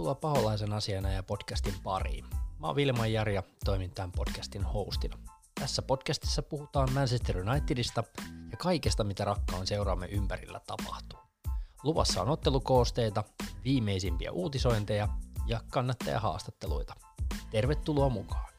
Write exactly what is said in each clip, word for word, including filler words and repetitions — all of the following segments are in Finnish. Tervetuloa Paholaisen asiana ja podcastin pariin. Mä oon Vilman Jari ja toimin tämän podcastin hostina. Tässä podcastissa puhutaan Manchester Unitedista ja kaikesta, mitä rakkaan seuraamme ympärillä tapahtuu. Luvassa on ottelukoosteita, viimeisimpiä uutisointeja ja kannattajahaastatteluita. Tervetuloa mukaan!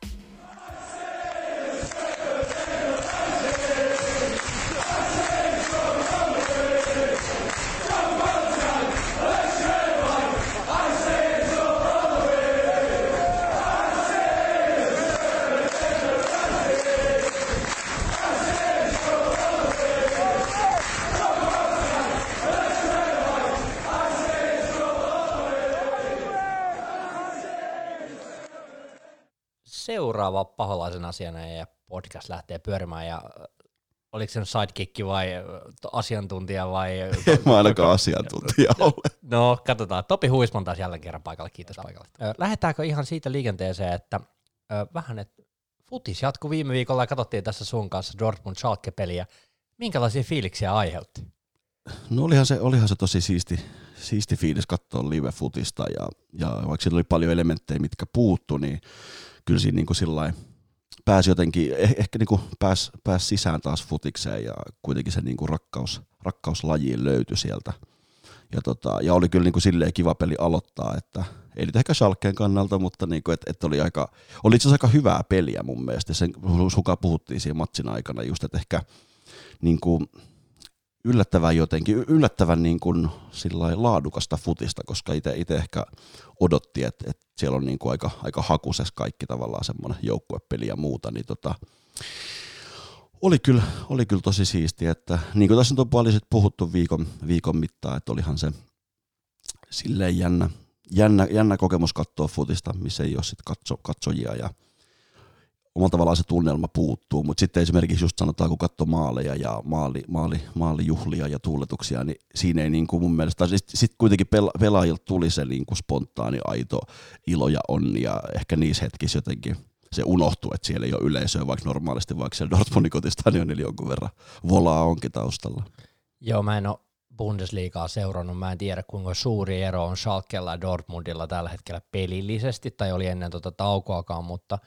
Seuraava Paholaisen asiana ja podcast lähtee pyörimään ja oliko se nyt sidekick vai asiantuntija vai? En mä ainakaan asiantuntija ole. No katsotaan, Topi Huisman taas jälleen kerran paikalla, kiitos paikalle. Lähdetäänkö ihan siitä liikenteeseen, että vähän, että futis jatkuu viime viikolla ja katsottiin tässä sun kanssa Dortmund Schalke-peliä. Minkälaisia fiiliksiä aiheutti? No olihan se, olihan se tosi siisti, siisti fiilis katsoa live-futista ja, ja vaikka siellä oli paljon elementtejä, mitkä puuttu, niin kyllä siinä niin kuin sillain pääsi jotenkin, eh, ehkä niin kuin pääsi, pääsi sisään taas futikseen ja kuitenkin se niin kuin rakkaus, rakkauslajiin löytyi sieltä. Ja, tota, ja oli kyllä niin kuin silleen kiva peli aloittaa, että ei nyt ehkä Schalken kannalta, mutta niin kuin, et, et oli, aika, oli itse asiassa aika hyvää peliä mun mielestä. Sen sukaan puhuttiin siinä matsin aikana just, että ehkä niin kuin yllättävän jotenkin, yllättävän niin kuin sillain laadukasta futista, koska itse ehkä odotti, että, että siellä on niin kuin aika, aika hakuses kaikki tavallaan semmoinen joukkuepeli ja muuta, niin tota, oli, kyllä, oli kyllä tosi siistiä, että niin kuin tässä nyt on paljon sit puhuttu viikon, viikon mittaan, että olihan se silleen jännä, jännä, jännä kokemus katsoa futista, missä ei ole sit katso, katsojia ja omalla tavallaan se tunnelma puuttuu, mutta sitten esimerkiksi just sanotaan, kun katsoo maaleja ja maali, maali, maalijuhlia ja tuuletuksia, niin siinä ei niin kuin mun mielestä, tai sitten kuitenkin pela- pelaajilta tuli se niin kuin spontaani aito ilo ja onni, ja ehkä niissä hetkissä jotenkin se unohtuu, että siellä ei ole yleisöä, vaikka normaalisti, vaikka siellä Dortmundin kotistadionilla jonkun verran volaa onkin taustalla. Joo, mä en ole Bundesligaa seurannut, mä en tiedä kuinka suuri ero on Schalkella ja Dortmundilla tällä hetkellä pelillisesti, tai oli ennen tuota taukoakaan, mutta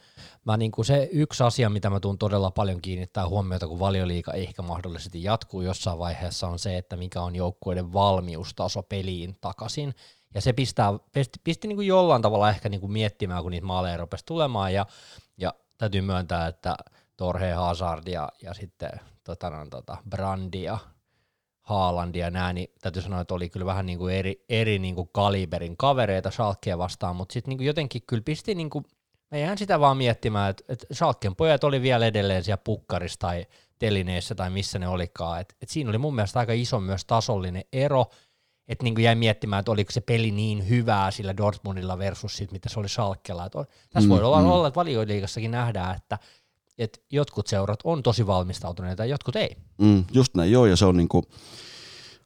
mä niin kuin se yksi asia, mitä mä tuun todella paljon kiinnittää huomiota, kun Valioliiga ehkä mahdollisesti jatkuu jossain vaiheessa, on se, että mikä on joukkueiden valmiustaso peliin takaisin, ja se pistää, pisti, pisti niin kuin jollain tavalla ehkä niin kuin miettimään, kun niitä maaleja rupesi tulemaan, ja, ja täytyy myöntää, että Torhe Hazard ja, ja sitten tota, tota, Brandia, Haalandia ja nää, niin täytyy sanoa, että oli kyllä vähän niin kuin eri, eri niin kuin kaliberin kavereita Schalkea vastaan, mutta sitten niin jotenkin kyllä pisti, niin kuin, mä jään sitä vaan miettimään, että, että Schalken pojat oli vielä edelleen siellä pukkarissa tai telineessä tai missä ne olikaan, että et siinä oli mun mielestä aika iso myös tasollinen ero, että niin kuin jäi miettimään, että oliko se peli niin hyvää sillä Dortmundilla versus sit, mitä se oli Schalkella, että on, tässä voi mm, olla, mm. olla, että Valioliigassakin nähdään, että että jotkut seurat on tosi valmistautuneita ja jotkut ei. Mm, just näin, joo, ja se on niinku,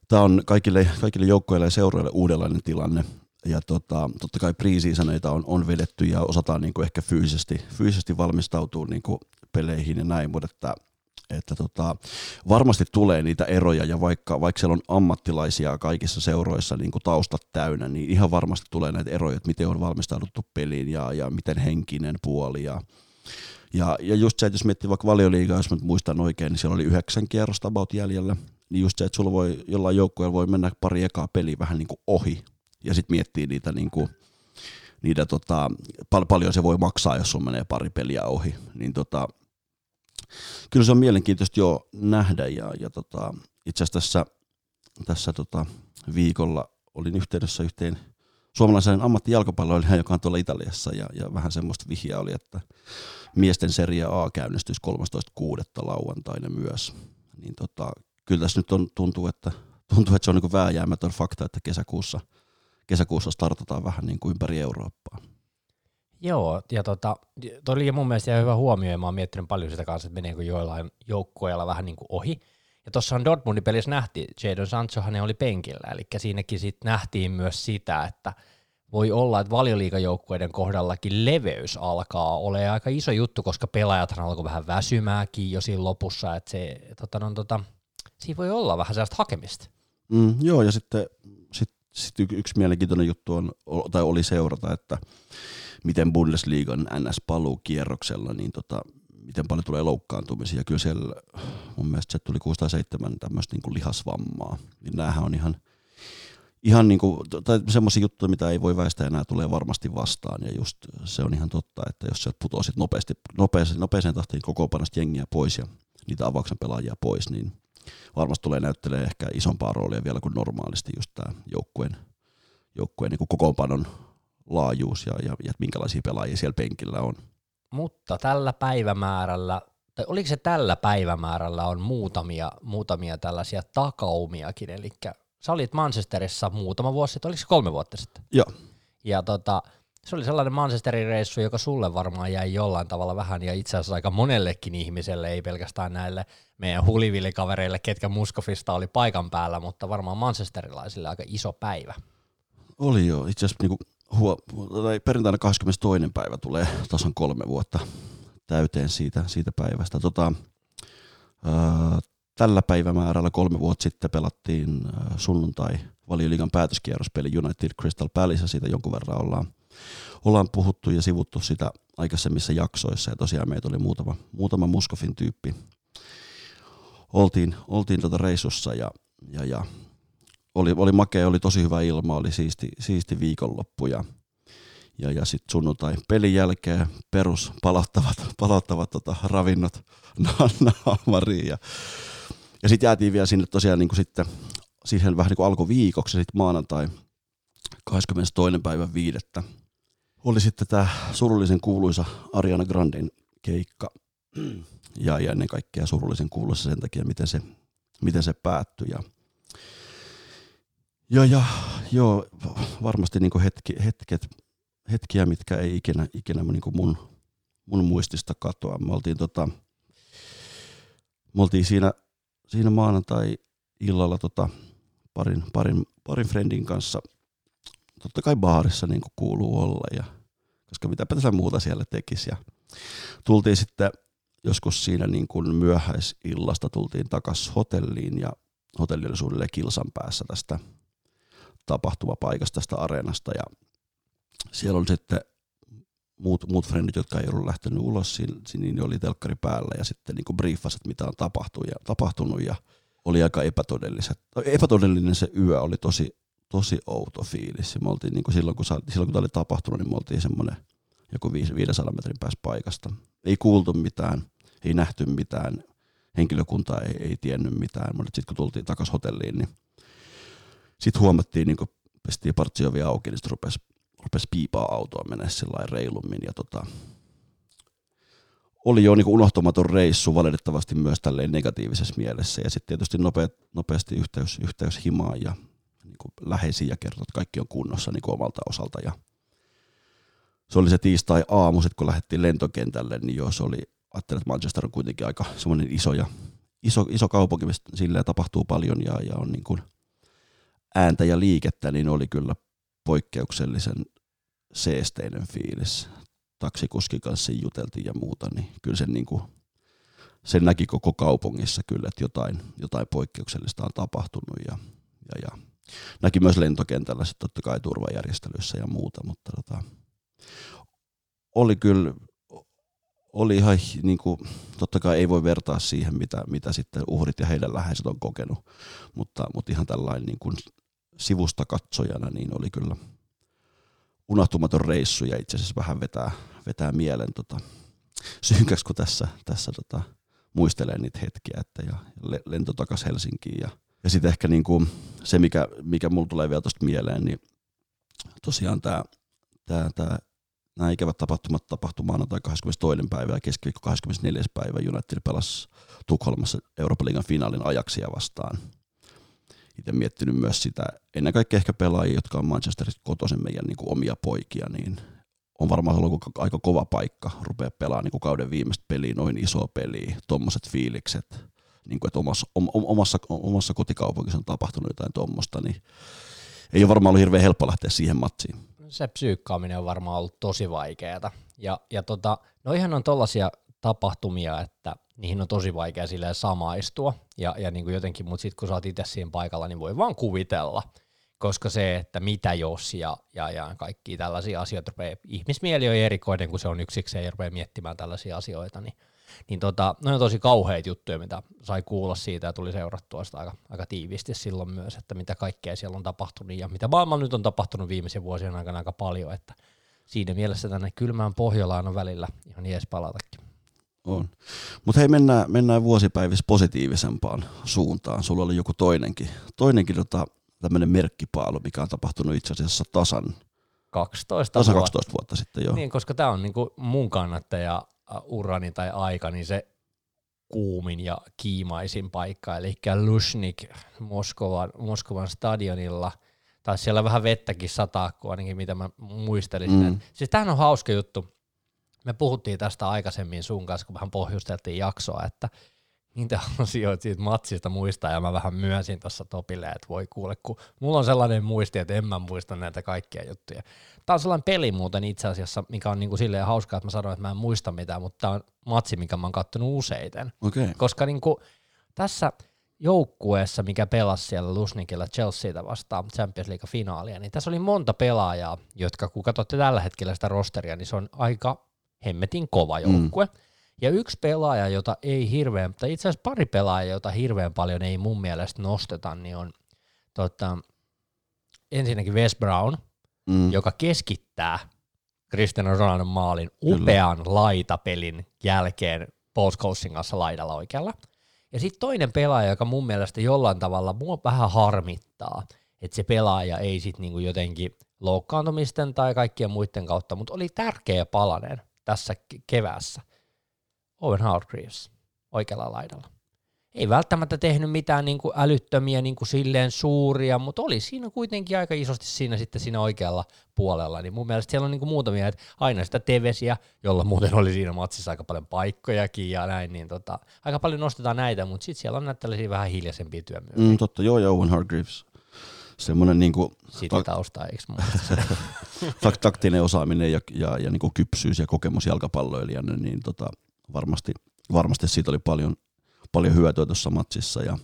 tää on kaikille, kaikille joukkoille ja seuroille uudenlainen tilanne, ja tota, totta kai pre-seasoneita on, on vedetty ja osataan niinku ehkä fyysisesti, fyysisesti valmistautua niinku peleihin ja näin, mutta että, että tota, varmasti tulee niitä eroja, ja vaikka, vaikka siellä on ammattilaisia kaikissa seuroissa niinku taustat täynnä, niin ihan varmasti tulee näitä eroja, että miten on valmistauduttu peliin ja, ja miten henkinen puoli ja Ja, ja just se, että jos miettii vaikka Valioliigaa, jos mä muistan oikein, niin siellä oli yhdeksän kierrosta about jäljellä, niin just se, että sulla voi, jollain joukkueella voi mennä pari ekaa peliä vähän niin kuin ohi, ja sitten miettii niitä, niin kuin, niitä tota, pal- paljon se voi maksaa, jos sulla menee pari peliä ohi, niin tota, kyllä se on mielenkiintoista jo nähdä, ja, ja tota, itse asiassa tässä, tässä tota, viikolla olin yhteydessä yhteen suomalaisen ammattijalkapalloilijan, joka on tuolla Italiassa, ja, ja vähän semmoista vihjaa oli, että miesten Serie A käynnistyisi kolmastoista kuudetta lauantaina myös. Niin tota, kyllä tässä nyt on, tuntuu, että, tuntuu, että se on niin kuin vääjäämätön fakta, että kesäkuussa, kesäkuussa startataan vähän niin kuin ympäri Eurooppaa. Joo, ja tota, toi oli mun mielestä ihan hyvä huomio, ja mä oon miettinyt paljon sitä kanssa, että meneekö joillain joukkueilla vähän niin kuin ohi. Ja tuossahan Dortmundin pelissä nähtiin, Jadon Sancho hänen oli penkillä, eli siinäkin sitten nähtiin myös sitä, että voi olla, että Valioliigajoukkueiden kohdallakin leveys alkaa olemaan aika iso juttu, koska pelaajathan alkoi vähän väsymääkin jo siinä lopussa, että se, tota, no, tota, siinä voi olla vähän sellaista hakemista. Mm, joo, ja sitten sit, Sitten yksi mielenkiintoinen juttu on, tai oli seurata, että miten Bundesliigan N S-paluukierroksella, niin tota, miten paljon tulee loukkaantumisia. Kyllä siellä mun mielestä se tuli kuusi tai seitsemän tämmöistä niin kuin lihasvammaa. Niin näähän on ihan, ihan niin kuin, tai semmoisia juttuja, mitä ei voi väistää enää, tulee varmasti vastaan. Ja just se on ihan totta, että jos sä putoisit nopeasti, nopeaseen, nopeaseen tahtiin kokoonpanosta jengiä pois ja niitä avauksen pelaajia pois, niin varmasti tulee näyttelee ehkä isompaa roolia vielä kuin normaalisti just tämä joukkueen, joukkueen niin kuin kokoonpanon laajuus ja, ja, ja minkälaisia pelaajia siellä penkillä on. Mutta tällä päivämäärällä, tai oliko se tällä päivämäärällä on muutamia, muutamia tällaisia takaumiakin, eli sä olit Manchesterissa muutama vuosi sitten, oliko se kolme vuotta sitten? Joo. Ja tota, se oli sellainen Manchesterin reissu, joka sulle varmaan jäi jollain tavalla vähän, ja itse asiassa aika monellekin ihmiselle, ei pelkästään näille meidän hulivillikavereille, ketkä Muskofista oli paikan päällä, mutta varmaan manchesterilaisille aika iso päivä. Oli joo, itse asiassa niinku perjantaina kahdeskymmenestoinen päivä tulee tasan kolme vuotta täyteen siitä, siitä päivästä. Tota, ää, tällä päivämäärällä kolme vuotta sitten pelattiin sunnuntai-valioliigan päätöskierrospeli United Crystal Palace, siitä jonkun verran ollaan, ollaan puhuttu ja sivuttu sitä aikaisemmissa jaksoissa, ja tosiaan meitä oli muutama, muutama Muskofin tyyppi. Oltiin, oltiin tuota reissussa ja, ja, ja Oli, oli makea, oli tosi hyvä ilma, oli siisti, siisti viikonloppu ja, ja, ja sitten sunnuntai pelin jälkeen perus palauttavat, palauttavat tota ravinnot naamariin. Ja, ja sitten jäätiin vielä sinne tosiaan niin kuin sitten, siihen vähän niin kuin alkuviikoksi ja sitten maanantai kahdeskymmenestoinen päivä viidettä oli sitten tämä surullisen kuuluisa Ariana Granden keikka ja, ja ennen kaikkea surullisen kuuluisa sen takia, miten se, miten se päättyi. Ja Ja, ja, joo, varmasti niinku hetki, hetket, hetkiä, mitkä ei ikinä, ikinä niinku mun, mun muistista katoa. Me oltiin, tota, me oltiin siinä, siinä maanantai-illalla tota, parin, parin, parin friendin kanssa, totta kai baarissa niinku kuuluu olla, ja, koska mitäpä tässä muuta siellä tekisi. Ja tultiin sitten joskus siinä niinku myöhäisillasta, tultiin takaisin hotelliin ja hotelli oli suunnilleen kilsan päässä tästä tapahtumapaikasta, tästä areenasta, ja siellä oli sitten muut, muut frendit, jotka ei ollut lähtenyt ulos, niin oli telkkari päällä ja sitten niin kuin briefasivat, mitä on tapahtunut ja, tapahtunut, ja oli aika epätodelliset. Epätodellinen se yö, oli tosi, tosi outo fiilis. Me oltiin, niin kuin silloin, kun, silloin kun tämä oli tapahtunut, niin me oltiin semmoinen joku viisisataa metrin päässä paikasta. Ei kuultu mitään, ei nähty mitään. Henkilökunta ei, ei tiennyt mitään, mutta sitten kun tultiin takaisin hotelliin, niin sitten huomattiin, niin kun pestiin partsiovia auki, niin sitten rupesi, rupesi piipaa autoa mennä sillain reilummin. Ja tota, oli jo niin kun unohtamaton reissu valitettavasti myös tälleen negatiivisessa mielessä. Ja sitten tietysti nopeat, nopeasti yhteys, yhteys himaan ja niin kun läheisiin ja kertoi, että kaikki on kunnossa niin kun omalta osalta. Ja se oli se tiistai-aamu, sitten kun lähdettiin lentokentälle, niin joo, se oli... Ajattelin, että Manchester on kuitenkin aika semmoinen iso, ja, iso, iso kaupunki, mistä silleen tapahtuu paljon ja, ja on niin kuin ääntä ja liikettä, niin oli kyllä poikkeuksellisen seesteinen fiilis. Taksikuskin kanssa juteltiin ja muuta, niin kyllä sen, niin kuin, sen näki koko kaupungissa kyllä, että jotain, jotain poikkeuksellista on tapahtunut. Ja, ja, ja. Näki myös lentokentällä sitten totta kai turvajärjestelyissä ja muuta, mutta tota, oli kyllä... Oli ihan, niin kuin, totta kai ei voi vertaa siihen, mitä, mitä sitten uhrit ja heidän läheiset on kokenut, mutta, mutta ihan tällainen niin kuin sivusta katsojana niin oli kyllä unohtumaton reissu ja itse asiassa vähän vetää, vetää mielen tota, synkäksi, kun tässä, tässä tota, muistelee niitä hetkiä, että ja lento takaisin Helsinkiin. Ja, ja sitten ehkä niin kuin se, mikä, mikä mulle tulee vielä tuosta mieleen, niin tosiaan tämä... tämä, tämä nämä ikävät tapahtumat tapahtui maanantai kahdeskymmenestoinen päivä ja keskiviikko kahdeskymmenesneljäs päivä United pelasi Tukholmassa Eurooppa-liigan finaalin Ajaxia vastaan. Itse miettinyt myös sitä, ennen kaikkea ehkä pelaajia, jotka on Manchesterista kotoisin meidän niin kuin omia poikia, niin on varmaan ollut aika kova paikka rupeaa pelaamaan niin kuin kauden viimeistä peliä, noin isoa peliä, tuommoiset fiilikset, niin kuin, että omassa, om, omassa, omassa kotikaupungissa on tapahtunut jotain tuommoista, niin ei ole varmaan ollut hirveän helppo lähteä siihen matsiin. Se psyykkaaminen on varmaan ollut tosi vaikeaa. Ja, ja tota, no ihan on tollaisia tapahtumia, että niihin on tosi vaikea silleen samaistua. Ja, ja niin kuin jotenkin, mutta sitten kun sä oot itse siinä paikalla, niin voi vaan kuvitella, koska se, että mitä jos ja, ja, ja kaikki tällaisia asioita rupeaa, ihmismieli on erikoinen, kun se on yksikseen ja rupeaa miettimään tällaisia asioita, niin, niin tota, ne on tosi kauheita juttuja, mitä sai kuulla siitä ja tuli seurattua sitä aika, aika tiiviisti silloin myös, että mitä kaikkea siellä on tapahtunut ja mitä maailmalla nyt on tapahtunut viimeisen vuosien aikana aika paljon, että siinä mielessä tänne kylmään Pohjolaan on välillä ihan jees palatakin. On. Mutta hei, mennään, mennään vuosipäivissä positiivisempaan suuntaan. Sulla oli joku toinenkin, toinenkin tota, tämmöinen merkkipaalu, mikä on tapahtunut itse asiassa tasan kaksitoista, tasan kaksitoista vuotta. vuotta sitten. Jo. Niin, koska tämä on niinku mun kannattaja urani tai aika, niin se kuumin ja kiimaisin paikka, eli Luzhniki Moskovan, Moskovan stadionilla. Tai siellä vähän vettäkin sataa, kun ainakin mitä mä muistelisin. Mm. Siis tämähän on hauska juttu. Me puhuttiin tästä aikaisemmin sun kanssa, kun vähän pohjusteltiin jaksoa, että niitä asioita siitä matsista muistaa, ja mä vähän myösin tuossa Topille, että voi kuule, kun mulla on sellainen muisti, että en mä muista näitä kaikkia juttuja. Tää on sellainen peli muuten itse asiassa, mikä on niinku silleen hauskaa, että mä sanoin, että mä en muista mitään, mutta tää on matsi, mikä mä oon kattonut useiten. Okay. Koska niinku tässä joukkueessa, mikä pelasi siellä Luzhnikilla Chelseaitä vastaan Champions League-finaalia, niin tässä oli monta pelaajaa, jotka kun katsotte tällä hetkellä sitä rosteria, niin se on aika hemmetin kova joukkue. Mm. Ja yksi pelaaja, jota ei hirveän, tai itse asiassa pari pelaajaa, jota hirveän paljon ei mun mielestä nosteta, niin on tota, ensinnäkin Wes Brown, mm. joka keskittää Cristiano Ronaldon maalin upean Kyllä. laitapelin jälkeen Paul Scholesin kanssa laidalla oikealla. Ja sitten toinen pelaaja, joka mun mielestä jollain tavalla mua vähän harmittaa, että se pelaaja ei sitten niinku jotenkin loukkaantumisten tai kaikkien muiden kautta, mutta oli tärkeä palanen tässä keväässä. Owen Hargreaves oikealla laidalla. Ei välttämättä tehnyt mitään niinku älyttömiä niinku silleen suuria, mutta oli siinä kuitenkin aika isosti siinä, sitten siinä oikealla puolella. Niin mun mielestä siellä on niinku muutamia, että aina sitä Tevesiä, jolla muuten oli siinä matsissa aika paljon paikkojakin ja näin, niin tota, aika paljon nostetaan näitä, mutta sitten siellä on näitä tällaisia vähän hiljaisempia työmyöriä. Mm, totta, joo, ja Owen Hargreaves. Semmoinen niinku tausta, eikö muuta? Taktinen osaaminen ja, ja, ja niinku kypsyys ja kokemus jalkapalloilijana, niin tota, varmasti, varmasti siitä oli paljon, paljon hyötyä tuossa matsissa. Ja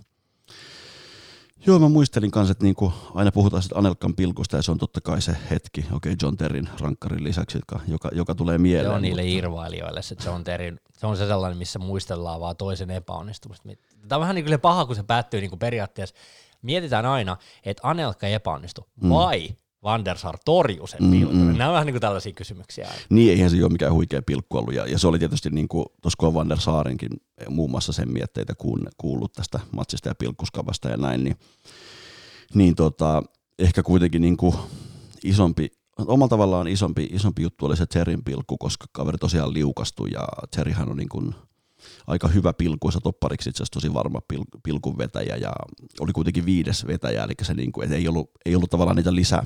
joo, mä muistelin kanssa, että niinku aina puhutaan sit Anelkan pilkusta ja se on totta kai se hetki, okei okay, John Terryn rankkarin lisäksi, joka, joka tulee mieleen. Joo, niille mutta irvailijoille se John Terryn, se on se sellainen, missä muistellaan vaan toisen epäonnistumista. Tämä on vähän niin kuin paha, kun se päättyy niin kuin periaatteessa. Mietitään aina, että Anelka epäonnistui mm. vai Van der Sar torjuu sen pilkun. Mm, mm. Nämä on vähän niin kuin tällaisia kysymyksiä. Niin, eihän se ole mikään huikea pilkku ollut. Ja, ja se oli tietysti niin kuin tuossa Van der Saarenkin muun muassa sen mietteitä kuullut tästä matsista ja pilkkuskavasta ja näin. Niin, niin tota, ehkä kuitenkin niin kuin isompi, omalla tavallaan isompi, isompi juttu oli se Cherin pilkku, koska kaveri tosiaan liukastui ja Cherihan on niin kuin aika hyvä pilkuissa toppariksi, itse asiassa tosi varma pil- pilkun vetäjä ja oli kuitenkin viides vetäjä, eli se niin kuin, ei, ollut, ei ollut tavallaan niitä lisää,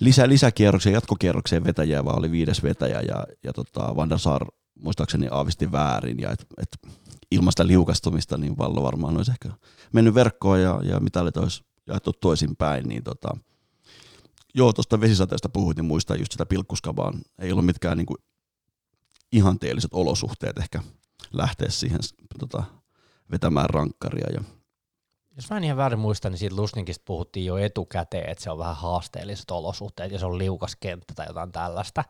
lisää, lisäkierroksia, jatkokierrokseen vetäjää, vaan oli viides vetäjä ja, ja tota Van der Sar muistaakseni aavisti väärin ja et, et ilman sitä liukastumista niin Vallo varmaan olisi ehkä mennyt verkkoon ja, ja mitalit olisi jaettu toisinpäin, niin tota, joo, tuosta vesisateesta puhuit, niin muistan just sitä pilkkuskavaan, ei ollut mitkään niin kuin ihanteelliset olosuhteet ehkä lähteä siihen tota, vetämään rankkaria. Ja jos mä en ihan väärin muista, niin siitä Luzhnikista puhuttiin jo etukäteen, että se on vähän haasteelliset olosuhteet ja se on liukas kenttä tai jotain tällaista.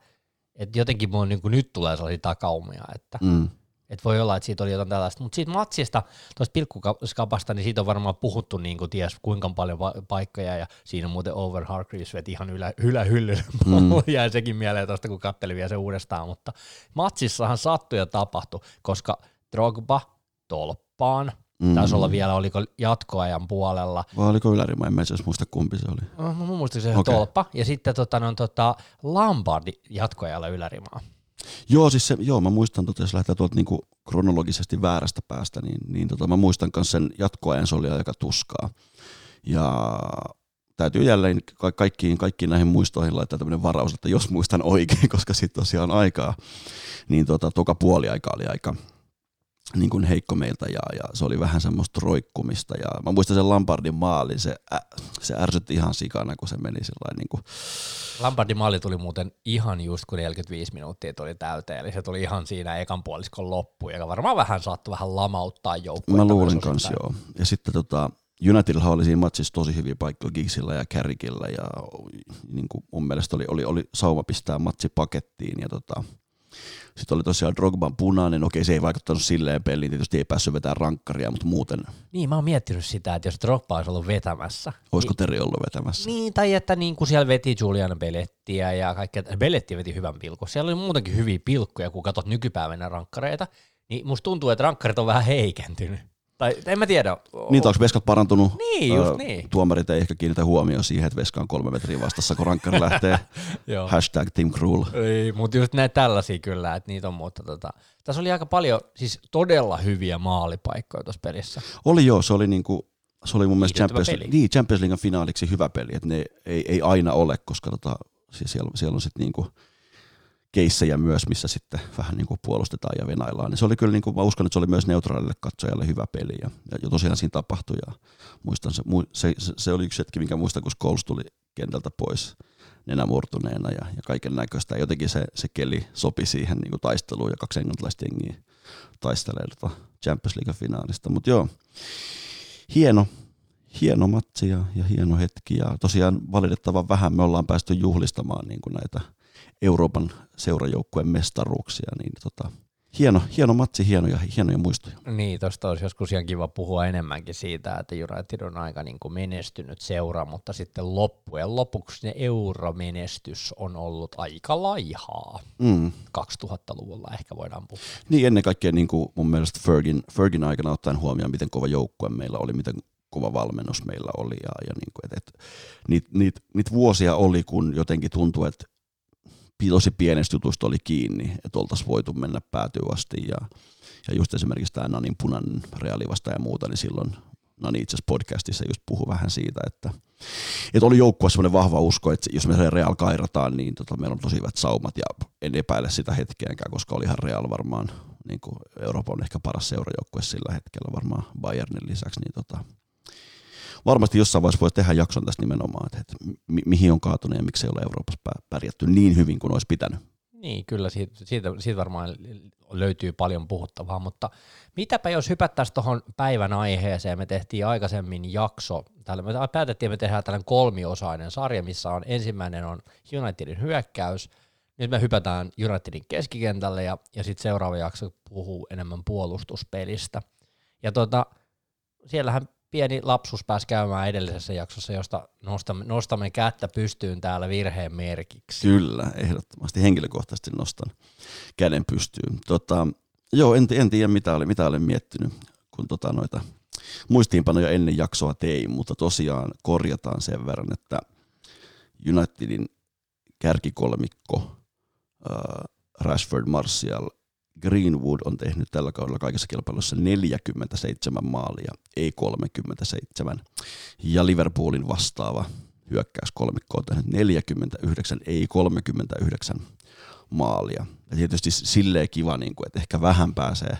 Et jotenkin mun, niin nyt tulee sellaisia takaumia, että mm. et voi olla, että siitä oli jotain tällaista. Mutta siitä matsista, tuosta pilkkuskapasta, niin siitä on varmaan puhuttu niin kuin ties kuinka paljon va- paikkoja ja siinä muuten Owen Hargreaves veti ihan ylä, ylähyllyllä. Mm. Jäi sekin mieleen tuosta, kun katselin vielä se uudestaan, mutta matsissahan sattui ja tapahtui, koska Drogba tolppaan. Mm-hmm. Taisi olla vielä, oliko jatkoajan puolella. Vai oliko ylärimaa, en mä itse asiassa muista kumpi se oli. No, mä muistin se okay. tolppa ja sitten tota, no, tota, Lampard jatkoajalla ylärimaa. Joo, siis se, joo, mä muistan, että jos lähtee tuolta niinku kronologisesti väärästä päästä, niin, niin tota, mä muistan myös sen jatkoajan, se oli aika tuskaa. Ja täytyy jälleen ka- kaikkiin, kaikkiin näihin muistoihin laittaa tämmöinen varaus, että jos muistan oikein, koska sitten tosiaan aikaa, niin tota, toka puoliaika oli aika niin kuin heikko meiltä ja, ja se oli vähän semmoista roikkumista ja mä muistan sen Lampardin maalin, se, ä, se ärsytti ihan sikana, kun se meni sillain niin kuin. Lampardin maali tuli muuten ihan just kun neljäkymmentäviisi minuuttia tuli täyteen, eli se tuli ihan siinä ekan puoliskon loppuun, joka varmaan vähän saattoi vähän lamauttaa joukkuetta. Mä luulin kanssa joo, ja sitten tota, Unitedilla oli siinä matsissa tosi hyviä paikkoja Giggsillä ja Carrickilla ja niin kuin mun mielestä oli, oli, oli sauma pistää matsi pakettiin ja tota, sitten oli tosiaan Drogban punainen, okei se ei vaikuttanut silleen peliin, tietysti ei päässyt vetämään rankkaria, mutta muuten. Niin, mä oon miettinyt sitä, että jos Drogba olisi ollut vetämässä. Olisiko niin, Teri ollut vetämässä? Niin, tai että niin kuin siellä veti Julian Bellettiä ja kaikkea, Belletti veti hyvän pilkun, siellä oli muutenkin hyviä pilkkuja, kun katsot nykypäivänä rankkareita, niin musta tuntuu, että rankkarit on vähän heikentynyt. Tai en mä tiedä. Niitä onko veskat parantunut? Niin, just niin. Tuomarit ei ehkä kiinnitä huomioon siihen, että veska on kolme metriä vastassa, kun rankkari lähtee. Hashtag Team Cruel. Mutta just näitä tällaisia kyllä, että niitä on, mutta tota, tässä oli aika paljon siis todella hyviä maalipaikkoja tuossa pelissä. Oli joo, se oli, niinku, se oli mun mielestä Champions, niin, Champions League finaaliksi hyvä peli, että ne ei, ei aina ole, koska tota, siis siellä, siellä on sitten niinku keissejä myös, missä sitten vähän niin kuin puolustetaan ja venaillaan. Se oli kyllä, niin kuin, mä uskon, että se oli myös neutraalille katsojalle hyvä peli. Ja, ja tosiaan siinä tapahtui. Ja muistan, se, se, se oli yksi hetki, minkä muistan, kun Scholes tuli kentältä pois nenämurtuneena ja, ja kaiken näköistä. Jotenkin se, se keli sopi siihen niin kuin taisteluun ja kaksi englantilaista jengiä taistelee tuota Champions League-finaalista. Mutta joo, hieno, hieno matsi ja, ja hieno hetki. Ja tosiaan valitettavan vähän me ollaan päästy juhlistamaan niin kuin näitä Euroopan seurajoukkueen mestaruuksia, niin tota, hieno, hieno matsi, hienoja, hienoja muistoja. Niin, tuosta olisi joskus ihan kiva puhua enemmänkin siitä, että United on aika niin kuin menestynyt seura, mutta sitten loppujen lopuksi ne euromenestys on ollut aika laihaa. Mm. kaksituhattaluvulla ehkä voidaan puhua. Niin, ennen kaikkea niin kuin mun mielestä Fergin, Fergin aikana ottaen huomioon, miten kova joukkue meillä oli, miten kova valmennus meillä oli. Ja, ja niin kuin, et, et, niitä niit, niit vuosia oli, kun jotenkin tuntui, että tosi pienestä jutusta oli kiinni, että oltaisiin voitu mennä päätyyn asti. Ja, ja just esimerkiksi tämä Nanin punan reaalivasta ja muuta, niin silloin Nani itse asiassa podcastissa just puhui vähän siitä, että, että oli joukkueessa sellainen vahva usko, että jos me se Real kairataan, niin tota, meillä on tosi hyvät saumat ja en epäile sitä hetkeäkään, koska oli ihan Real varmaan, niin kuin Euroopan on ehkä paras seurajoukkue sillä hetkellä varmaan Bayernin lisäksi, niin tota, varmasti jossain vaiheessa voi tehdä jakson tästä nimenomaan, että mi- mihin on kaatunut ja miksi ei ole Euroopassa pärjätty niin hyvin kuin olisi pitänyt. Niin, kyllä siitä, siitä, siitä varmaan löytyy paljon puhuttavaa, mutta mitäpä jos hypättäisiin tuohon päivän aiheeseen, me tehtiin aikaisemmin jakso, täällä me päätettiin, että me tehdään tällainen kolmiosainen sarja, missä on ensimmäinen on Unitedin hyökkäys, nyt me hypätään Unitedin keskikentälle ja, ja sitten seuraava jakso puhuu enemmän puolustuspelistä. Ja tota, siellähän pieni lapsus pääsi käymään edellisessä jaksossa, josta nostamme, nostamme kättä pystyyn täällä virheen merkiksi. Kyllä, ehdottomasti. Henkilökohtaisesti nostan käden pystyyn. Tota, joo, en, en tiedä mitä, oli, mitä olen miettinyt, kun tota noita muistiinpanoja ennen jaksoa tein, mutta tosiaan korjataan sen verran, että Unitedin kärkikolmikko äh, Rashford, Martial, Greenwood on tehnyt tällä kaudella kaikissa kilpailuissa neljäkymmentäseitsemän maalia, ei kolmekymmentäseitsemän. Ja Liverpoolin vastaava hyökkäyskolmikko on tehnyt neljäkymmentäyhdeksän, ei kolmekymmentäyhdeksän maalia. Ja tietysti silleen kiva, niin kuin, että ehkä vähän pääsee,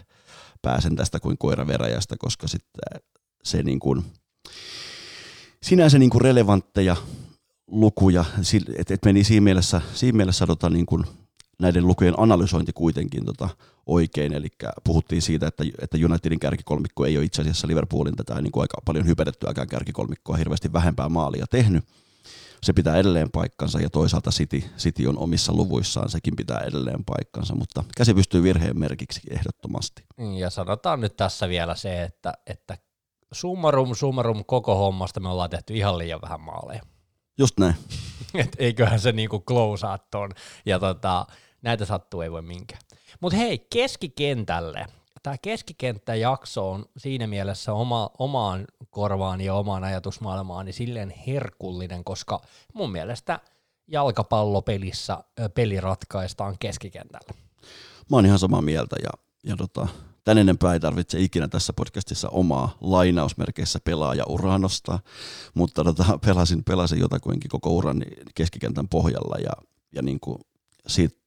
pääsen tästä kuin koira veräjästä, koska sitten se niin kuin, sinänsä niin kuin relevantteja lukuja, että et meni siinä mielessä, siinä mielessä tota niin kuin näiden lukujen analysointi kuitenkin tota oikein, eli puhuttiin siitä, että, että Unitedin kärkikolmikko ei ole itse asiassa Liverpoolin tätä niin kuin aika paljon hypätettyäkään kärkikolmikkoa hirveästi vähempää maalia tehnyt. Se pitää edelleen paikkansa ja toisaalta City, City on omissa luvuissaan, sekin pitää edelleen paikkansa, mutta käsi pystyy virheen merkiksi ehdottomasti. Ja sanotaan nyt tässä vielä se, että, että summarum summarum koko hommasta me ollaan tehty ihan liian vähän maaleja. Just näin. Et eiköhän se niinku close out on ja tota, näitä sattuu ei voi minkään. Mutta hei, keskikentälle. Tämä keskikenttäjakso on siinä mielessä oma, omaan korvaani ja omaan ajatusmaailmaani silleen herkullinen, koska mun mielestä jalkapallopelissä peli ratkaistaan keskikentällä. Mä oon ihan samaa mieltä ja, ja tota, tän enempää ei tarvitse ikinä tässä podcastissa omaa lainausmerkeissä pelaajauraa nostaa, mutta tota, pelasin, pelasin jotakuinkin koko uran keskikentän pohjalla ja, ja niin kuin siitä,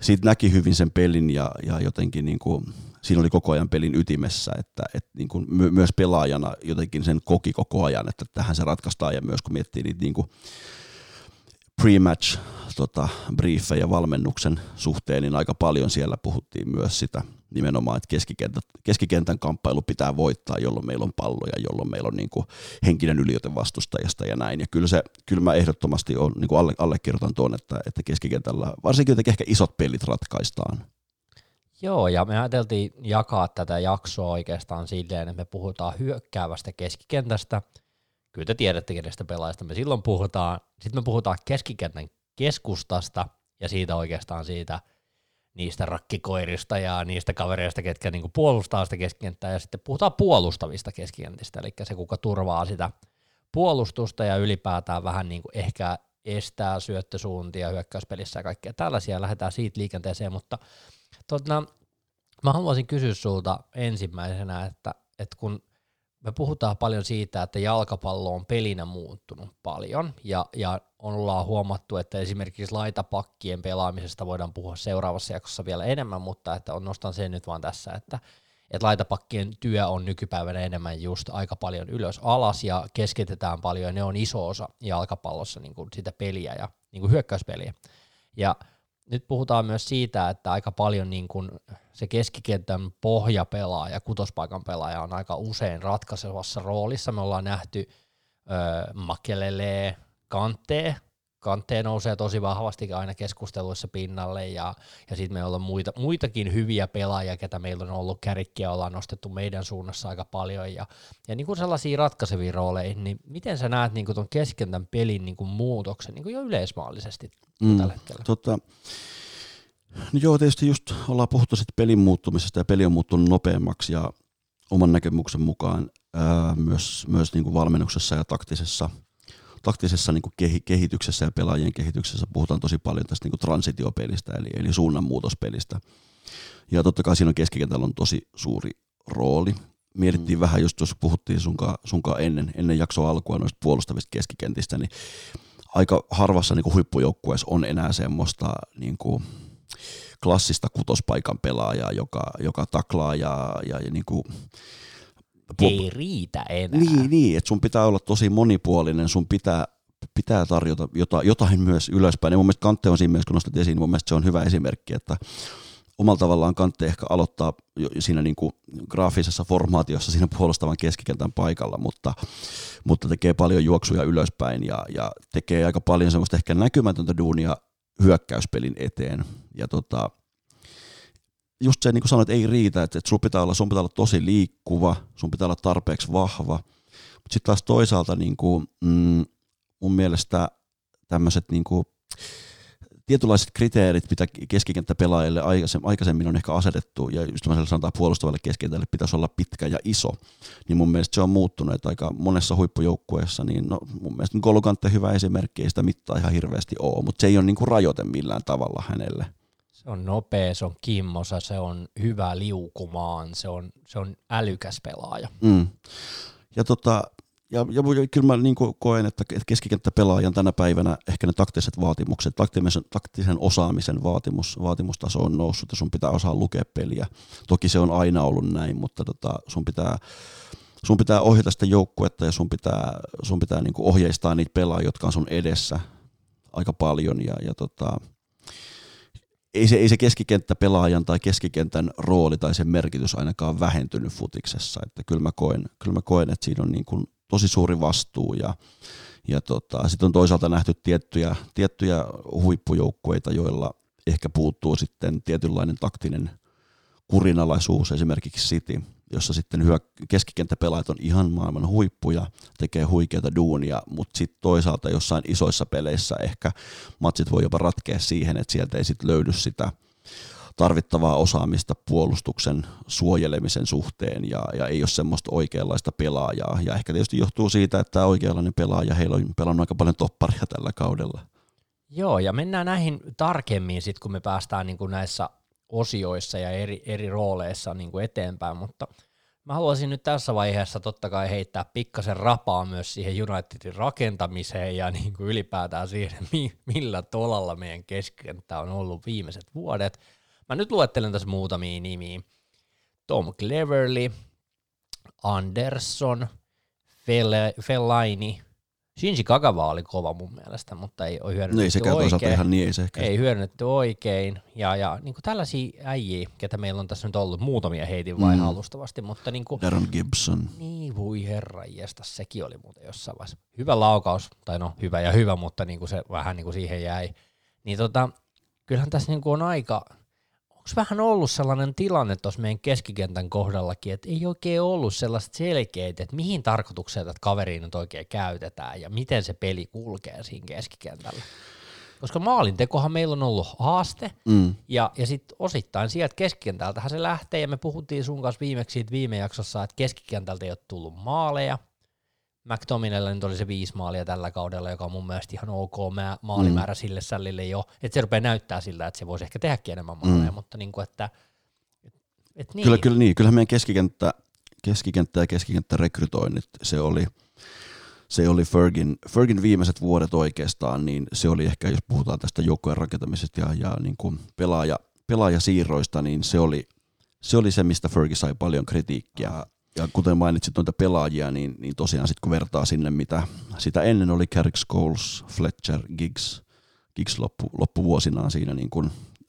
siitä näki hyvin sen pelin ja, ja jotenkin niin kuin, siinä oli koko ajan pelin ytimessä, että, että niin kuin my, myös pelaajana jotenkin sen koki koko ajan, että tähän se ratkaistaan ja myös kun miettii niitä niin kuin pre-match tota, briefejä valmennuksen suhteen, niin aika paljon siellä puhuttiin myös sitä nimenomaan, että keskikentän, keskikentän kamppailu pitää voittaa, jolloin meillä on palloja, jolloin meillä on niin kuin henkinen yliote vastustajasta ja näin. Ja kyllä, se, kyllä mä ehdottomasti on, niin kuin alle, allekirjoitan tuon, että, että keskikentällä varsinkin jotenkin ehkä isot pelit ratkaistaan. Joo, ja me ajateltiin jakaa tätä jaksoa oikeastaan silleen, että me puhutaan hyökkäävästä keskikentästä. Kyllä te tiedätte, kenestä pelaajasta me silloin puhutaan. Sitten me puhutaan keskikentän keskustasta ja siitä oikeastaan siitä niistä rakkikoirista ja niistä kavereista, ketkä niinku puolustaa sitä keskikenttää. Ja sitten puhutaan puolustavista keskikentistä, eli se, kuka turvaa sitä puolustusta ja ylipäätään vähän niinku ehkä estää syöttösuuntia hyökkäyspelissä ja kaikkea tällaisia. Lähdetään siitä liikenteeseen, mutta Totta, mä haluaisin kysyä sulta ensimmäisenä, että, että kun me puhutaan paljon siitä, että jalkapallo on pelinä muuttunut paljon, ja, ja ollaan huomattu, että esimerkiksi laitapakkien pelaamisesta voidaan puhua seuraavassa jaksossa vielä enemmän, mutta että on, nostan sen nyt vaan tässä, että, että laitapakkien työ on nykypäivänä enemmän just aika paljon ylös alas, ja keskitetään paljon, ja ne on iso osa jalkapallossa niin kuin sitä peliä, ja niin kuin hyökkäyspeliä, ja nyt puhutaan myös siitä, että aika paljon niin kuin se keskikentän pohjapelaaja, kutospaikan pelaaja on aika usein ratkaisevassa roolissa. Me ollaan nähty öö, Makelele, Kanté. Kanté nousee tosi vahvasti aina keskusteluissa pinnalle, ja, ja sitten meillä on muita, muitakin hyviä pelaajia, ketä meillä on ollut kärkkiä, ollaan nostettu meidän suunnassa aika paljon, ja, ja niin kuin sellaisia ratkaisevia rooleja, niin miten sä näet niin kuin ton keskentän pelin niin kuin muutoksen niin kuin jo yleismaallisesti mm, tällä hetkellä? Tota, no joo, tietysti just ollaan puhuttu sit pelin muuttumisesta, ja peli on muuttunut nopeammaksi, ja oman näkemyksen mukaan ää, myös, myös niin kuin valmennuksessa ja taktisessa taktisessa niin kuin kehityksessä ja pelaajien kehityksessä puhutaan tosi paljon tästä niin kuin transitiopelistä, eli, eli suunnanmuutospelistä. Ja totta kai siinä on keskikentällä on tosi suuri rooli. Mietittiin mm. vähän, just jos puhuttiin sunkaan, sunkaan ennen, ennen jaksoa alkua noista puolustavista keskikentistä, niin aika harvassa niin kuin huippujoukkueessa on enää semmoista niin kuin klassista kutospaikan pelaajaa, joka, joka taklaa ja, ja, ja niin kuin ei riitä enää. Niin, niin, että sun pitää olla tosi monipuolinen, sun pitää, pitää tarjota jotain, jotain myös ylöspäin. Ja mun mielestä Kanté on siinä mielessä, kun nostat esiin, niin mun mielestä se on hyvä esimerkki, että omalla tavallaan Kanté ehkä aloittaa siinä niin kuin graafisessa formaatiossa siinä puolustavan keskikentän paikalla, mutta, mutta tekee paljon juoksuja ylöspäin ja, ja tekee aika paljon semmoista ehkä näkymätöntä duunia hyökkäyspelin eteen. Ja tota, just se, niin kuin sanoit, ei riitä, että sun pitää olla, sun pitää olla tosi liikkuva, sun pitää olla tarpeeksi vahva, mutta sitten taas toisaalta niin kuin, mm, mun mielestä tämmöiset niin kuin tietynlaiset kriteerit, mitä keskikenttäpelaajille aikaisemmin on ehkä asetettu, ja just tämmöiselle sanotaan puolustavalle keskikentälle pitäisi olla pitkä ja iso, niin mun mielestä se on muuttunut, että aika monessa huippujoukkueessa, niin no, mun mielestä N'Golo Kanté hyvä esimerkki, ei sitä mittaa ihan hirveästi ole, mutta se ei ole niin kuin rajoite millään tavalla hänelle. Se on nopea, se on kimmosa, se on hyvä liukumaan, se on, se on älykäs pelaaja. Mm. Ja, tota, ja, ja kyllä mä niin koen, että keskikenttäpelaajan tänä päivänä ehkä ne taktiset vaatimukset, taktisen, taktisen osaamisen vaatimus, vaatimustaso on noussut ja sun pitää osaa lukea peliä. Toki se on aina ollut näin, mutta tota, sun pitää... Sun pitää ohjata sitä joukkuetta ja sun pitää, sun pitää niin kuin ohjeistaa niitä pelaajia, jotka on sun edessä aika paljon ja, ja tota... Ei se, ei se keskikenttäpelaajan tai keskikentän rooli tai sen merkitys ainakaan vähentynyt futiksessa. Että kyllä, mä koen, kyllä mä koen, että siinä on niin kuin tosi suuri vastuu. Ja, ja tota, sitten on toisaalta nähty tiettyjä, tiettyjä huippujoukkueita, joilla ehkä puuttuu sitten tietynlainen taktinen kurinalaisuus, esimerkiksi City, jossa sitten keskikenttäpelaajat on ihan maailman huippuja, tekee huikeita duunia, mutta sitten toisaalta jossain isoissa peleissä ehkä matsit voi jopa ratkea siihen, että sieltä ei sitten löydy sitä tarvittavaa osaamista puolustuksen suojelemisen suhteen ja, ja ei ole semmoista oikeanlaista pelaajaa. Ja ehkä tietysti johtuu siitä, että tämä oikeanlainen pelaaja, heillä on pelannut aika paljon topparia tällä kaudella. Joo, ja mennään näihin tarkemmin sitten, kun me päästään niin kuin näissä osioissa ja eri, eri rooleissa niin kuin eteenpäin, mutta mä haluaisin nyt tässä vaiheessa totta kai heittää pikkasen rapaa myös siihen Unitedin rakentamiseen ja niin kuin ylipäätään siihen, millä tolalla meidän keskikenttä on ollut viimeiset vuodet. Mä nyt luettelen tässä muutamia nimiä. Tom Cleverley, Anderson, Fellaini, Shinji Kagawa oli kova mun mielestä, mutta ei ole hyödynnetty no ei sekään oikein. Ihan niin, ei se ehkä. Ei hyödynnetty oikein. Ja, ja niin kuin tällaisia äijiä, ketä meillä on tässä nyt ollut, muutamia heitin vain mm. alustavasti. Mutta niin kuin, Darren Gibson. Niin, voi herranjesta, sekin oli muuten jossain vaiheessa. Hyvä laukaus, tai no hyvä ja hyvä, mutta niin kuin se vähän niin kuin siihen jäi. Niin tota, kyllähän tässä niin kuin on aika... Onko vähän ollut sellainen tilanne tuossa meidän keskikentän kohdallakin, että ei oikein ollut sellaista selkeitä, että mihin tarkoitukseen tätä kaveria nyt oikein käytetään ja miten se peli kulkee siinä keskikentällä. Koska maalintekohan meillä on ollut haaste mm. ja, ja sitten osittain sieltä keskikentältähän se lähtee ja me puhuttiin sun kanssa viimeksi siitä viime jaksossa, että keskikentältä ei ole tullut maaleja. McTominaylla nyt oli se viisi maalia tällä kaudella, joka on mun mielestä ihan ok maalimäärä mm. sille sällille jo, että se rupeaa näyttää siltä, että se voisi ehkä tehdäkin enemmän maaleja, mm. mutta niin kuin, että et, et niin. Kyllä, kyllä niin, kyllähän meidän keskikenttä, keskikenttä ja keskikenttärekrytoinnit, se oli, se oli Fergin, Fergin viimeiset vuodet oikeastaan, niin se oli ehkä, jos puhutaan tästä joukkueen rakentamisesta ja, ja niin kuin pelaaja, pelaajasiirroista, niin se oli, se oli se, mistä Fergi sai paljon kritiikkiä. Ja kuten mainitsit noita pelaajia, niin, niin tosiaan sitten kun vertaa sinne, mitä sitä ennen oli Carrick, Scholes, Fletcher, Giggs, Giggs loppu, loppuvuosinaan siinä niin kun,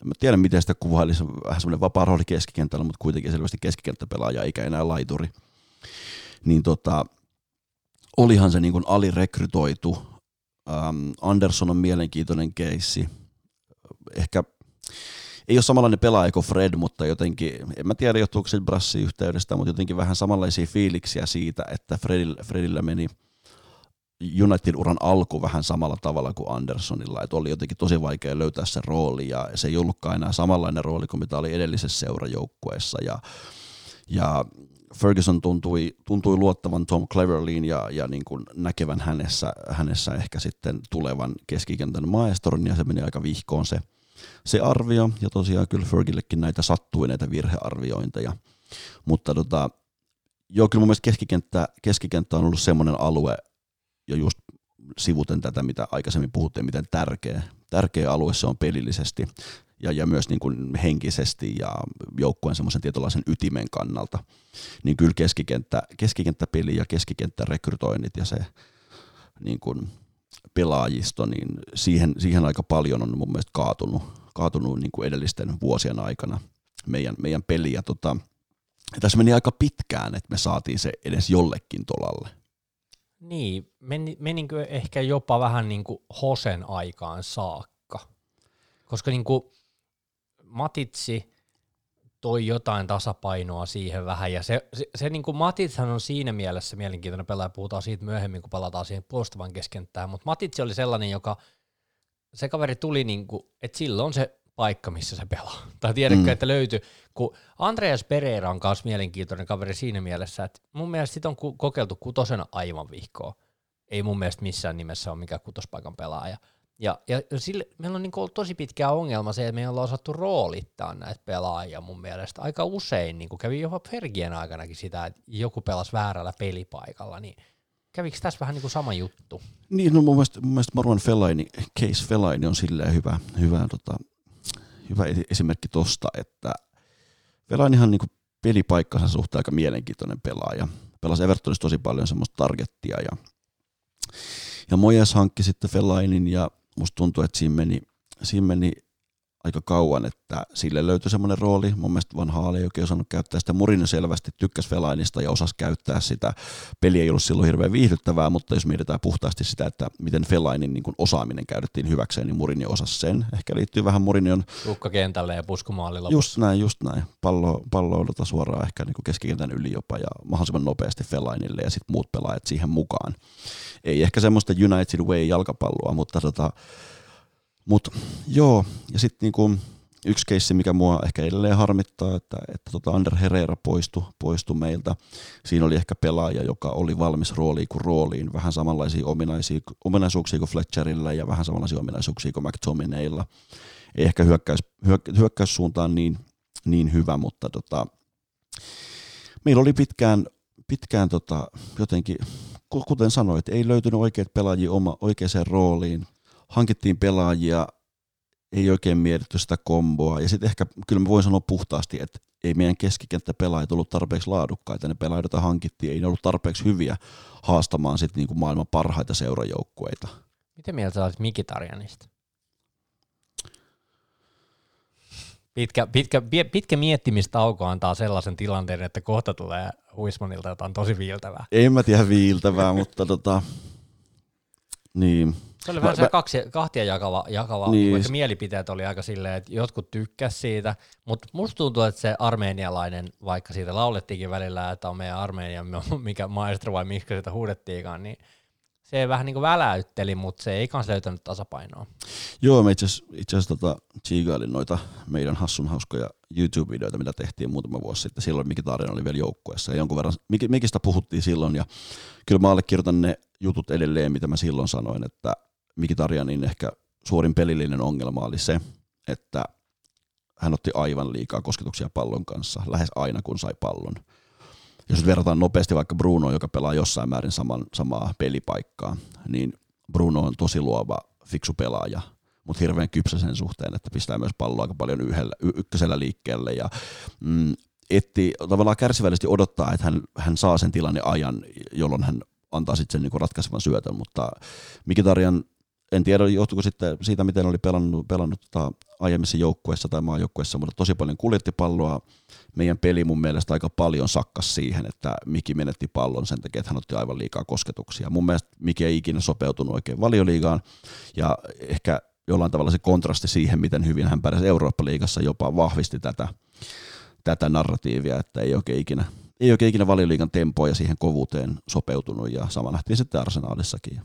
en tiedä miten sitä kuvailisi, vähän semmoinen vapaa rooli keskikentällä, mutta kuitenkin selvästi keskikenttäpelaaja eikä enää laituri, niin tota, olihan se niin kun alirekrytoitu. Ähm, Anderson on mielenkiintoinen keissi, ehkä... Ei ole samanlainen pelaaja kuin Fred, mutta jotenkin, en mä tiedä johtuuko se Brassin yhteydestä, mutta jotenkin vähän samanlaisia fiiliksiä siitä, että Fredillä, Fredillä meni United-uran alku vähän samalla tavalla kuin Andersonilla, että oli jotenkin tosi vaikea löytää se rooli ja se ei ollutkaan enää samanlainen rooli kuin mitä oli edellisessä seurajoukkueessa ja, ja Ferguson tuntui, tuntui luottavan Tom Cleverlyin ja, ja niin kuin näkevän hänessä, hänessä ehkä sitten tulevan keskikentän maestron ja se meni aika vihkoon se Se arvio, ja tosiaan kyllä Fergillekin näitä sattui, näitä virhearviointeja, mutta tota, joo, kyllä mun mielestä keskikenttä, keskikenttä on ollut semmoinen alue, ja just sivuten tätä, mitä aikaisemmin puhuttiin, miten tärkeä, tärkeä alue se on pelillisesti, ja, ja myös niin kuin henkisesti ja joukkueen semmoisen tietynlaisen ytimen kannalta, niin kyllä keskikenttä, keskikenttäpeli ja keskikenttärekrytoinnit ja se niin kuin pelaajisto, niin siihen, siihen aika paljon on mun mielestä kaatunut, kaatunut niin kuin edellisten vuosien aikana meidän, meidän peliä. Tota, tässä meni aika pitkään, että me saatiin se edes jollekin tolalle. Niin, men, meninkö ehkä jopa vähän niin kuin Hosen aikaan saakka, koska niin kuin Matitsi toi jotain tasapainoa siihen vähän, ja se, se, se niin kuin Matitshan on siinä mielessä mielenkiintoinen pelaaja, puhutaan siitä myöhemmin, kun palataan siihen puolustavan keskenttään, mutta Matitsi oli sellainen, joka, se kaveri tuli niin kuin, että sillä on se paikka, missä se pelaa, tai tiedätkö, mm. että löytyy, kun Andreas Pereira on myös mielenkiintoinen kaveri siinä mielessä, että mun mielestä sitä on kokeiltu kutosena aivan vihkoa, ei mun mielestä missään nimessä ole mikään kutospaikan pelaaja, Ja, ja sille, meillä on niin ollut tosi pitkä ongelma se, että me ollaan osattu roolittaa näitä pelaajia mun mielestä. Aika usein niin kävi jopa Fergien aikanakin sitä, että joku pelasi väärällä pelipaikalla. Niin kävikö tässä vähän niin sama juttu? Niin, no mun mielestä, mun mielestä Marouane Fellaini, case Fellaini on silleen hyvä, hyvä, tota, hyvä esimerkki tosta, että Fellainihan niin pelipaikkansa suhteen aika mielenkiintoinen pelaaja. Pelasi Evertonissa tosi paljon semmoista targettia ja, ja Moyes hankki sitten Fellainin ja musta tuntuu, että siinä meni, siinä meni aika kauan, että sille löytyi semmoinen rooli. Mun mielestä Van Gaal ei oikein osannut käyttää sitä. Murinho selvästi tykkäsi Fellainista ja osasi käyttää sitä. Peli ei ollut silloin hirveän viihdyttävää, mutta jos mietitään puhtaasti sitä, että miten Fellainin niin kuin osaaminen käytettiin hyväkseen, niin Murinho osasi sen. Ehkä liittyy vähän Murinhon... Tukkakentälle ja puskumaalilla. Just näin, just näin. Pallo, pallo odota suoraan ehkä niin kuin keskikentän yli jopa ja mahdollisimman nopeasti Fellainille ja sitten muut pelaajat siihen mukaan. Ei ehkä semmoista United Way jalkapalloa, mutta tota... Mut joo, ja sitten niinku yksi keissi, mikä mua ehkä edelleen harmittaa, että, että tota Ander Herrera poistui, poistui meiltä. Siinä oli ehkä pelaaja, joka oli valmis rooliin kuin rooliin. Vähän samanlaisia ominaisuuksia kuin Fletcherillä ja vähän samanlaisia ominaisuuksia kuin McTominaylla. Ei ehkä hyökkäys, hyökkäyssuuntaan niin, niin hyvä, mutta tota, meillä oli pitkään, pitkään tota, jotenkin, kuten sanoit, ei löytynyt oikeat pelaajia oma, oikeaan rooliin. Hankittiin pelaajia, ei oikein mietitty sitä komboa, ja sitten ehkä, kyllä mä voin sanoa puhtaasti, että ei meidän keskikenttäpelaajat ollut tarpeeksi laadukkaita, ne pelaajat, joita hankittiin, ei ne ollut tarpeeksi hyviä. haastamaan sit niinku maailman parhaita seurajoukkueita. Miten mieltä olet Mkhitaryanista? Pitkä, pitkä, pitkä miettimistauko antaa sellaisen tilanteen, että kohta tulee Huismanilta jotain tosi viiltävää. En mä tiedä viiltävää, mutta tota... Niin. Se oli mä, vähän mä, kaksi, kahtia jakava, jakava niin. Vaikka mielipiteet oli aika silleen, että jotkut tykkäs siitä, mutta musta tuntuu, että se armeenialainen, vaikka siitä laulettiinkin välillä, että on meidän Armeenia, mikä maestro vai mikä sitä huudettiinkaan, niin se vähän niin kuin väläytteli, mutta se ei kans löytänyt tasapainoa. Joo, me itse asiassa tota, tsiigailin noita meidän hassun hauskoja YouTube-videoita, mitä tehtiin muutama vuosi sitten. Silloin Mkhitaryan oli vielä joukkueessa ja jonkun verran Mik- Mikistä puhuttiin silloin. Ja kyllä mä allekirjoitan ne jutut edelleen, mitä mä silloin sanoin, että Mkhitaryanin ehkä suorin pelillinen ongelma oli se, että hän otti aivan liikaa kosketuksia pallon kanssa, lähes aina kun sai pallon. Jos nyt verrataan nopeasti vaikka Bruno, joka pelaa jossain määrin saman, samaa pelipaikkaa, niin Bruno on tosi luova, fiksu pelaaja, mutta hirveän kypsä sen suhteen, että pistää myös palloa aika paljon yhdellä, y- ykkösellä liikkeelle ja mm, etti, tavallaan kärsivällisesti odottaa, että hän, hän saa sen tilanne ajan, jolloin hän antaa sitten sen niinku ratkaisevan syötön, mutta Mkhitaryan, en tiedä johtuiko sitten siitä, miten oli pelannut, pelannut tota aiemmissa joukkueissa tai maajoukkueissa, mutta tosi paljon kuljetti palloa. Meidän peli mun mielestä aika paljon sakkas siihen, että Miki menetti pallon sen takia, että hän otti aivan liikaa kosketuksia. Mun mielestä Miki ei ikinä sopeutunut oikein Valioliigaan ja ehkä jollain tavalla se kontrasti siihen, miten hyvin hän pärjäsi Eurooppa-liigassa, jopa vahvisti tätä, tätä narratiivia, että ei oikein ikinä, ei oikein ikinä Valioliigan tempoa ja siihen kovuuteen sopeutunut ja sama nähtiin sitten Arsenaalissakin.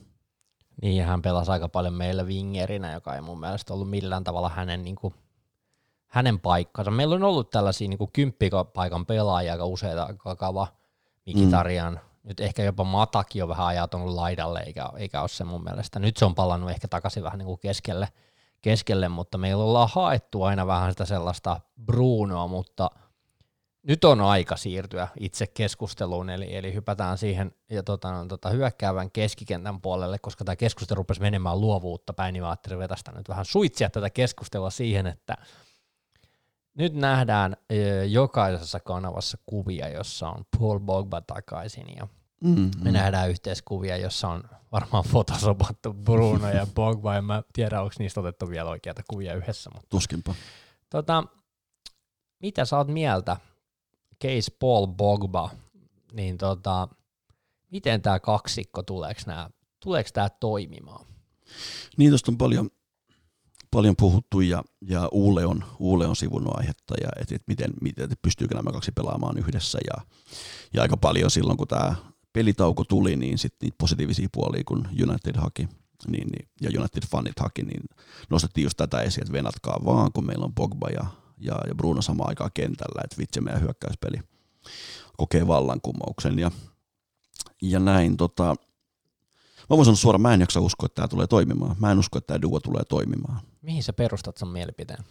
Niin, hän pelasi aika paljon meillä wingerinä, joka ei mun mielestä ollut millään tavalla hänen, niin kuin, hänen paikkansa. Meillä on ollut tällaisia niin kuin kymppipaikan pelaajia aika useita, Kakava, Mkhitaryan, mm. nyt ehkä jopa Matakin on vähän ajautunut laidalle, eikä, eikä ole se mun mielestä. Nyt se on palannut ehkä takaisin vähän niin kuin keskelle, keskelle, mutta meillä ollaan haettu aina vähän sitä sellaista Brunoa, mutta nyt on aika siirtyä itse keskusteluun, eli, eli hypätään siihen ja tota, tota, hyökkäävän keskikentän puolelle, koska tämä keskustelu rupesi menemään luovuutta päin, niin mä ajattelin vetästä nyt vähän suitsia tätä keskustelua siihen, että nyt nähdään ö, jokaisessa kanavassa kuvia, jossa on Paul Pogba takaisin, ja mm-hmm. me nähdään yhteiskuvia, jossa on varmaan fotosopattu Bruno ja Pogba, en mä tiedä, onko niistä otettu vielä oikeita kuvia yhdessä. Mutta, tuskinpa. Tota, mitä sä oot mieltä? Case Paul Pogba, niin tota, miten tämä kaksikko, tuleeko tämä toimimaan? Niin, tuosta on paljon, paljon puhuttu ja, ja Uule on, Uule on sivunut aihetta, ja et, et miten, miten pystyykö nämä kaksi pelaamaan yhdessä. Ja, ja aika paljon silloin, kun tämä pelitauko tuli, niin sitten niitä positiivisia puolia, kun United haki niin, ja United-fanit haki, niin nostettiin just tätä esiin, että venatkaa vaan, kun meillä on Pogba ja Ja, ja Bruno samaan aikaan kentällä, että vitsi meidän hyökkäyspeli kokee vallankumouksen ja, ja näin. Tota, mä voin sanoa suoraan, mä en jaksa uskoa, että tämä tulee toimimaan. Mä en usko, että tämä duo tulee toimimaan. Mihin sä perustat sun mielipiteen?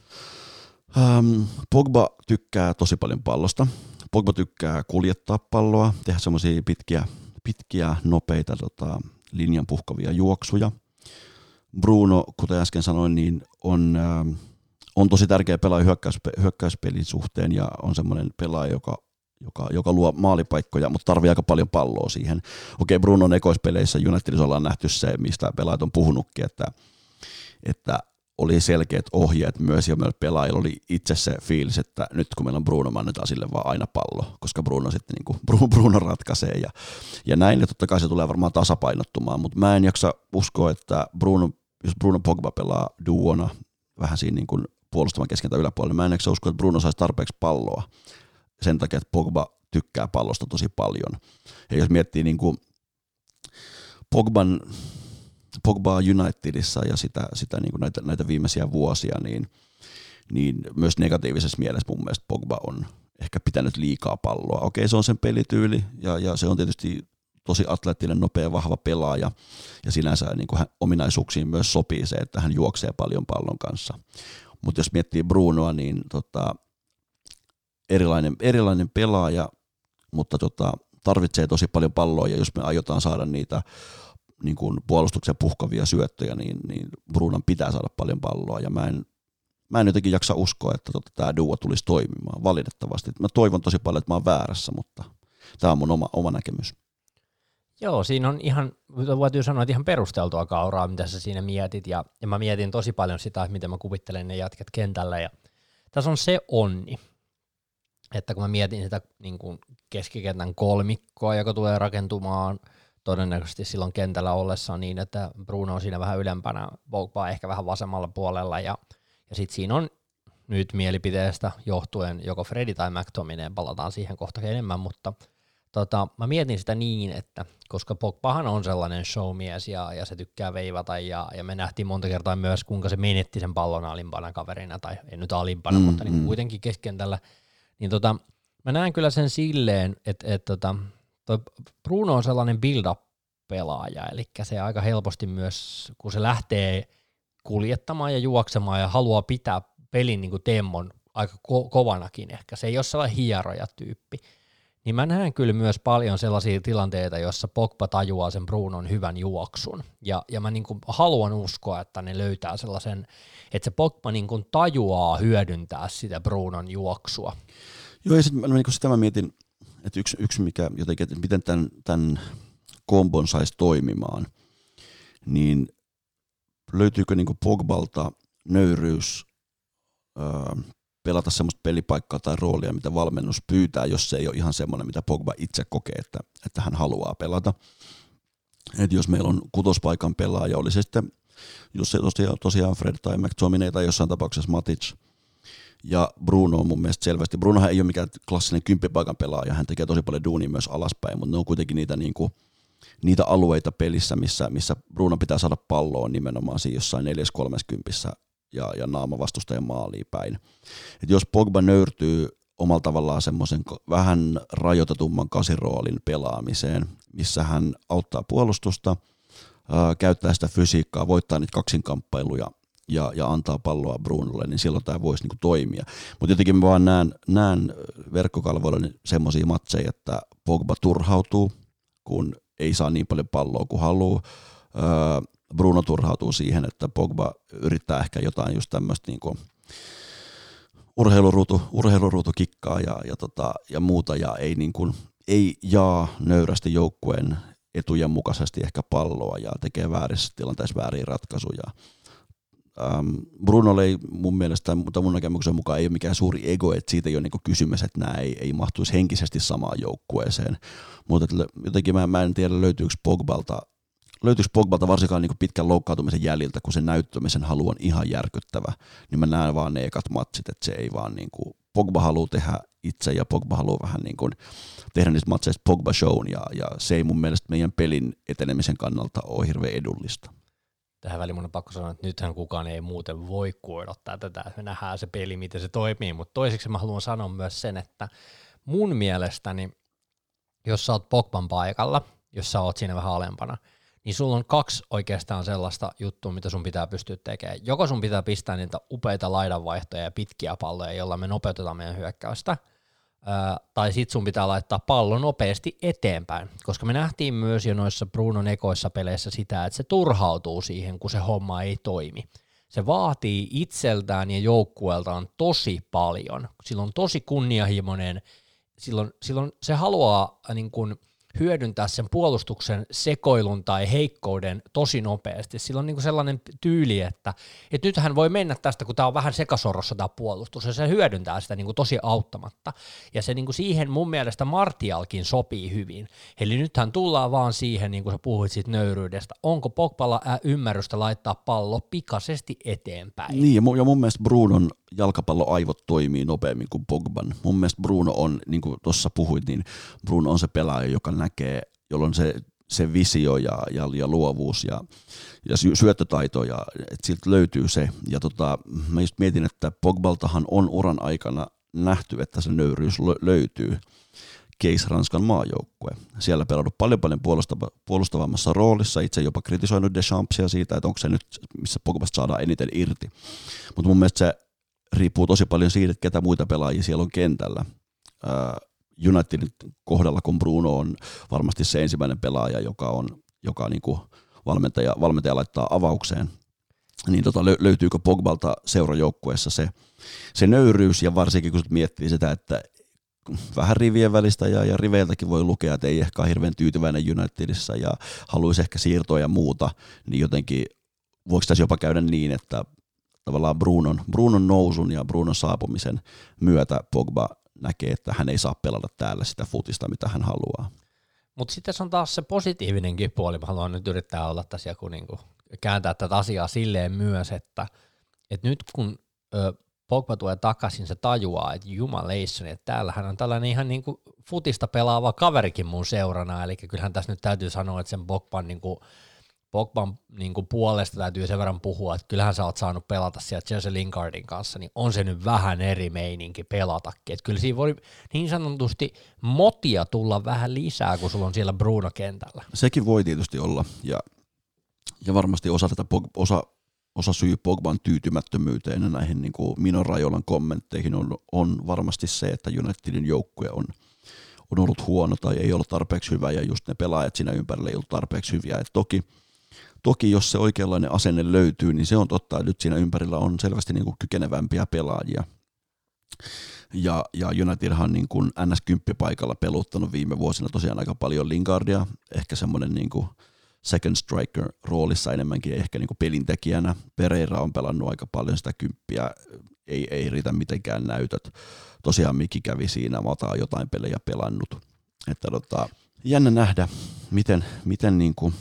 Ähm, Pogba tykkää tosi paljon pallosta. Pogba tykkää kuljettaa palloa, tehdä semmoisia pitkiä, pitkiä, nopeita tota, linjan puhkavia juoksuja. Bruno, kuten äsken sanoin, niin on... Ähm, On tosi tärkeä pelaaja hyökkäyspe- hyökkäyspelin suhteen ja on semmoinen pelaaja, joka, joka, joka luo maalipaikkoja, mutta tarvii aika paljon palloa siihen. Okei, Brunon ekoispeleissä Unitedissa ollaan nähty se, mistä pelaajat on puhunutkin, että, että oli selkeät ohjeet myös ja meillä pelaajilla oli itse se fiilis, että nyt kun meillä on Bruno, mä annetaan sille vaan aina pallo, koska Bruno sitten niin kuin, Bruno ratkaisee ja, ja näin. Ja totta kai se tulee varmaan tasapainottumaan, mutta mä en jaksa uskoa, että Bruno, jos Bruno Pogba pelaa duona vähän siinä niin kuin puolustavan keskentä yläpuolelle. Mä en ehkä usko, että Bruno saisi tarpeeksi palloa sen takia, että Pogba tykkää pallosta tosi paljon. Ja jos miettii niin kuin Pogban, Pogbaa Unitedissa ja sitä, sitä niin kuin näitä, näitä viimeisiä vuosia, niin, niin myös negatiivisessa mielessä mun mielestä Pogba on ehkä pitänyt liikaa palloa. Okei, se on sen pelityyli ja, ja se on tietysti tosi atleettinen, nopea, vahva pelaaja ja sinänsä niin kuin hän, ominaisuuksiin myös sopii se, että hän juoksee paljon pallon kanssa. Mutta jos miettii Brunoa, niin tota, erilainen, erilainen pelaaja, mutta tota, tarvitsee tosi paljon palloa, ja jos me aiotaan saada niitä niin kun puolustuksen puhkavia syöttöjä, niin, niin Brunon pitää saada paljon palloa, ja mä en, mä en jotenkin jaksa uskoa, että tota, tämä duo tulisi toimimaan valitettavasti. Mä toivon tosi paljon, että mä oon väärässä, mutta tämä on mun oma, oma näkemys. Joo, siinä on ihan, voitiin sanoa, että ihan perusteltua kauraa, mitä sä siinä mietit, ja, ja mä mietin tosi paljon sitä, että miten mä kuvittelen ne jätkät kentällä, ja tässä on se onni, että kun mä mietin sitä niin kuin keskikentän kolmikkoa, joka tulee rakentumaan todennäköisesti silloin kentällä ollessa niin, että Bruno on siinä vähän ylempänä, Pogba ehkä vähän vasemmalla puolella, ja, ja sitten siinä on nyt mielipiteestä johtuen joko Fredi tai McTominay, palataan siihen kohta enemmän, mutta Tota, mä mietin sitä niin, että koska Pogbahan on sellainen showmies ja, ja se tykkää veivata ja, ja me nähtiin monta kertaa myös, kuinka se menetti sen pallon alimpana kaverina, tai ei nyt alimpana, mm-hmm. mutta niin kuitenkin keskentällä, niin tota, mä näen kyllä sen silleen, että et tota, Bruno on sellainen build-up-pelaaja, eli se aika helposti myös, kun se lähtee kuljettamaan ja juoksemaan ja haluaa pitää pelin niin kuin temmon aika ko- kovanakin ehkä, se ei ole sellainen hieroja-tyyppi, niin mä näen kyllä myös paljon sellaisia tilanteita, joissa Pogba tajuaa sen Brunon hyvän juoksun, ja, ja mä niin kuin haluan uskoa, että ne löytää sellaisen, että se Pogba niin kuin tajuaa hyödyntää sitä Brunon juoksua. Joo, ja sit mä, niin kuin sitä mä mietin, että yksi, yksi mikä jotenkin, että miten tämän, tämän kombon saisi toimimaan, niin löytyykö niin kuin Pogbalta nöyryys öö, pelata semmoista pelipaikkaa tai roolia, mitä valmennus pyytää, jos se ei ole ihan semmoinen, mitä Pogba itse kokee, että, että hän haluaa pelata. Et jos meillä on kutospaikan pelaaja, oli se sitten, jos se tosiaan, tosiaan Fred tai McTominay tai jossain tapauksessa Matic, ja Bruno on mun mielestä selvästi. Brunohan ei ole mikään klassinen kymppipaikan pelaaja, hän tekee tosi paljon duunia myös alaspäin, mutta ne on kuitenkin niitä, niinku, niitä alueita pelissä, missä, missä Bruno pitää saada palloon nimenomaan siinä jossain neljäs kolmekymmentä ja, ja naama vastustajan maaliin päin. Et jos Pogba nöyrtyy omalla tavallaan semmoisen vähän rajoitetumman kasiroolin pelaamiseen, missä hän auttaa puolustusta, ää, käyttää sitä fysiikkaa, voittaa niitä kaksinkamppailuja ja, ja antaa palloa Brunolle, niin silloin tämä voisi niinku toimia. Mutta jotenkin mä vaan näen, näen verkkokalvoilla semmoisia matseja, että Pogba turhautuu, kun ei saa niin paljon palloa kuin haluaa. Ää, Bruno turhautuu siihen, että Pogba yrittää ehkä jotain just tämmöistä niin kuin urheiluruutu, urheiluruutukikkaa ja, ja, tota, ja muuta, ja ei, niin kuin, ei jaa nöyrästi joukkueen etujen mukaisesti ehkä palloa ja tekee väärissä tilanteissa vääriä ratkaisuja. Ähm, Bruno ei mun mielestä, mutta mun näkemyksen mukaan ei ole mikään suuri ego, että siitä ei ole niin kuin kysymys, että nämä ei, ei mahtuisi henkisesti samaan joukkueeseen, mutta jotenkin mä, mä en tiedä löytyykö Pogbalta Löytyisi Pogbalta varsinkaan niin kuin pitkän loukkaantumisen jäljiltä, kun sen näyttämisen halu on ihan järkyttävä, niin mä näen vaan ne ekat matsit, että se ei vaan niin kuin, Pogba haluaa tehdä itse ja Pogba haluaa vähän niin kuin tehdä niistä matseista Pogba shown, ja, ja se ei mun mielestä meidän pelin etenemisen kannalta ole hirveän edullista. Tähän väliin mun on pakko sanoa, että nythän kukaan ei muuten voi kuodottaa tätä, että me nähdään se peli, miten se toimii, mutta toiseksi mä haluan sanoa myös sen, että mun mielestäni, jos sä oot Pogban paikalla, jos sä oot siinä vähän alempana, niin sulla on kaksi oikeastaan sellaista juttua, mitä sun pitää pystyä tekemään. Joko sun pitää pistää niitä upeita laidanvaihtoja ja pitkiä palloja, joilla me nopeutetaan meidän hyökkäystä, Ää, tai sit sun pitää laittaa pallo nopeasti eteenpäin, koska me nähtiin myös jo noissa Brunon ekoissa peleissä sitä, että se turhautuu siihen, kun se homma ei toimi. Se vaatii itseltään ja joukkueeltaan tosi paljon. Sillä on tosi kunnianhimoinen, silloin, silloin se haluaa niin kuin hyödyntää sen puolustuksen sekoilun tai heikkouden tosi nopeasti. Sillä on niin kuin sellainen tyyli, että, että nythän voi mennä tästä, kun tämä on vähän sekasorrossa tämä puolustus, ja se hyödyntää sitä niin kuin tosi auttamatta. Ja se niin kuin siihen mun mielestä Martialkin sopii hyvin. Eli nythän tullaan vaan siihen, niin kuin sä puhuit siitä nöyryydestä, onko Pogballa ymmärrystä laittaa pallo pikaisesti eteenpäin. Niin, ja mun, ja mun mielestä Brunon jalkapalloaivot toimii nopeammin kuin Pogban. Mun mielestä Bruno on, niin kuin tuossa puhuit, niin Bruno on se pelaaja, joka näkee, jolloin se, se visio ja, ja, ja luovuus ja, ja syöttötaito, ja, että siltä löytyy se. Ja tota, mä just mietin, että Pogbaltahan on uran aikana nähty, että se nöyryys löytyy. Case Ranskan maajoukkue. Siellä pelannut paljon paljon puolustava, puolustavammassa roolissa, itse jopa kritisoinut Deschampsia siitä, että onko se nyt, missä Pogbasta saadaan eniten irti. Mutta mun mielestä se riippuu tosi paljon siitä, että ketä muita pelaajia siellä on kentällä. Unitedin kohdalla, kun Bruno on varmasti se ensimmäinen pelaaja, joka on joka niin kuin valmentaja, valmentaja laittaa avaukseen, niin tota, löytyykö Pogbalta seurajoukkueessa se, se nöyryys, ja varsinkin kun miettii sitä, että vähän rivien välistä ja, ja riveiltäkin voi lukea, että ei ehkä hirveän tyytyväinen Unitedissa ja haluaisi ehkä siirtoa ja muuta, niin jotenkin voiko tässä jopa käydä niin, että tavallaan Brunon, Brunon nousun ja Brunon saapumisen myötä Pogba näkee, että hän ei saa pelata täällä sitä futista, mitä hän haluaa. Mutta sitten se on taas se positiivinenkin puoli. Mä haluan nyt yrittää olla tässä joku niinku kääntää tätä asiaa silleen myös, että et nyt kun ö, Pogba tulee takaisin, se tajuaa, että jumaleissoni, että täällähän on tällainen ihan niinku futista pelaava kaverikin mun seurana, eli kyllähän tässä nyt täytyy sanoa, että sen Pogban niinku Pogban niin kuin puolesta täytyy sen verran puhua, että kyllähän sä oot saanut pelata sieltä Jesse Lingardin kanssa, niin on se nyt vähän eri meininki pelatakin. Että kyllä siinä voi niin sanotusti motia tulla vähän lisää, kun sulla on siellä Bruno kentällä. Sekin voi tietysti olla, ja, ja varmasti osa, tätä Pog, osa, osa syy Pogban tyytymättömyyteen ja näihin niin kuin Mino Raiolan kommentteihin on, on varmasti se, että Unitedin joukkue on on ollut huono tai ei ollut tarpeeksi hyvä, ja just ne pelaajat siinä ympärillä ei ollut tarpeeksi hyviä. Et toki Toki jos se oikeanlainen asenne löytyy, niin se on totta, että nyt siinä ympärillä on selvästi niin kuin kykenevämpiä pelaajia. Ja, ja Unitedhan on niin kuin N S kymmenen paikalla peluttanut viime vuosina tosiaan aika paljon Lingardia, ehkä semmoinen niin kuin second striker roolissa enemmänkin, ehkä niin kuin pelintekijänä. Pereira on pelannut aika paljon sitä kymppiä, ei, ei riitä mitenkään näytöt. Tosiaan Miki kävi siinä, Mata on jotain pelejä pelannut. Että tota, jännä nähdä, miten, miten niin kuin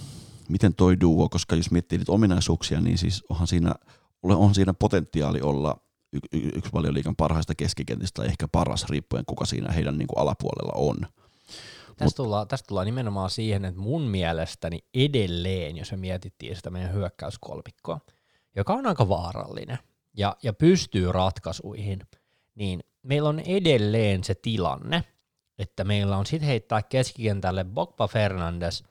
miten toi duo, koska jos miettii niitä ominaisuuksia, niin siis onhan siinä, on siinä potentiaali olla y- y- yksi Valioliigan parhaista keskikentistä, ehkä paras, riippuen kuka siinä heidän niin kuin alapuolella on. Tästä, Mut, tullaan, tästä tullaan nimenomaan siihen, että mun mielestäni edelleen, jos me mietittiin sitä meidän hyökkäyskolmikkoa, joka on aika vaarallinen ja, ja pystyy ratkaisuihin, niin meillä on edelleen se tilanne, että meillä on sitten heittää keskikentälle Pogba, Fernandes,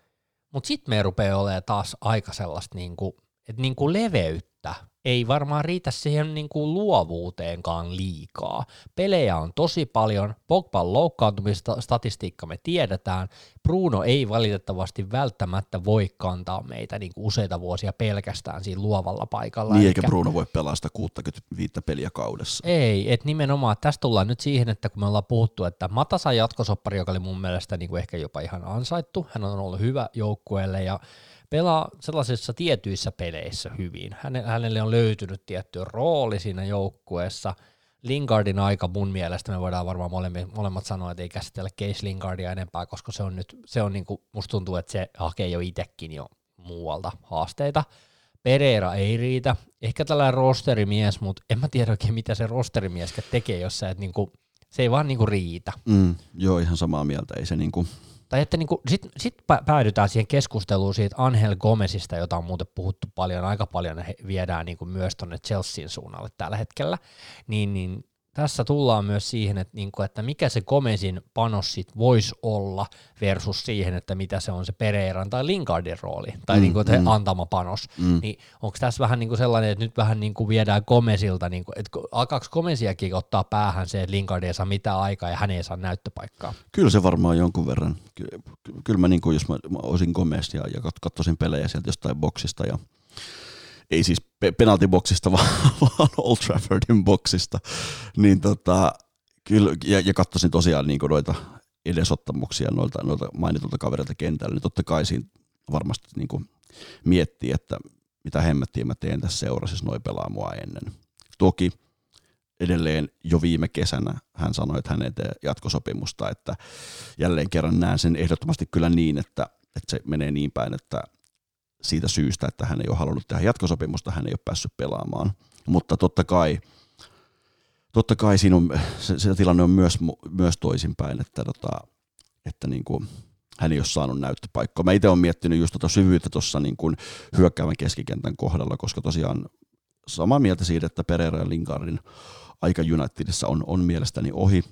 mutta sitten me rupeaa olemaan taas aika sellaista, niinku, että niinku leveyttä ei varmaan riitä siihen niinku luovuuteenkaan liikaa. Pelejä on tosi paljon, Pogban loukkaantumistatistiikka me tiedetään, Bruno ei valitettavasti välttämättä voi kantaa meitä niinku useita vuosia pelkästään siinä luovalla paikalla. Niin, eikä Bruno voi pelaa sitä kuusikymmentäviisi peliä kaudessa. Ei, että nimenomaan tässä tullaan nyt siihen, että kun me ollaan puhuttu, että Mata sai jatkosoppari, joka oli mun mielestä niinku ehkä jopa ihan ansaittu, hän on ollut hyvä joukkueelle ja pelaa sellaisissa tietyissä peleissä hyvin. Hänelle on löytynyt tietty rooli siinä joukkueessa. Lingardin aika mun mielestä, me voidaan varmaan molemmat sanoa, että ei käsitellä Case Lingardia enempää, koska se on nyt, se on niin kuin, musta tuntuu, että se hakee jo itsekin jo muualta haasteita. Pereira ei riitä. Ehkä tällainen rosterimies, mutta en mä tiedä oikein, mitä se rosterimies tekee, jos sä et niin kuin, se ei vaan niin kuin riitä. Mm, joo, ihan samaa mieltä. Ei se niin kuin... Tai että niin sitten sit päädytään siihen keskusteluun siitä Angel Gomesista, jota on muuten puhuttu paljon, aika paljon he viedään niin kuin myös tuonne Chelsean suunnalle tällä hetkellä, niin, niin tässä tullaan myös siihen, että, niin kuin, että mikä se Gomesin panos sit voisi olla versus siihen, että mitä se on se Pereiran tai Lingardin rooli, tai mm, niin kuin, mm. antama panos, mm. niin onko tässä vähän niin kuin sellainen, että nyt vähän niin kuin viedään Gomesilta, niin kuin, että alkaako Gomesiakin ottaa päähän se, että Lingard ei saa mitään aikaa ja hän ei saa näyttöpaikkaa? Kyllä se varmaan jonkun verran. Kyllä mä, niin kuin, jos mä, mä olisin Gomes ja, ja katsoisin pelejä sieltä jostain boksista ja ei siis penaltiboksista, vaan, vaan Old Traffordin boksista. Niin tota, kyllä, ja, ja katsoisin tosiaan niin noita edesottamuksia noilta, noilta mainitulta kavereilta kentällä, niin totta kai siinä varmasti niin miettii, että mitä hemmettiä mä teen tässä seurassa, jos noi pelaa mua ennen. Toki edelleen jo viime kesänä hän sanoi, että hän ei tee jatkosopimusta, että jälleen kerran näen sen ehdottomasti kyllä niin, että, että se menee niin päin, että siitä syystä, että hän ei ole halunnut tehdä jatkosopimusta, hän ei ole päässyt pelaamaan. Mutta totta kai, totta kai siinä on, se, se tilanne on myös, myös toisinpäin, että, tota, että niin kuin, hän ei ole saanut näyttöpaikkaa. Mä itse olen miettinyt just tuota syvyyttä tuossa niin kuin hyökkäävän keskikentän kohdalla, koska tosiaan samaa mieltä siitä, että Pereira ja Lingardin aika Unitedissa on, on mielestäni ohi.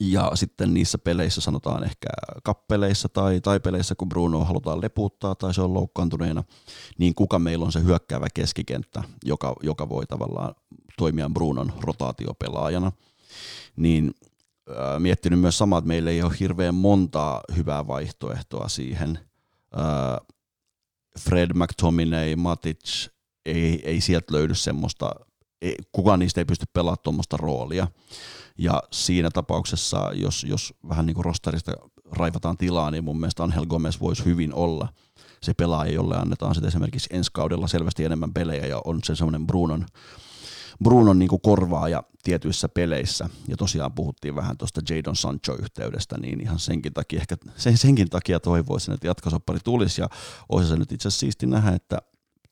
Ja sitten niissä peleissä, sanotaan ehkä kappeleissa tai, tai peleissä, kun Bruno halutaan lepuuttaa tai se on loukkaantuneena, niin kuka meillä on se hyökkäävä keskikenttä, joka, joka voi tavallaan toimia Brunon rotaatiopelaajana, niin äh, miettinyt myös samaa, että meillä ei ole hirveän montaa hyvää vaihtoehtoa siihen. Äh, Fred, McTominay, Matic, ei, ei sieltä löydy semmoista kukaan niistä ei pysty pelaamaan tuommoista roolia. Ja siinä tapauksessa, jos, jos vähän niin kuin rosterista raivataan tilaa, niin mun mielestä Angel Gomes voisi hyvin olla se pelaaja, jolle annetaan sitten esimerkiksi ensi kaudella selvästi enemmän pelejä ja on se semmoinen Brunon, Brunon niin kuin korvaaja tietyissä peleissä. Ja tosiaan puhuttiin vähän tuosta Jadon Sancho-yhteydestä, niin ihan senkin takia, ehkä sen, senkin takia toivoisin, että jatkosoppari tulisi. Ja olisi se nyt itse asiassa siisti nähdä, että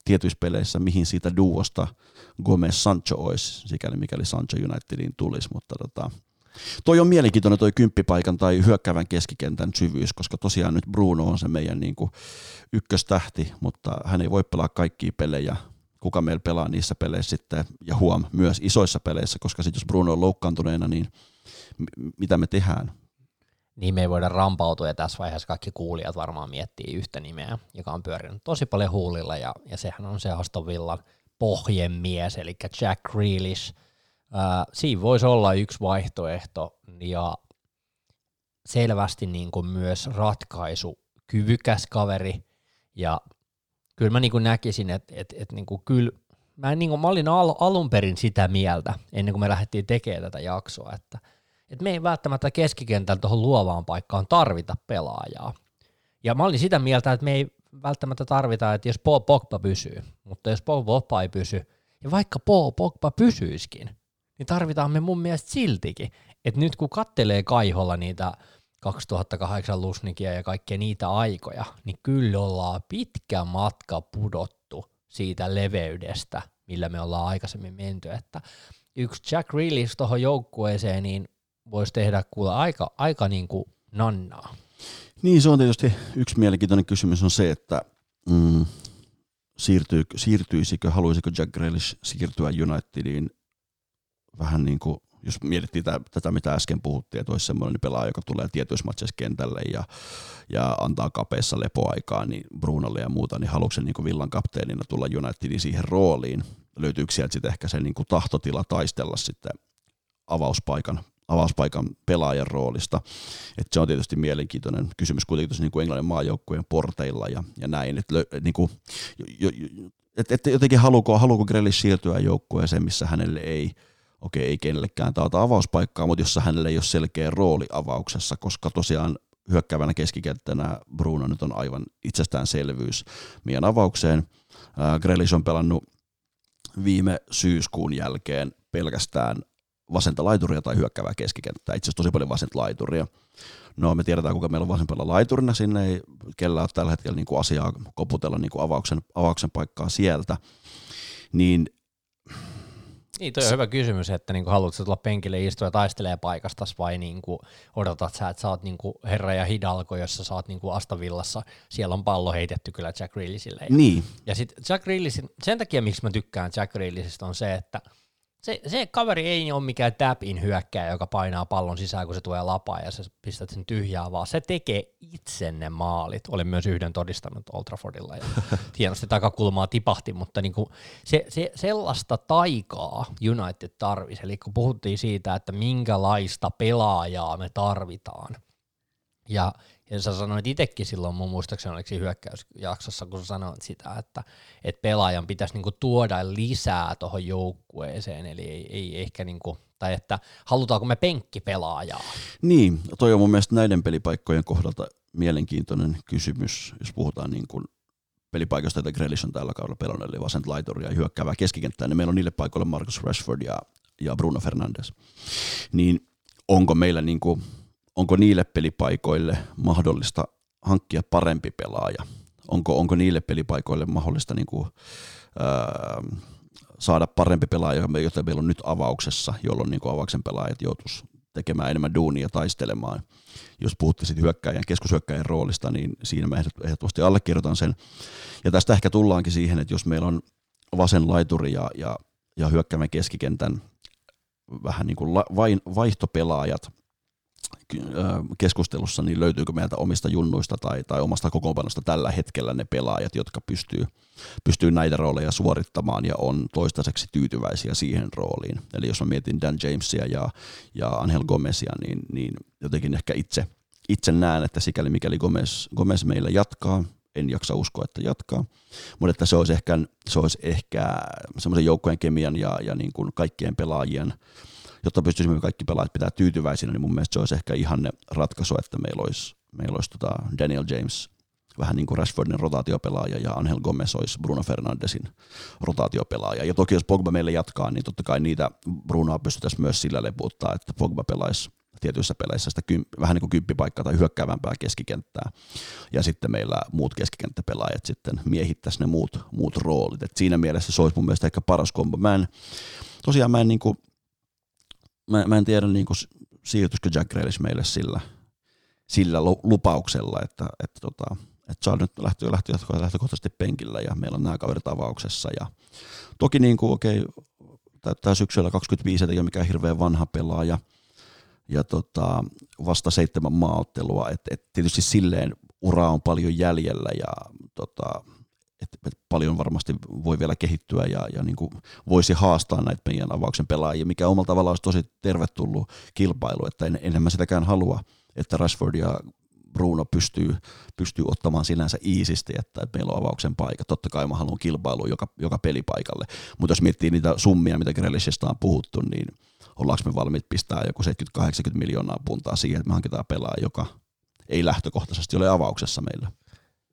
tietyissä peleissä, mihin siitä duosta Gomez-Sancho olisi, sikäli mikäli Sancho Unitediin tulisi, mutta tota, toi on mielenkiintoinen toi kymppipaikan tai hyökkäävän keskikentän syvyys, koska tosiaan nyt Bruno on se meidän niin kuin ykköstähti, mutta hän ei voi pelaa kaikkia pelejä, kuka meillä pelaa niissä peleissä sitten, ja huom, myös isoissa peleissä, koska sitten jos Bruno on loukkaantuneena, niin m- mitä me tehdään? Niin me ei voida rampautua, ja tässä vaiheessa kaikki kuulijat varmaan miettii yhtä nimeä, joka on pyörinyt tosi paljon huulilla, ja, ja sehän on se Aston Villan pohjemies, eli Jack Grealish. Äh, siinä voisi olla yksi vaihtoehto, ja selvästi niin kuin myös ratkaisu kyvykäs kaveri, ja kyllä mä niin kuin näkisin, että et, et niin kuin kyllä, mä, niin kuin, mä olin al- alun perin sitä mieltä, ennen kuin me lähdettiin tekemään tätä jaksoa, että että me ei välttämättä keskikentällä tuohon luovaan paikkaan tarvita pelaajaa. Ja mä olin sitä mieltä, että me ei välttämättä tarvita, että jos Paul Pogba pysyy, mutta jos Paul Pogba ei pysy, ja vaikka Paul Pogba pysyisikin, niin tarvitaan me mun mielestä siltikin. Että nyt kun kattelee kaiholla niitä kaksituhattakahdeksan Luzhnikia ja kaikkia niitä aikoja, niin kyllä ollaan pitkä matka pudottu siitä leveydestä, millä me ollaan aikaisemmin menty. Että yksi Jack Grealish tuohon joukkueeseen, niin voisi tehdä kuulla aika, aika niin kuin nannaa. Niin, se on tietysti yksi mielenkiintoinen kysymys on se, että mm, siirtyy, siirtyisikö, haluaisiko Jack Grealish siirtyä Unitediin vähän niin kuin, jos mietittiin tätä, tätä mitä äsken puhuttiin, että olisi semmoinen pelaaja, joka tulee tietyissä matseissa kentälle ja, ja antaa kapeissa lepoaikaa niin Brunolle ja muuta, niin haluatko se niin kuin Villan kapteenina tulla Unitediin siihen rooliin? Löytyykö sieltä sitten ehkä se niin kuin tahtotila taistella sitten avauspaikan avauspaikan pelaajan roolista. Et se on tietysti mielenkiintoinen kysymys kuitenkin tuossa niin kuin Englannin maajoukkueen porteilla ja, ja näin. Et, niin kuin, jo, jo, et, et jotenkin haluuko, haluuko Grealish siirtyä joukkueeseen, missä hänelle ei, okei ei kenellekään taata avauspaikkaa, mutta jossa hänelle ei ole selkeä rooli avauksessa, koska tosiaan hyökkäävänä keskikenttänä Bruno nyt on aivan itsestäänselvyys meidän avaukseen. Äh, Grealish on pelannut viime syyskuun jälkeen pelkästään vasenta laituria tai hyökkäävää keskikenttää, itse asiassa tosi paljon vasenta laituria. No me tiedetään, kuka meillä on vasempalla laiturina, sinne ei kellään ole tällä hetkellä niin kuin asiaa koputella niin kuin avauksen, avauksen paikkaa sieltä. Niin, niin toi on S- hyvä kysymys, että niin kuin haluatko tulla penkille istua ja taistelee paikastas vai niin kuin odotat sä, että sä oot niin kuin herra ja hidalko, jossa sä oot niin kuin Aston Villassa, siellä on pallo heitetty kyllä Jack Grealishille. Niin. Ja sit Jack Grealishin, sen takia miksi mä tykkään Jack Grealishista on se, että Se, se kaveri ei ole mikään tap-in hyökkääjä, joka painaa pallon sisään, kun se tulee lapaa ja sä pistät sen tyhjää, vaan se tekee itse ne maalit. Olen myös yhden todistanut Old Traffordilla ja hienosti takakulmaa tipahti, mutta niin kuin se, se, sellaista taikaa United tarvisi. Eli kun puhuttiin siitä, että minkälaista pelaajaa me tarvitaan. Ja, ja sä sanoit itsekin silloin, mun muistaakseni oliko siinä hyökkäysjaksossa, kun sä sanoit sitä, että et pelaajan pitäisi niinku tuoda lisää tuohon joukkueeseen, eli ei, ei ehkä, niinku, tai että halutaanko me penkkipelaajaa? Niin, toi on mun mielestä näiden pelipaikkojen kohdalta mielenkiintoinen kysymys, jos puhutaan niin kuin pelipaikoista, joita Grealish on tällä kaudella pelannut, eli vasenta laituria ja hyökkäävää keskikenttää, niin meillä on niille paikoille Marcus Rashford ja, ja Bruno Fernandes. Niin onko meillä niin kuin onko niille pelipaikoille mahdollista hankkia parempi pelaaja? Onko, onko niille pelipaikoille mahdollista niin kuin, ää, saada parempi pelaaja, jota meillä on nyt avauksessa, jolloin niin kuin avauksen pelaajat joutuisi tekemään enemmän duunia taistelemaan? Jos puhutte sitten hyökkäjän, keskushyökkäjän roolista, niin siinä mä ehdottomasti allekirjoitan sen. Ja tästä ehkä tullaankin siihen, että jos meillä on vasen laituri ja, ja, ja hyökkäävän keskikentän vähän niin kuin la, vain, vaihtopelaajat, keskustelussa, niin löytyykö meiltä omista junnuista tai, tai omasta kokoonpanosta tällä hetkellä ne pelaajat, jotka pystyy, pystyy näitä rooleja suorittamaan ja on toistaiseksi tyytyväisiä siihen rooliin. Eli jos mä mietin Dan Jamesia ja, ja Angel Gomesia, niin, niin jotenkin ehkä itse, itse näen, että sikäli mikäli Gomez, Gomez meillä jatkaa en jaksa uskoa, että jatkaa. Mutta että se olisi ehkä, se olisi ehkä semmoisen joukkojen kemian ja, ja niin kuin kaikkien pelaajien, jotta pystyisimme kaikki pelaajat pitää tyytyväisinä, niin mun mielestä se olisi ehkä ihanne ratkaisu, että meillä olisi, meillä olisi tota Daniel James, vähän niin kuin Rashfordin rotaatiopelaaja, ja Angel Gomes olisi Bruno Fernandesin rotaatiopelaaja. Ja toki jos Pogba meille jatkaa, niin totta kai niitä Brunoa pystytäisiin myös sillä lepuuttaa, että Pogba pelaisi tietyissä peleissä sitä kymp- vähän niin kuin kymppipaikkaa tai hyökkäävämpää keskikenttää. Ja sitten meillä muut keskikenttäpelaajat sitten miehittäisi ne muut, muut roolit. Et siinä mielessä se olisi mun mielestä ehkä paras kombo. Mä en, tosiaan mä en, niin kuin, mä, mä en tiedä, niin kuin, siirtyisikö Jack Grealish meille sillä, sillä lupauksella, että, että, tota, että saa nyt lähtöä lähtökohtaisesti penkillä ja meillä on nämä kaverit avauksessa. Ja toki niin kuin, okei, täyttää syksyllä kaksikymmentäviisi, ei ole mikään hirveän vanha pelaaja. Ja tota, vasta seitsemän maaottelua, että et tietysti silleen uraa on paljon jäljellä ja tota, et, et paljon varmasti voi vielä kehittyä ja, ja niin kuin voisi haastaa näitä meidän avauksen pelaajia, mikä omalla tavallaan olisi tosi tervetullut kilpailu, että en, enhän mä sitäkään halua, että Rashford ja Bruno pystyy, pystyy ottamaan sinänsä iisisti, että, että meillä on avauksen paikka. Totta kai mä haluan kilpailua joka, joka pelipaikalle, mutta jos miettii niitä summia, mitä Grealishista on puhuttu, niin ollaanko me valmiit pistää joku seitsemänkymmentä kahdeksankymmentä miljoonaa puntaa siihen, että me hankitaan pelaaja, joka ei lähtökohtaisesti ole avauksessa meillä.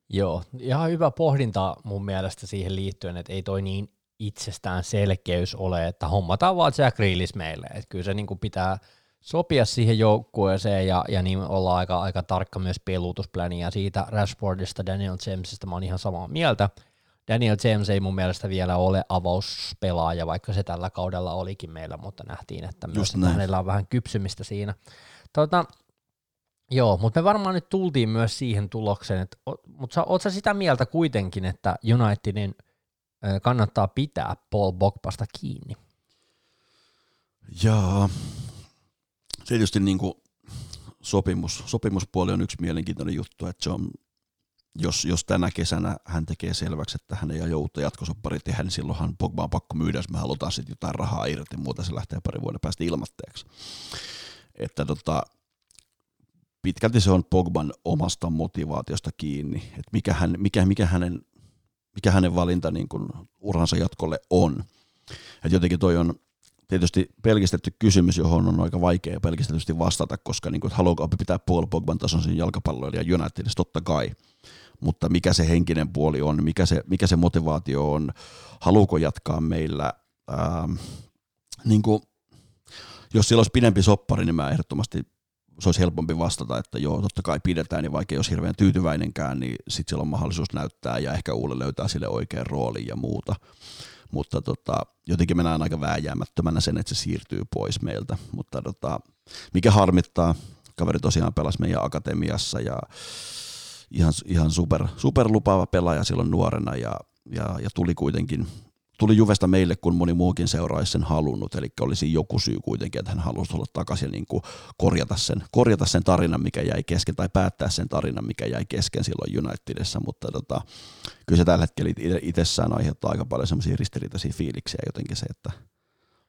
Joo, ihan hyvä pohdinta mun mielestä siihen liittyen, että ei toi niin itsestään selkeys ole, että hommataan vaan Jack Grealish meille. Että kyllä se niinku pitää sopia siihen joukkueeseen ja, ja niin olla aika, aika tarkka myös peluutuspläniä siitä Rashfordista, Daniel Jamesista, mä oon ihan samaa mieltä. Daniel James ei mun mielestä vielä ole avauspelaaja, vaikka se tällä kaudella olikin meillä, mutta nähtiin, että myös hänellä on vähän kypsymistä siinä. Tuota, joo, mutta me varmaan nyt tultiin myös siihen tulokseen, että mutta oot sä sitä mieltä kuitenkin, että Unitedin kannattaa pitää Paul Pogbasta kiinni? Jaa, se tietysti niin kuin sopimus, sopimuspuoli on yksi mielenkiintoinen juttu, että se on Jos, jos tänä kesänä hän tekee selväksi, että hän ei ajo uutta jatkosoppari tehdä, niin silloinhan Pogba on pakko myydä, jos me halutaan sitten jotain rahaa irti, muuta se lähtee pari vuoden päästä ilmatteeksi. Että tota, pitkälti se on Pogban omasta motivaatiosta kiinni, että mikä, hän, mikä, mikä, hänen, mikä hänen valinta niin kuin uransa jatkolle on. Että jotenkin toi on tietysti pelkistetty kysymys, johon on aika vaikea pelkistetysti vastata, koska niin kuin, haluanko pitää Paul Pogban tason jalkapalloilija ja Unitedissa, totta kai. Mutta mikä se henkinen puoli on, mikä se, mikä se motivaatio on, haluuko jatkaa meillä. Ähm, niin kuin, jos sillä olisi pidempi soppari, niin mä ehdottomasti se olisi helpompi vastata, että joo, totta kai pidetään, niin vaikka ei olisi hirveän tyytyväinenkään, niin sitten siellä on mahdollisuus näyttää ja ehkä Ulle löytää sille oikean roolin ja muuta. Mutta tota, jotenkin mä näen aika vääjäämättömänä sen, että se siirtyy pois meiltä. Mutta tota, mikä harmittaa, kaveri tosiaan pelasi meidän akatemiassa ja Ihan, ihan super, super lupaava pelaaja silloin nuorena ja, ja, ja tuli kuitenkin, tuli Juvesta meille, kun moni muukin seuraisi sen halunnut, eli olisi joku syy kuitenkin, että hän halusi olla takaisin ja niin kuin korjata, sen, korjata sen tarinan, mikä jäi kesken, tai päättää sen tarinan, mikä jäi kesken silloin Unitedissa, mutta tota, kyllä se tällä hetkellä itsessään aiheuttaa aika paljon semmoisia ristiriitaisia fiiliksiä jotenkin se, että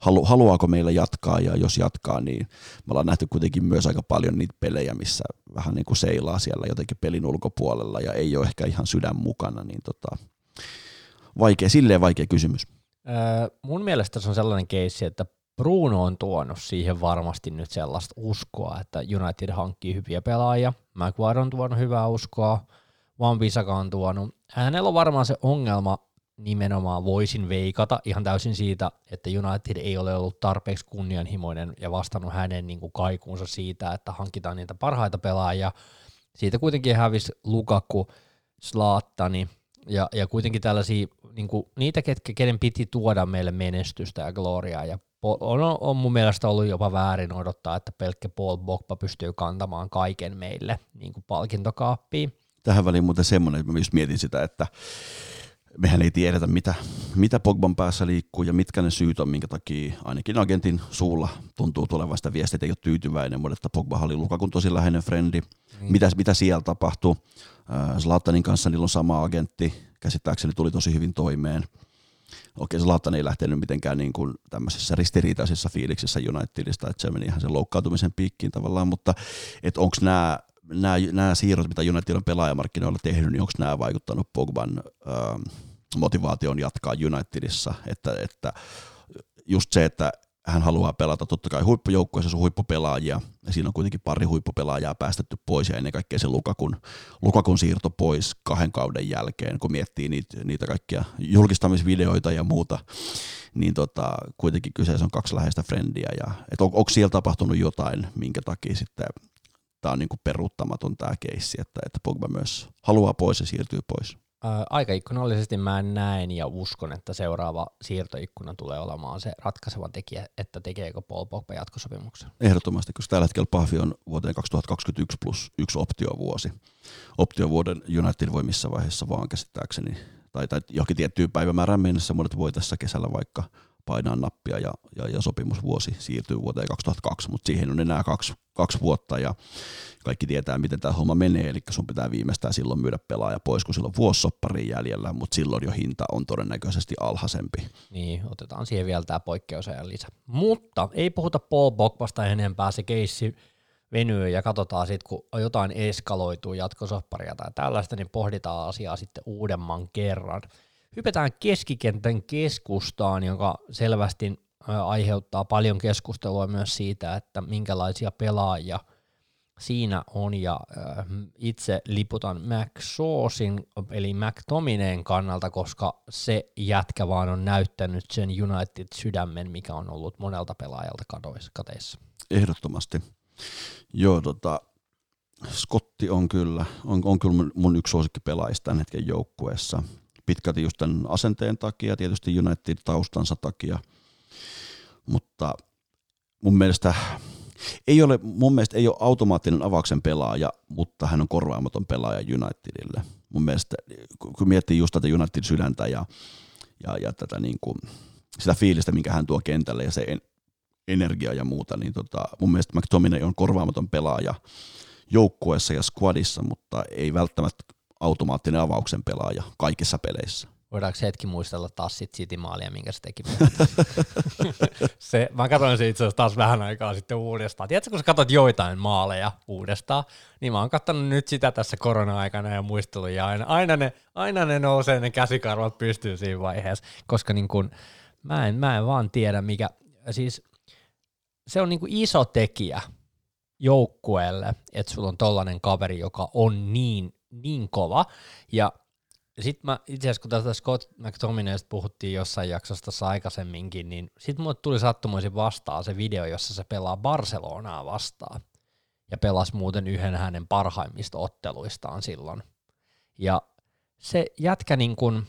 halu, haluaako meillä jatkaa ja jos jatkaa, niin me ollaan nähty kuitenkin myös aika paljon niitä pelejä, missä vähän niin kuin seilaa siellä jotenkin pelin ulkopuolella ja ei ole ehkä ihan sydän mukana, niin tota, vaikea, silleen vaikea kysymys. Öö, mun mielestä se on sellainen keissi, että Bruno on tuonut siihen varmasti nyt sellaista uskoa, että United hankkii hyviä pelaajia, Maguire on tuonut hyvää uskoa, Wan-Bissaka on tuonut, hänellä on varmaan se ongelma, nimenomaan voisin veikata ihan täysin siitä, että United ei ole ollut tarpeeksi kunnianhimoinen ja vastannut hänen niin kuin kaikuunsa siitä, että hankitaan niitä parhaita pelaajia. Siitä kuitenkin hävisi Lukaku, Zlatani ja, ja kuitenkin tällaisia niin kuin niitä, ketkä, kenen piti tuoda meille menestystä ja gloriaa. Ja on, on mun mielestä ollut jopa väärin odottaa, että pelkkä Paul Pogba pystyy kantamaan kaiken meille niin kuin palkintokaappiin. Tähän väliin muuten semmoinen, että mä just mietin sitä, että mehän ei tiedetä, mitä, mitä Pogban päässä liikkuu ja mitkä ne syyt on, minkä takia ainakin agentin suulla tuntuu tulevan sitä viestiä, että ei ole tyytyväinen, mutta Pogba oli Lukakun tosi läheinen frendi. Mm. Mitä, mitä siellä tapahtuu? Zlatanin kanssa niillä on sama agentti, käsittääkseni tuli tosi hyvin toimeen. Okei, Zlatan ei lähtenyt mitenkään niin kuin tämmöisissä ristiriitaisissa fiiliksissä Unitedista, että se meni ihan sen loukkaantumisen piikkiin tavallaan, mutta onko nämä nämä, nämä siirrot, mitä United on pelaajamarkkinoilla tehnyt, niin onko nämä vaikuttanut Pogban ähm, motivaation jatkaa Unitedissa, että, että just se, että hän haluaa pelata totta kai huippujoukkueessa on huippupelaajia, ja siinä on kuitenkin pari huippupelaajaa päästetty pois, ja ennen kaikkea se Lukakun, Lukakun siirto pois kahden kauden jälkeen, kun miettii niitä, niitä kaikkia julkistamisvideoita ja muuta, niin tota, kuitenkin kyseessä on kaksi läheistä frendiä, ja et on, onko siellä tapahtunut jotain, minkä takia sitten tämä on niinku peruuttamaton tämä keissi, että, että Pogba myös haluaa pois ja siirtyy pois. Aikaikkunallisesti mä näen ja uskon, että seuraava siirtoikkuna tulee olemaan se ratkaiseva tekijä, että tekeekö Paul Pogba jatkosopimuksen. Ehdottomasti, koska tällä hetkellä Pahvi on vuoteen kaksituhattakaksikymmentäyksi plus yksi optiovuosi. Optiovuoden United voi missä vaiheessa vaan käsittääkseni, tai, tai johonkin tiettyyn päivämäärään mennessä monet voi tässä kesällä vaikka painaa nappia ja, ja, ja sopimusvuosi siirtyy vuoteen kaksituhattakaksi, mutta siihen on enää kaksi, kaksi vuotta ja kaikki tietää, miten tämä homma menee, eli sun pitää viimeistään silloin myydä pelaaja pois, kun silloin vuosisopparin jäljellä, mutta silloin jo hinta on todennäköisesti alhaisempi. Niin, otetaan siihen vielä tämä poikkeusajan lisä. Mutta ei puhuta Paul Pogbasta enempää, se keissi venyy ja katsotaan sitten, kun jotain eskaloituu jatkosopparia tai tällaista, niin pohditaan asiaa sitten uudemman kerran. Hypätään keskikentän keskustaan, joka selvästi aiheuttaa paljon keskustelua myös siitä, että minkälaisia pelaajia siinä on, ja itse liputan McSaucin eli McTominayn kannalta, koska se jätkä vaan on näyttänyt sen United-sydämen, mikä on ollut monelta pelaajalta kateissa. Ehdottomasti. Joo, tota, Scotti on kyllä, on, on kyllä mun yksi suosikki pelaajista tämän hetken joukkueessa. Pitkälti just tämän asenteen takia, tietysti United-taustansa takia, mutta mun mielestä ei ole, mun mielestä ei ole automaattinen avauksen pelaaja, mutta hän on korvaamaton pelaaja Unitedille. Mun mielestä, kun miettii just tätä United-sydäntä ja, ja, ja tätä niin kuin, sitä fiilistä, minkä hän tuo kentälle ja se en, energia ja muuta, niin tota, mun mielestä McTominay on korvaamaton pelaaja joukkueessa ja squadissa, mutta ei välttämättä automaattinen avauksen pelaaja kaikissa peleissä. Voidaanko hetki muistella taas sit City-maalia, minkä se teki? se, mä katsoin se itse asiassa taas vähän aikaa sitten uudestaan. Tiedätkö, kun sä katsot joitain maaleja uudestaan, niin mä oon katsonut nyt sitä tässä korona-aikana ja muisteluja. Aina, aina, ne, aina ne nousee, ne käsikarvat pystyy siinä vaiheessa, koska niin kun, mä, en, mä en vaan tiedä, mikä... Siis, se on niin kun iso tekijä joukkueelle, että sulla on tollainen kaveri, joka on niin niin kova, ja sit mä itse asiassa, kun tästä Scott McTominaysta puhuttiin jossain jaksossa tässä aikaisemminkin, niin sit mulle tuli sattumoisin vastaan se video, jossa se pelaa Barcelonaa vastaan, ja pelasi muuten yhden hänen parhaimmista otteluistaan silloin, ja se jätkä niin kun,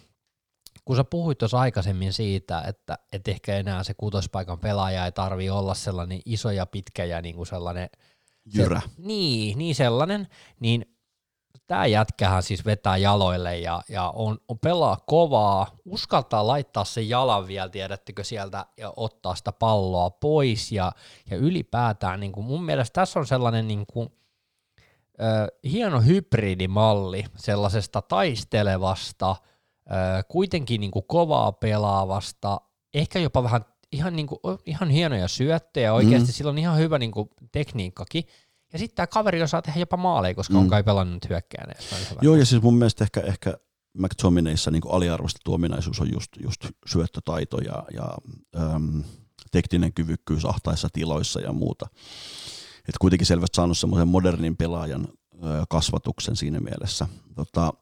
kun sä puhuit tuossa aikaisemmin siitä, että et ehkä enää se kutospaikan pelaaja ei tarvii olla sellainen iso ja pitkä ja niin kuin sellainen jyrä, se, niin, niin sellainen, niin tämä jätkähän siis vetää jaloille ja, ja on, on pelaa kovaa, uskaltaa laittaa sen jalan vielä, tiedättekö sieltä, ja ottaa sitä palloa pois, ja, ja ylipäätään niin kuin mun mielestä tässä on sellainen niin kuin, ö, hieno hybridimalli sellaisesta taistelevasta, ö, kuitenkin niin kuin kovaa pelaavasta, ehkä jopa vähän ihan, niin kuin, ihan hienoja syöttejä, oikeasti mm. sillä on ihan hyvä niin kuin tekniikkakin. Ja sitten tämä kaveri osaa tehdä jopa maaleja, koska mm. on kai pelannut hyökkääneen. Joo, ja siis mun mielestä ehkä, ehkä McTominayssa niin aliarvostettu ominaisuus on just, just syöttötaito ja, ja äm, tekninen kyvykkyys ahtaissa tiloissa ja muuta. Et kuitenkin selvästi saanut semmoisen modernin pelaajan ö, kasvatuksen siinä mielessä. Tota,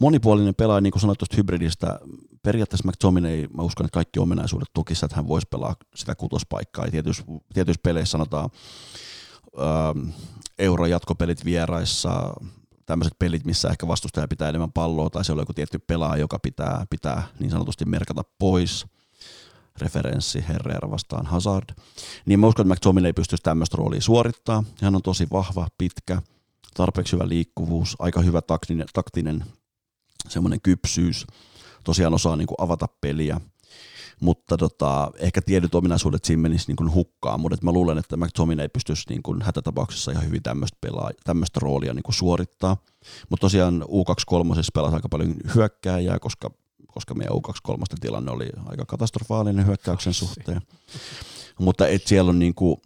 monipuolinen pelaaja, niin kuin sanoit tuosta hybridistä, periaatteessa McTominay, mä uskon, että kaikki ominaisuudet tukisivat, että hän voisi pelaa sitä kutospaikkaa. Ja tietyissä, tietyissä peleissä sanotaan, Euro jatkopelit vieraissa, tämmöiset pelit, missä ehkä vastustaja pitää enemmän palloa tai se on joku tietty pelaaja, joka pitää, pitää niin sanotusti merkata pois, referenssi Herrera vastaan Hazard, niin mä uskon, että McTominay pystyisi tämmöistä roolia suorittaa. Hän on tosi vahva, pitkä, tarpeeksi hyvä liikkuvuus, aika hyvä taktinen, taktinen semmoinen kypsyys, tosiaan osaa niin kuin avata peliä. Mutta tota, ehkä tiedyt ominaisuudet siinä menisi niin kuin hukkaan, mutta mä luulen, että McTominay ei pystyisi niin kuin hätätapauksessa ihan hyvin tämmöistä, pelaa- tämmöistä roolia niin kuin suorittaa. Mutta tosiaan U kaksikymmentäkolme pelasi aika paljon hyökkääjää, koska, koska meidän U kaksikymmentäkolme tilanne oli aika katastrofaalinen hyökkäyksen suhteen. Mutta et siellä on, niin kuin,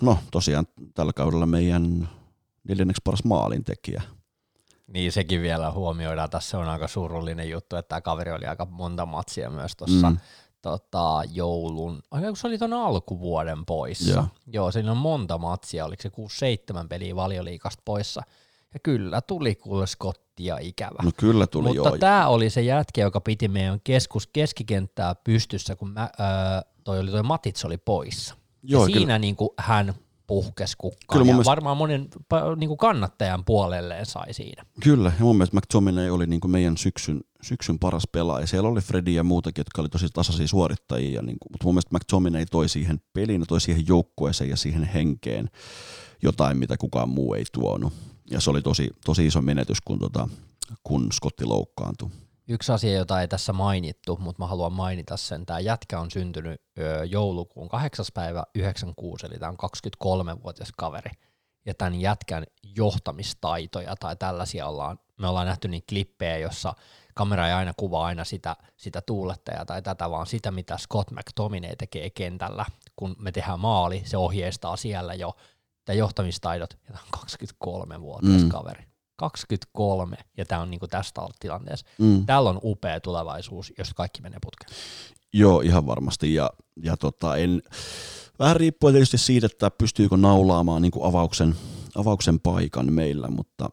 no tosiaan tällä kaudella meidän neljänneksi paras maalintekijä. Niin, sekin vielä huomioidaan. Tässä on aika surullinen juttu, että tämä kaveri oli aika monta matsia myös tuossa mm. tota, joulun, kun se oli tuon alkuvuoden poissa. Yeah. Joo, siinä on monta matsia, oliko se kuusi seitsemän peliä Valioliigasta poissa. Ja kyllä tuli kuule Skottia ikävä. No kyllä tuli, mutta joo. Tämä oli se jätkä, joka piti meidän keskus keskikenttää pystyssä, kun mä, äh, toi, oli, toi Matic oli poissa. Joo, siinä niin kuin hän puhkesi kukkaan, kyllä, ja mielestä... varmaan monen niin kuin kannattajan puolelleen sai siinä. Kyllä, ja mun mielestä McTominay oli niin kuin meidän syksyn, syksyn paras pelaaja. Siellä oli Fredi ja muutakin, jotka oli tosi tasaisia suorittajia, niin kuin, mutta mun mielestä McTominay toi siihen peliin, toi siihen joukkueeseen ja siihen henkeen jotain, mitä kukaan muu ei tuonut. Ja se oli tosi, tosi iso menetys, kun, tota, kun Scotti loukkaantui. Yksi asia, jota ei tässä mainittu, mutta mä haluan mainita sen. Tämä jätkä on syntynyt joulukuun kahdeksas päivä yhdeksänkymmentäkuusi, eli tämä on kaksikymmentäkolmevuotias kaveri. Ja tämän jätkän johtamistaitoja tai tällaisia ollaan, me ollaan nähty niin klippejä, jossa kamera ei aina kuvaa aina sitä, sitä tuulettajaa tai tätä, vaan sitä, mitä Scott McTominay tekee kentällä. Kun me tehdään maali, se ohjeistaa siellä jo tämä johtamistaidot, ja tämä on kaksikymmentäkolmevuotias mm. kaveri. kaksikymmentäkolme, ja tämä on niinku tästä tilanteessa. Mm. Täällä on upea tulevaisuus, jos kaikki menee putkeen. Joo, ihan varmasti, ja, ja tota, en, vähän riippuu tietysti siitä, että pystyykö naulaamaan niinku avauksen, avauksen paikan meillä, mutta,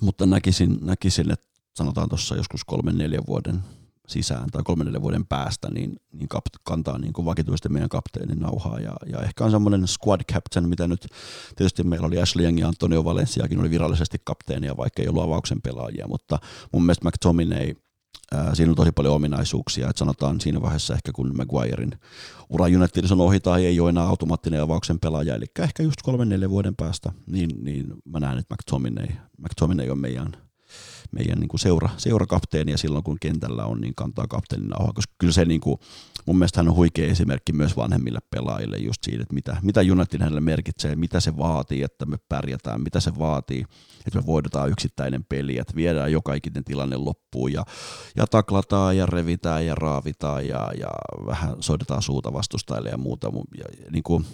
mutta näkisin, näkisin, että sanotaan tuossa joskus kolmen neljän vuoden sisään tai kolmen neljän vuoden päästä, niin, niin kap, kantaa niin vakituisesti meidän kapteenin nauhaa, ja, ja ehkä on semmoinen squad captain, mitä nyt tietysti meillä oli Ashley Young ja Antonio Valenciakin oli virallisesti kapteenia, vaikka ei ollut avauksen pelaajia, mutta mun mielestä McTominay, ää, siinä on tosi paljon ominaisuuksia, että sanotaan siinä vaiheessa ehkä kun Maguirein ura Unitedin on ohi tai ei ole enää automaattinen avauksen pelaaja, eli ehkä just kolmen neljän vuoden päästä, niin, niin mä näen, että McTominay, McTominay on meidän meidän niin kuin seura, seurakapteenia silloin, kun kentällä on, niin kantaa kapteenin nauhaa, koska kyllä se niin kuin, mun mielestä hän on huikea esimerkki myös vanhemmille pelaajille just siitä, että mitä, mitä United hänelle merkitsee, mitä se vaatii, että me pärjätään, mitä se vaatii, että me voidetaan yksittäinen peli, että viedään joka ikinen tilanne loppuun ja, ja taklataan ja revitään ja raavitaan ja, ja vähän soitetaan suuta vastustajille ja muuta. Ja, ja, niin kuin,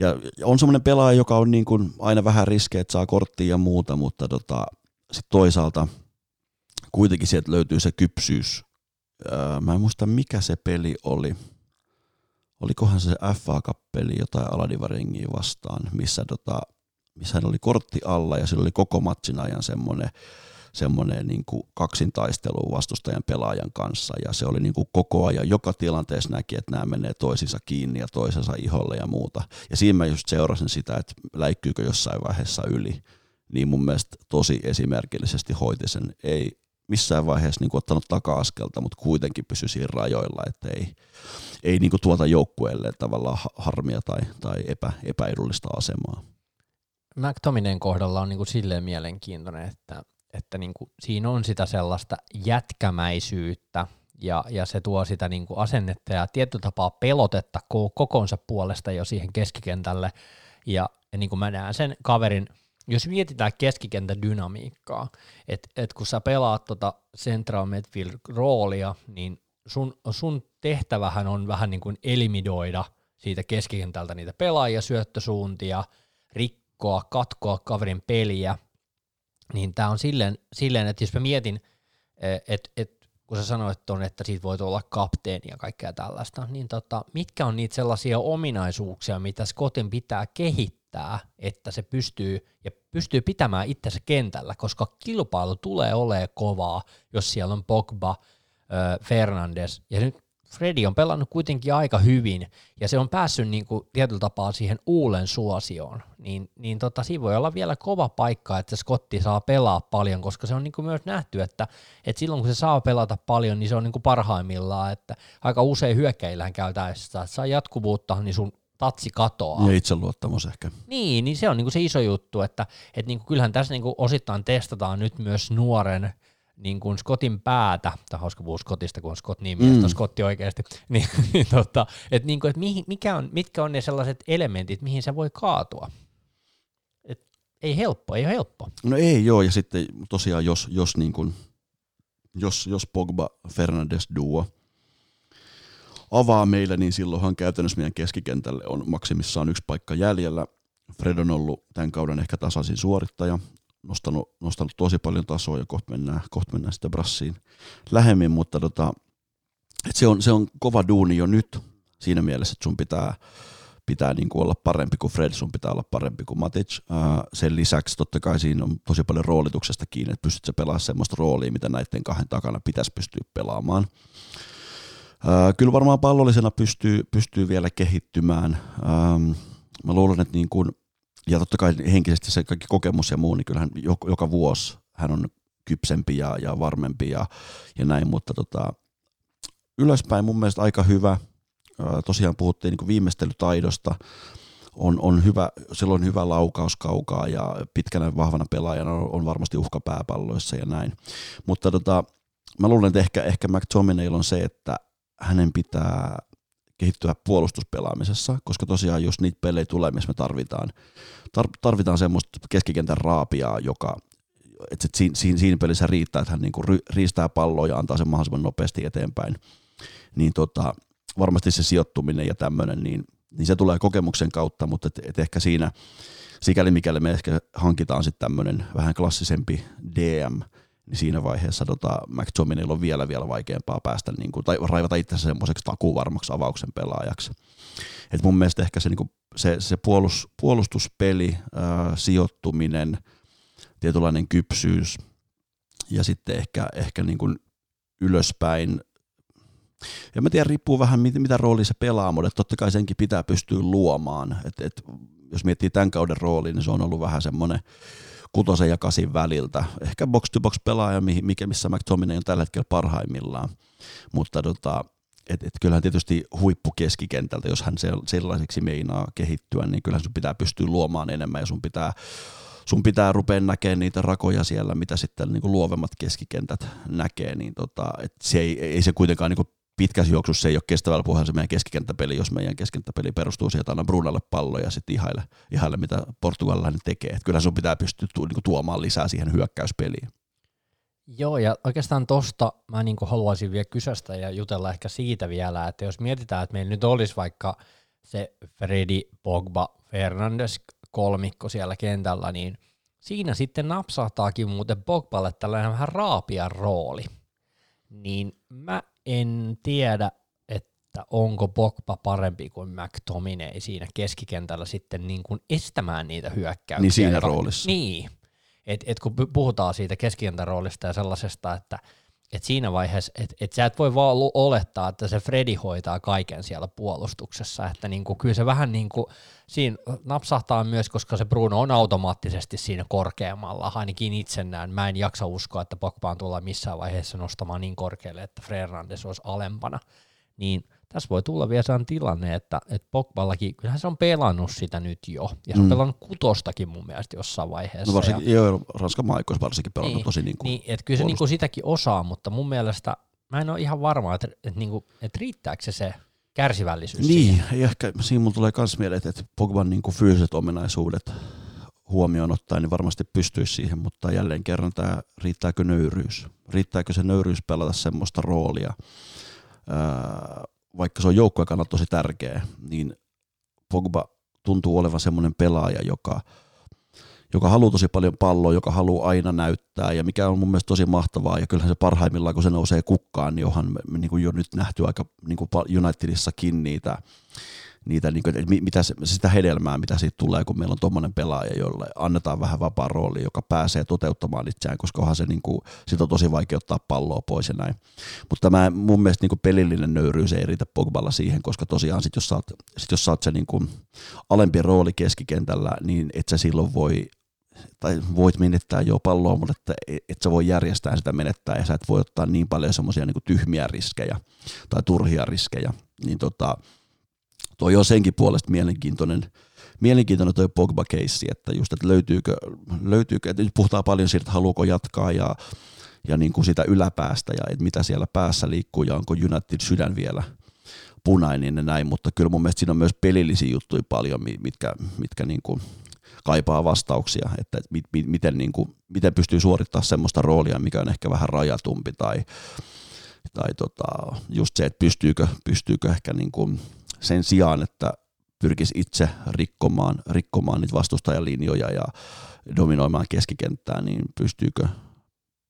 ja on semmoinen pelaaja, joka on niin kuin aina vähän riskejä, että saa korttia ja muuta, mutta tota, sitten toisaalta kuitenkin sieltä löytyy se kypsyys. Öö, mä en muista mikä se peli oli. Olikohan se F A Cup-peli jotain Aladivarengia vastaan, missä, tota, missä hän oli kortti alla ja sillä oli koko matsin ajan semmoinen semmoinen niinku kaksintaistelu vastustajan pelaajan kanssa, ja se oli niinku koko ajan, joka tilanteessa näki, että nämä menee toisinsa kiinni ja toisensa iholle ja muuta. Ja siinä mä just seurasin sitä, että läikkyykö jossain vaiheessa yli, niin mun mielestä tosi esimerkillisesti hoiti sen. Ei missään vaiheessa niin kuin ottanut taka-askelta, mutta kuitenkin pysyi siinä rajoilla, että ei, ei niin kuin tuota joukkueelle tavallaan harmia tai, tai epä, epäedullista asemaa. McTominayn kohdalla on niin kuin silleen mielenkiintoinen, että, että niin kuin siinä on sitä sellaista jätkämäisyyttä, ja, ja se tuo sitä niin kuin asennetta ja tietyllä tapaa pelotetta kokoonsa puolesta jo siihen keskikentälle, ja, ja niin kuin mä näen sen kaverin. Jos mietitään keskikentän dynamiikkaa, että et kun sä pelaat tota central midfield-roolia, niin sun, sun tehtävähän on vähän niin kuin eliminoida siitä keskikentältä niitä pelaajia, syöttösuuntia, rikkoa, katkoa kaverin peliä, niin tää on silleen, silleen että jos mä mietin, että et, kun sä sanoit ton, että siitä voi olla kapteeni ja kaikkea tällaista, niin tota, mitkä on niitä sellaisia ominaisuuksia, mitä Scottin pitää kehittää, että se pystyy, ja pystyy pitämään itsensä kentällä, koska kilpailu tulee olemaan kovaa, jos siellä on Pogba, äh, Fernandes, ja nyt Fredi on pelannut kuitenkin aika hyvin, ja se on päässyt niin kuin tietyllä tapaa siihen uulen suosioon, niin, niin tota, siinä voi olla vielä kova paikka, että Scotti saa pelaa paljon, koska se on niin kuin myös nähty, että, että silloin kun se saa pelata paljon, niin se on niin kuin parhaimmillaan, että aika usein hyökkäillähän käytäessä, että saa jatkuvuutta, niin sun tatsi katoaa. Ja itseluottamus ehkä. Niin, niin se on niinku se iso juttu, että et niinku kyllähän tässä niinku osittain testataan nyt myös nuoren niinku Scottin päätä, tai hauska puhua Scottista, kun on Scott-nimi, mm. on Scotti oikeasti, niin, tota, että niinku, et mikä on, mitkä on ne sellaiset elementit, mihin se voi kaatua. Et ei helppo, ei ole helppo. No ei joo, ja sitten tosiaan jos, jos, niin kun, jos, jos Pogba-Fernandes-duo avaa meillä, niin silloinhan käytännössä meidän keskikentälle on maksimissaan yksi paikka jäljellä, Fred on ollut tämän kauden ehkä tasaisin suorittaja, nostanut, nostanut tosi paljon tasoa ja kohta mennään, kohta mennään sitten brassiin lähemmin, mutta tota, et se, on, se on kova duuni jo nyt siinä mielessä, että sun pitää, pitää niinku olla parempi kuin Fred, sun pitää olla parempi kuin Matic. Ää, sen lisäksi totta kai siinä on tosi paljon roolituksesta kiinni, että pystytkö pelaamaan sellaista roolia, mitä näiden kahden takana pitäisi pystyä pelaamaan. Ää, kyllä varmaan pallollisena pystyy, pystyy vielä kehittymään. Ää, Mä luulen, että niin kun, ja totta kai henkisesti se kaikki kokemus ja muu, niin kyllähän joka vuosi hän on kypsempi ja, ja varmempi ja, ja näin, mutta tota, ylöspäin mun mielestä aika hyvä. Tosiaan puhuttiin niin kun viimeistelytaidosta, on, on hyvä, sillä on hyvä laukaus kaukaa ja pitkänä vahvana pelaajana on varmasti uhka pääpalloissa ja näin, mutta tota, mä luulen, että ehkä, ehkä McTominaylla on se, että hänen pitää kehittyä puolustuspelaamisessa, koska tosiaan jos niitä pelejä tulee, missä me tarvitaan, tar- tarvitaan semmoista keskikentän raapia, joka, että siinä, siinä, siinä pelissä riittää, että hän niinku ry- riistää palloa ja antaa sen mahdollisimman nopeasti eteenpäin, niin tota, varmasti se sijoittuminen ja tämmöinen, niin, niin se tulee kokemuksen kautta, mutta et, et ehkä siinä, sikäli mikäli me ehkä hankitaan sitten tämmöinen vähän klassisempi D M, niin siinä vaiheessa tota, McTominaylla on vielä, vielä vaikeampaa päästä, niin kuin, tai raivata itsensä semmoiseksi takuvarmaksi avauksen pelaajaksi. Et mun mielestä ehkä se, niin kuin, se, se puolus, puolustuspeli, ää, sijoittuminen, tietynlainen kypsyys ja sitten ehkä, ehkä niin kuin ylöspäin. Ja mä tiedän, riippuu vähän mitä, mitä roolia se pelaa, mutta totta kai senkin pitää pystyä luomaan. Et, et, jos miettii tämän kauden rooliin, niin se on ollut vähän semmoinen kutosen ja kasin väliltä. Ehkä box-to-box-pelaaja, mikä missä McTominay on tällä hetkellä parhaimmillaan, mutta tota, et, et kyllähän tietysti huippukeskikentältä, jos hän sellaiseksi meinaa kehittyä, niin kyllähän sun pitää pystyä luomaan enemmän ja sun pitää, sun pitää rupea näkemään niitä rakoja siellä, mitä sitten niinku luovemmat keskikentät näkee, niin tota, et se ei, ei se kuitenkaan niinku pitkässä juoksussa se ei ole kestävällä pohjalla se meidän keskikenttäpeli, jos meidän keskikenttäpeli perustuu siihen, että anna Brunalle pallo ja sitten ihaile, ihaile, mitä portugalilainen tekee. Et kyllähän sun pitää pystyä tu- niinku tuomaan lisää siihen hyökkäyspeliin. Joo, ja oikeastaan tosta mä niinku haluaisin vielä kysästä ja jutella ehkä siitä vielä, että jos mietitään, että meillä nyt olisi vaikka se Fredi, Pogba, Fernandes kolmikko siellä kentällä, niin siinä sitten napsahtaakin muuten Pogballe tällainen vähän raapian rooli. Niin mä en tiedä, että onko Pogba parempi kuin McTominay siinä keskikentällä sitten niin kuin estämään niitä hyökkäyksiä. Niin siinä roolissa. Niin, että et kun puhutaan siitä keskikentän roolista ja sellaisesta, että et siinä vaiheessa, että et sä et voi vaan olettaa, että se Fredi hoitaa kaiken siellä puolustuksessa, että niinku, kyllä se vähän niin kuin siinä napsahtaa myös, koska se Bruno on automaattisesti siinä korkeammalla, ainakin itsenään. Mä en jaksa uskoa, että Pogbaan tullaan missään vaiheessa nostamaan niin korkealle, että Fernandes olisi alempana, niin tässä voi tulla vielä sellainen tilanne, että, että Pogballakin, kyllähän se on pelannut sitä nyt jo, ja se on mm. pelannut kutostakin mun mielestä jossain vaiheessa. No varsinkin, ja, joo, Ranskan maailmassa varsinkin pelannut niin, tosi niin kuin. Niin, että kyllä se niin kuin sitäkin osaa, mutta mun mielestä mä en ole ihan varma, että, että, niin kuin, että riittääkö se se kärsivällisyys. Niin, siihen. Ja ehkä siinä mun tulee myös mieleen, että Pogban niin kuin fyysiset ominaisuudet huomioon ottaen, niin varmasti pystyisi siihen, mutta jälleen kerran tämä riittääkö nöyryys, riittääkö se nöyryys pelata semmoista roolia, öö, vaikka se on joukkojen kannalta tosi tärkeä, niin Pogba tuntuu olevan semmoinen pelaaja, joka, joka haluaa tosi paljon palloa, joka haluaa aina näyttää, ja mikä on mun mielestä tosi mahtavaa, ja kyllähän se parhaimmillaan, kun se nousee kukkaan, niin onhan me niin kuin jo nyt nähty aika niin kuin Unitedissakin niitä, niitä niin kuin, mitä, sitä hedelmää, mitä siitä tulee, kun meillä on tommoinen pelaaja, jolle annetaan vähän vapaa rooli, joka pääsee toteuttamaan itseään, koska onhan se, niin kuin, siitä on tosi vaikea ottaa palloa pois ja näin. Mutta mä, mun mielestä niin kuin pelillinen nöyryys ei riitä Pogballa siihen, koska tosiaan sit jos sä oot, sit jos sä oot se niin kuin alempi rooli keskikentällä, niin et sä silloin voi, tai voit menettää jo palloa, mutta et, et sä voi järjestää sitä menettää, ja sä et voi ottaa niin paljon semmoisia niin kuin tyhmiä riskejä tai turhia riskejä, niin tota, toi on senkin puolesta mielenkiintoinen, mielenkiintoinen toi Pogba-keissi, että just, että löytyykö, löytyykö, että nyt puhutaan paljon siitä, että haluuko jatkaa ja, ja niin kuin sitä yläpäästä ja että mitä siellä päässä liikkuu ja onko United sydän vielä punainen ja näin, mutta kyllä mun mielestä siinä on myös pelillisiä juttuja paljon, mitkä, mitkä niin kuin kaipaa vastauksia, että mit, mit, miten, niin kuin, miten pystyy suorittamaan semmoista roolia, mikä on ehkä vähän rajatumpi tai, tai tota, just se, että pystyykö, pystyykö ehkä niin kuin sen sijaan, että pyrkisi itse rikkomaan, rikkomaan niitä vastustajalinjoja ja dominoimaan keskikenttää, niin pystyykö,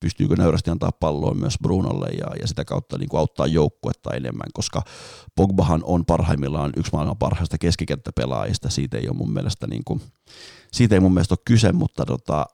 pystyykö nöyrästi antaa palloa myös Brunolle ja, ja sitä kautta niin kuin auttaa joukkuetta enemmän, koska Pogbahan on parhaimmillaan yksi maailman parhaista keskikenttäpelaajista, siitä ei ole mun mielestä, niin kuin, siitä ei mun mielestä ole kyse, mutta tota,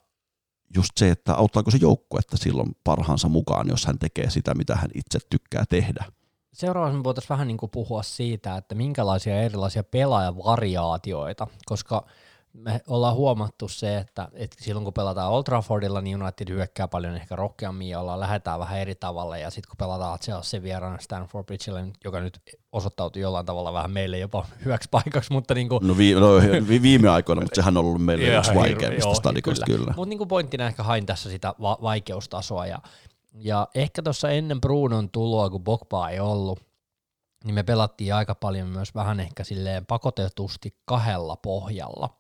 just se, että auttaako se joukkuetta silloin parhaansa mukaan, jos hän tekee sitä, mitä hän itse tykkää tehdä. Seuraavaksi me voitaisiin vähän niin kuin puhua siitä, että minkälaisia erilaisia pelaajavariaatioita, koska me ollaan huomattu se, että, että silloin kun pelataan Old Traffordilla, niin United hyökkää paljon ehkä rohkeammin ja ollaan, lähdetään vähän eri tavalla, ja sitten kun pelataan Chelsea vieraana Stamford Bridgelle, joka nyt osoittautui jollain tavalla vähän meille jopa hyväksi paikaksi, mutta niin kuin... No, vi- no vi- viime aikoina, mutta sehän on ollut meille yksi vaikeimmista stadikoista, kyllä. kyllä. Mutta niin kuin pointtina ehkä hain tässä sitä va- vaikeustasoa, ja, ja ehkä tuossa ennen Brunon tuloa, kun Pogba ei ollut, niin me pelattiin aika paljon myös vähän ehkä silleen pakotetusti kahdella pohjalla.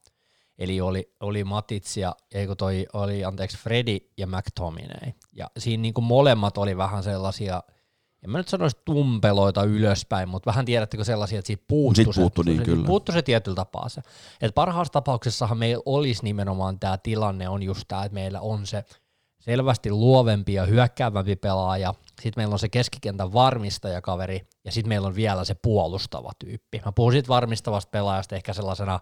Eli oli, oli Matic ja eikö toi, oli, anteeksi, Fredi ja McTominay. Ja siinä niinku molemmat oli vähän sellaisia, en mä nyt sanoisi tumpeloita ylöspäin, mutta vähän tiedättekö sellaisia, että siitä puuttui se, puuttu, niin, se, puuttu se tietyllä tapaa se. Et parhaassa tapauksessahan meillä olisi nimenomaan tämä tilanne on just tämä, että meillä on se selvästi luovempi ja hyökkäävämpi pelaaja, sitten meillä on se keskikentän varmistajakaveri ja sitten meillä on vielä se puolustava tyyppi. Mä puhun siitä varmistavasta pelaajasta ehkä sellaisena,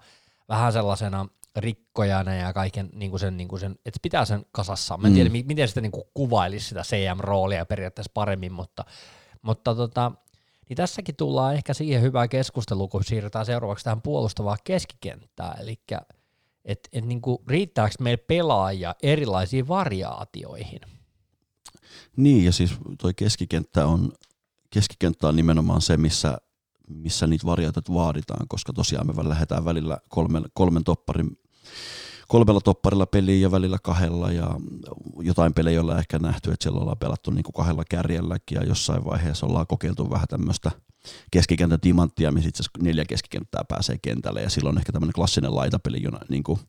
vähän sellaisena rikkojana ja kaiken niinku sen, niinku sen, että pitää sen kasassa. Mä en tiedä, mm. miten sitä niinku kuvailisi sitä C M-roolia periaatteessa paremmin, mutta, mutta tota, niin tässäkin tullaan ehkä siihen hyvää keskustelua, kun siirrytään seuraavaksi tähän puolustavaan keskikenttään, eli et, et niinku, riittääkö meillä pelaajia erilaisiin variaatioihin? Niin, ja siis toi keskikenttä on, keskikenttä on nimenomaan se, missä missä niitä variaatiot vaaditaan, koska tosiaan me lähdetään välillä kolmen, kolmen topparin, kolmella topparilla peliä ja välillä kahdella, ja jotain pelejä ollaan ehkä nähty, että siellä ollaan pelattu niin kuin kahdella kärjelläkin, ja jossain vaiheessa ollaan kokeiltu vähän tämmöistä keskikentän timanttia, missä itse asiassa neljä keskikenttää pääsee kentälle, ja silloin ehkä tämmöinen klassinen laitapeli jona, niin kuin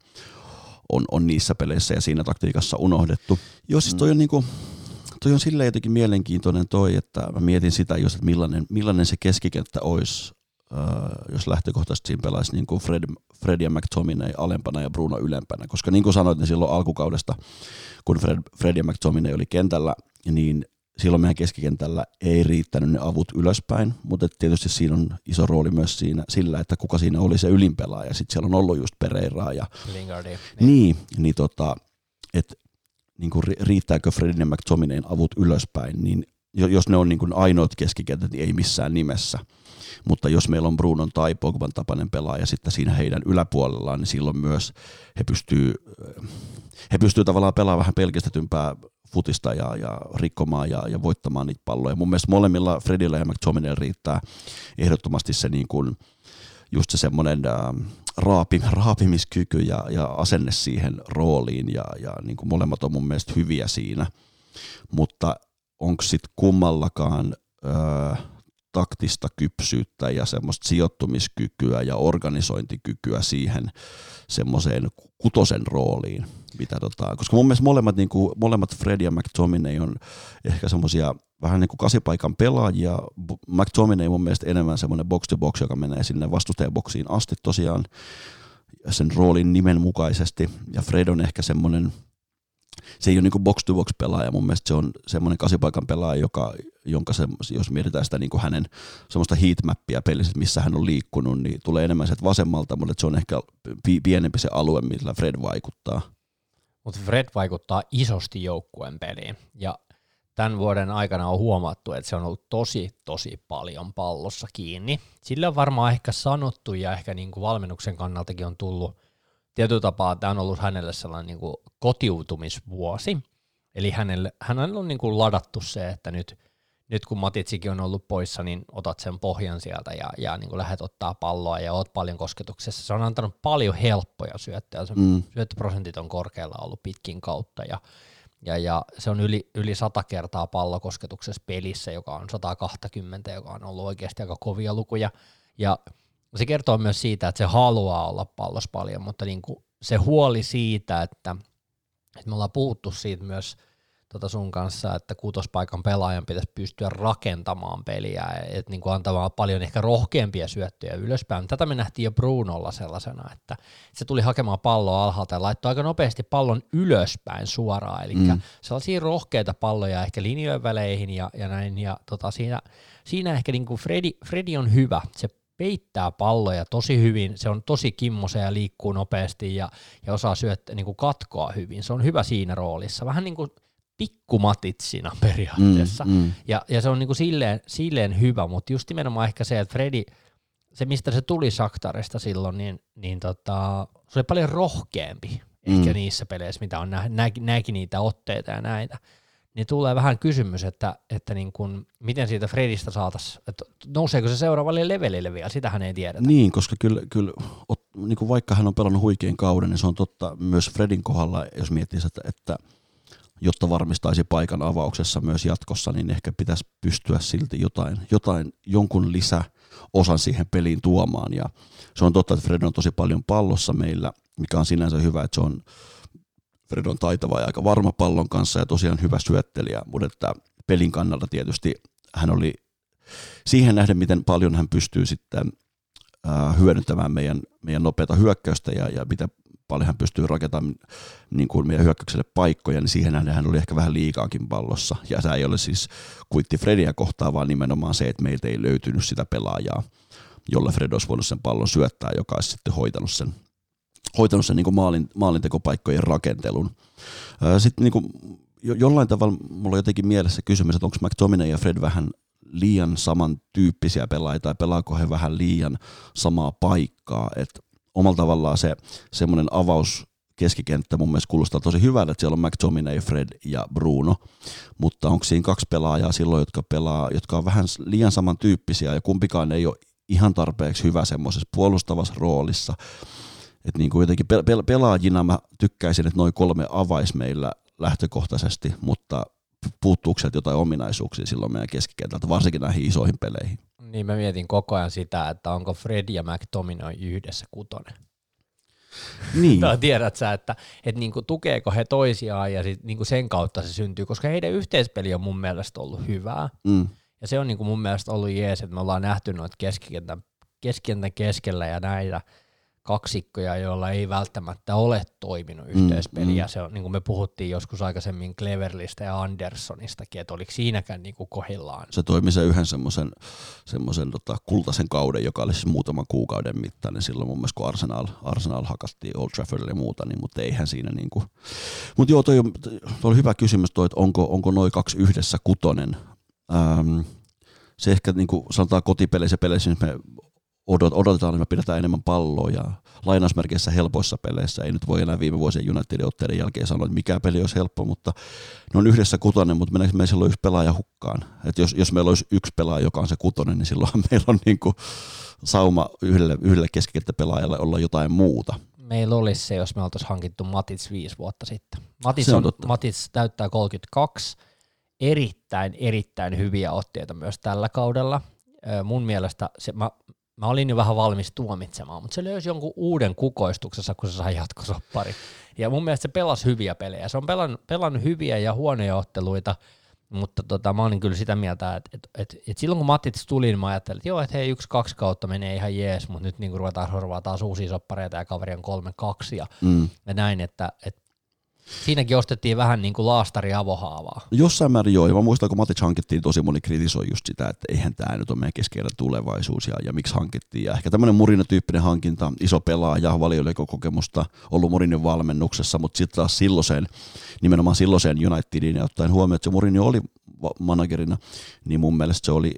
on, on niissä peleissä ja siinä taktiikassa unohdettu. Joo, siis toi on niin kuin... Toi on silleen jotenkin mielenkiintoinen toi, että mä mietin sitä just, että millainen, millainen se keskikenttä olisi, äh, jos lähtökohtaisesti siinä pelaisi niin kuin Fred, Fred ja McTominay alempana ja Bruno ylempänä, koska niin kuin sanoit, niin silloin alkukaudesta, kun Fred, Fred ja McTominay oli kentällä, niin silloin meidän keskikentällä ei riittänyt ne avut ylöspäin, mutta tietysti siinä on iso rooli myös siinä, sillä, että kuka siinä oli se ylinpelaaja, sitten siellä on ollut just Pereiraa ja Lingardia. Niin, niin tota, että niin kuin riittääkö Fredin ja McTominayn avut ylöspäin, niin jos ne on niin kuin ainoat keskikentät, niin ei missään nimessä. Mutta jos meillä on Brunon tai Pogban tapainen pelaaja sitten siinä heidän yläpuolellaan, niin silloin myös he pystyy, he pystyy tavallaan pelaamaan vähän pelkistetympää futista ja, ja rikkomaan ja, ja voittamaan niitä palloja. Mun mielestä molemmilla Fredillä ja McTominaylla riittää ehdottomasti se niin kuin just se semmoinen raapi, raapimiskyky ja, ja asenne siihen rooliin, ja, ja niin kuin molemmat on mun mielestä hyviä siinä, mutta onko sitten kummallakaan ö, taktista kypsyyttä ja semmoista sijoittumiskykyä ja organisointikykyä siihen semmoiseen kutosen rooliin, mitä tota, koska mun mielestä molemmat, niin kuin, molemmat Fred ja McTominay on ehkä semmoisia vähän niin kuin kasipaikan pelaajia. McTominay mun mielestä enemmän semmoinen box-to-box, joka menee sinne vastustajaboksiin asti tosiaan sen roolin nimen mukaisesti. Ja Fred on ehkä semmoinen, se ei ole niin kuin box-to-box pelaaja, mun mielestä se on semmoinen kasipaikan pelaaja, joka, jonka se, jos mietitään sitä niin kuin hänen semmoista heatmappia pelissä, missä hän on liikkunut, niin tulee enemmän sieltä vasemmalta, mutta se on ehkä pienempi se alue, millä Fred vaikuttaa. Mutta Fred vaikuttaa isosti joukkueen peliin, ja tämän vuoden aikana on huomattu, että se on ollut tosi, tosi paljon pallossa kiinni. Sillä on varmaan ehkä sanottu, ja ehkä niin kuin valmennuksen kannaltakin on tullut tietyllä tapaa, tämä on ollut hänelle sellainen niin kuin kotiutumisvuosi. Eli hänelle, hänelle on niin kuin ladattu se, että nyt, nyt kun Matitsikin on ollut poissa, niin otat sen pohjan sieltä ja, ja niin kuin lähdet ottaa palloa ja oot paljon kosketuksessa. Se on antanut paljon helppoja syöttöjä. Mm. Syöttöprosentit on korkealla ollut pitkin kautta, ja Ja, ja se on yli, yli sata kertaa pallokosketuksessa pelissä, joka on sata kaksikymmentä, joka on ollut oikeasti aika kovia lukuja. Ja se kertoo myös siitä, että se haluaa olla pallossa paljon, mutta niin kuin se huoli siitä, että, että me ollaan puhuttu siitä myös tota sun kanssa, että kutospaikan pelaajan pitäisi pystyä rakentamaan peliä, että niin kuin antamaan paljon ehkä rohkeampia syöttöjä ylöspäin. Tätä me nähtiin jo Brunolla sellaisena, että se tuli hakemaan palloa alhaalta ja laittoi aika nopeasti pallon ylöspäin suoraan, eli mm. sellaisia rohkeita palloja ehkä linjojen väleihin ja, ja näin, ja tota siinä, siinä ehkä niin kuin Fredi, Fredi on hyvä, se peittää palloja tosi hyvin, se on tosi kimmosa ja liikkuu nopeasti ja, ja osaa syöttää, niin kuin katkoa hyvin, se on hyvä siinä roolissa, vähän niin kuin pikkumatitsina periaatteessa, mm, mm. Ja, ja se on niinku silleen, silleen hyvä, mutta just nimenomaan ehkä se, että Fredi, se mistä se tuli Shakhtarista silloin, niin, niin tota, se oli paljon rohkeampi mm. ehkä niissä peleissä, mitä on nä, nä, näki niitä otteita ja näitä, niin tulee vähän kysymys, että, että niin kun, miten siitä Fredistä saataisiin, että nouseeko se seuraavalle levelille vielä, sitähän ei tiedetä. Niin, koska kyllä, kyllä ot, niin kun vaikka hän on pelannut huikean kauden, niin se on totta myös Fredin kohdalla, jos miettii, että, että jotta varmistaisi paikan avauksessa myös jatkossa, niin ehkä pitäisi pystyä silti jotain, jotain jonkun lisäosan siihen peliin tuomaan. Ja se on totta, että Fred on tosi paljon pallossa meillä, mikä on sinänsä hyvä, että se on, Fred on taitava ja aika varma pallon kanssa ja tosiaan hyvä syöttelijä, mutta että pelin kannalta tietysti hän oli siihen nähden, miten paljon hän pystyy sitten äh, hyödyntämään meidän, meidän nopeata hyökkäystä ja, ja mitä paljon hän pystyy rakentamaan niin kuin meidän hyökkäykselle paikkoja, niin siihen hän oli ehkä vähän liikaakin pallossa. Ja tämä ei ole siis kuitti Frediä kohtaan, vaan nimenomaan se, että meiltä ei löytynyt sitä pelaajaa, jolla Fred olisi voinut sen pallon syöttää, joka olisi sitten hoitanut sen, hoitanut sen niin kuin maalin, maalintekopaikkojen rakentelun. Sitten niin kuin jollain tavalla mulla on jotenkin mielessä kysymys, että onko McTominay ja Fred vähän liian samantyyppisiä pelaajia, tai pelaako he vähän liian samaa paikkaa, että omalla tavallaan se semmoinen avaus keskikenttä mun mielestä kuulostaa tosi hyvältä, että siellä on McTominay, Fred ja Bruno, mutta onko siinä kaksi pelaajaa silloin, jotka pelaa, jotka on vähän liian samantyyppisiä ja kumpikaan ei ole ihan tarpeeksi hyvä semmoisessa puolustavassa roolissa. Että niin kuin jotenkin pel- pelaajina mä tykkäisin, että noin kolme avaisi meillä lähtökohtaisesti, mutta puuttuuko sieltä jotain ominaisuuksia silloin meidän keskikentältä, varsinkin näihin isoihin peleihin. Niin mä mietin koko ajan sitä, että onko Fred ja McTominay yhdessä kutonen. Niin. Tiedät sä, että, että niinku tukeeko he toisiaan ja sit niinku sen kautta se syntyy, koska heidän yhteispeli on mun mielestä ollut hyvää. Mm. Ja se on niinku mun mielestä ollut jees, että me ollaan nähty noita keskikentän, keskikentän keskellä ja näitä kaksikkoja, joilla ei välttämättä ole toiminut yhteispeliä. Mm, mm. Se on, niin kuin me puhuttiin joskus aikaisemmin Cleverlistä ja Anderssonistakin, että oliko siinäkään niin kuin kohillaan. Se toimi se yhden semmoisen, semmoisen tota, kultaisen kauden, joka oli siis muutaman kuukauden mittainen silloin mun mielestä, kun Arsenal, Arsenal hakattiin Old Traffordille ja muuta, niin, mutta eihän siinä niin kuin. Mut joo, toi, toi oli hyvä kysymys toi, että onko, onko noin kaksi yhdessä kutonen. Ähm, se ehkä niin kuin sanotaan kotipeleissä peleissä, niin me Odot, odotetaan, että me pidetään enemmän palloa ja lainausmerkeissä helpoissa peleissä. Ei nyt voi enää viime vuosien Unitedin otteiden jälkeen sanoa, että mikä peli olisi helppo, mutta ne on yhdessä kutonen, mutta meneekö meillä silloin yksi pelaaja hukkaan? Et jos, jos meillä olisi yksi pelaaja, joka on se kutonen, niin silloin meillä on niinku sauma yhdelle, yhdelle keskikenttäpelaajalle olla jotain muuta. Meillä olisi se, jos me oltaisiin hankittu Matic viisi vuotta sitten. Matic, on, on Matic täyttää kolmekymmentäkaksi. Erittäin, erittäin hyviä otteita myös tällä kaudella. Mun mielestä se... Mä, Mä olin jo vähän valmis tuomitsemaan, mutta se löysi jonkun uuden kukoistuksessa, kun se sai jatkosoppari. Ja mun mielestä se pelasi hyviä pelejä. Se on pelannut, pelannut hyviä ja huonoja otteluita, mutta tota, mä olin kyllä sitä mieltä, että et, et, et silloin kun Matic tuli, niin mä ajattelin, että joo, että hei, yksi kaksi kautta menee ihan jees, mutta nyt niin ruvetaan horvaa taas uusia soppareita ja kaveri on kolme kaksi ja, mm. ja näin, että et, siinäkin ostettiin vähän niin kuin laastari avohaavaa. Jossain määrin joo, ja mä muistan, kun Matic hankittiin, tosi moni kritisoi just sitä, että eihän tämä nyt ole meidän keskellä tulevaisuus, ja, ja miksi hankittiin. Ja ehkä tämmöinen Murinho-tyyppinen hankinta, iso pelaaja, valioleikokokemusta, ollut Murinhon valmennuksessa, mutta sitten taas silloiseen, nimenomaan silloiseen Unitediin, ja ottaen huomioon, että se Murinho oli managerina, niin mun mielestä se oli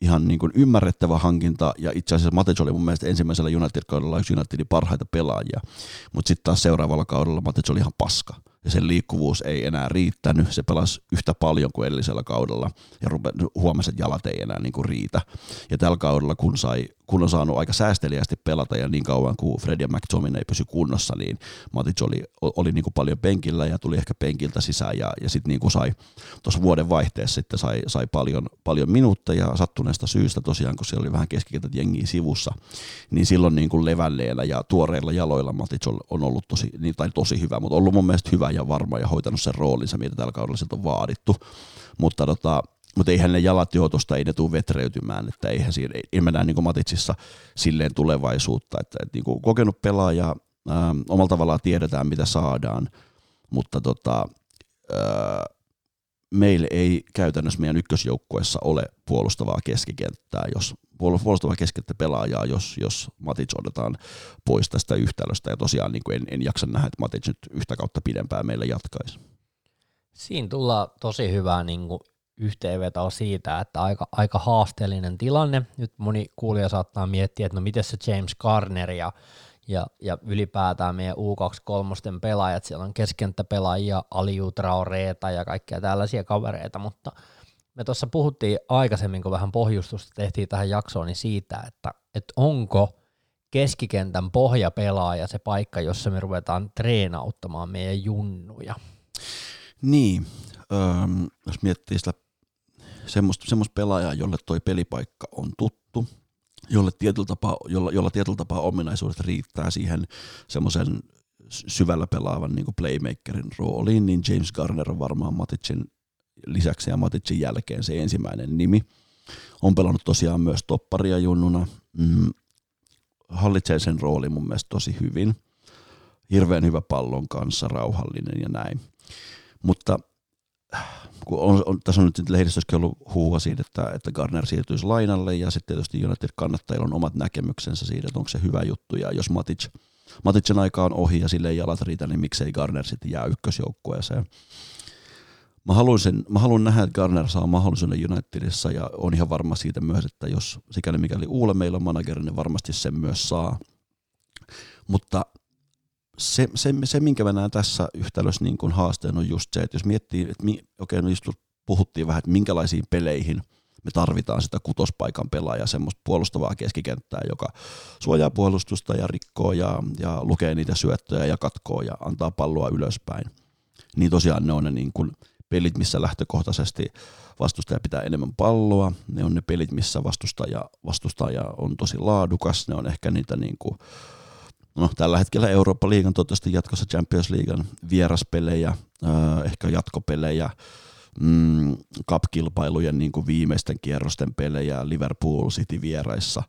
ihan niin kuin ymmärrettävä hankinta, ja itse asiassa Matic oli mun mielestä ensimmäisellä United-kaudella yksi Unitedin parhaita pelaajia, mutta sitten taas seuraavalla kaudella Matic oli ihan paska, ja sen liikkuvuus ei enää riittänyt, se pelasi yhtä paljon kuin edellisellä kaudella, ja huomasi, että jalat ei enää niin kuin riitä, ja tällä kaudella kun sai kun on saanut aika säästeliästi pelata ja niin kauan kuin Fred ja McTominay ei pysy kunnossa, niin Matic oli, oli niin kuin paljon penkillä ja tuli ehkä penkiltä sisään ja, ja sitten niin sai tuossa vuoden vaihteessa sitten sai, sai paljon, paljon minuutteja sattuneesta syystä tosiaan, kun siellä oli vähän keskikentät jengiä sivussa, niin silloin niin kuin levälleillä ja tuoreilla jaloilla Matic on ollut tosi, niin, tai tosi hyvä, mutta ollut mun mielestä hyvä ja varma ja hoitanut sen roolinsa, mitä tällä kaudella sieltä on vaadittu, mutta tota, mutta eihän ne jalat jo tuosta, ei ne tule vetreytymään, että eihän siinä, ei me näe niin kuin Matitsissa silleen tulevaisuutta, että, että niin kuin kokenut pelaaja, ähm, omalla tavallaan tiedetään mitä saadaan, mutta tota, äh, meillä ei käytännössä meidän ykkösjoukkueessa ole puolustavaa keskikenttää, jos puolustavaa keskikenttä pelaajaa, jos, jos Matic odotetaan pois tästä yhtälöstä, ja tosiaan niin kuin en, en jaksa nähdä, että Matic nyt yhtä kautta pidempään meillä jatkaisi. Siinä tullaan tosi hyvää niin kuin yhteenvetoa siitä, että aika, aika haasteellinen tilanne. Nyt moni kuulija saattaa miettiä, että no miten se James Garner ja, ja, ja ylipäätään meidän U kaksikymmentäkolme pelaajat, siellä on keskenttäpelaajia, Aliou Traoreeta ja kaikkia tällaisia kavereita, mutta me tuossa puhuttiin aikaisemmin, kun vähän pohjustusta tehtiin tähän jaksoon, niin siitä, että, että onko keskikentän pohjapelaaja se paikka, jossa me ruvetaan treenauttamaan meidän junnuja. Niin, öö, jos miettii sitä semmoista, semmoista pelaajaa, jolle toi pelipaikka on tuttu, jolle tietyllä tapaa, jolla, jolla tietyllä tapaa ominaisuudet riittää siihen semmoisen syvällä pelaavan niin kuin playmakerin rooliin, niin James Garner on varmaan Maticin lisäksi ja Maticin jälkeen se ensimmäinen nimi. On pelannut tosiaan myös topparia junnuna, mm, hallitsee sen roolin mun mielestä tosi hyvin, hirveän hyvä pallon kanssa, rauhallinen ja näin. Mutta on, on, tässä on nyt lehdistössäkin ollut huhua siitä, että, että Garner siirtyisi lainalle ja sitten tietysti United kannattajilla on omat näkemyksensä siitä, että onko se hyvä juttu ja jos Matic, Maticin aika on ohi ja sille ei jalat riitä, niin miksei Garner sitten jää ykkösjoukkueeseen. Mä haluaisin, mä haluan nähdä, että Garner saa mahdollisuuden Unitedissa ja on ihan varma siitä myös, että jos sikäli mikäli Uule meillä on manageri, niin varmasti sen myös saa, mutta Se, se, se, minkä mä näen tässä yhtälössä niin kuin haasteen on just se, että jos miettii, että mi, okei, no just puhuttiin vähän, että minkälaisiin peleihin me tarvitaan sitä kutospaikan pelaajaa, semmoista puolustavaa keskikenttää, joka suojaa puolustusta ja rikkoo ja, ja lukee niitä syöttöjä ja katkoo ja antaa palloa ylöspäin. Niin tosiaan ne on ne niin kuin pelit, missä lähtökohtaisesti vastustaja pitää enemmän palloa, ne on ne pelit, missä vastustaja, vastustaja on tosi laadukas, ne on ehkä niitä niin kuin no, tällä hetkellä Eurooppa-liigan, toivottavasti jatkossa Champions Leaguean vieraspelejä, äh, ehkä jatkopelejä, mm, cup-kilpailujen niin kuin viimeisten kierrosten pelejä, Liverpool City vieraissa.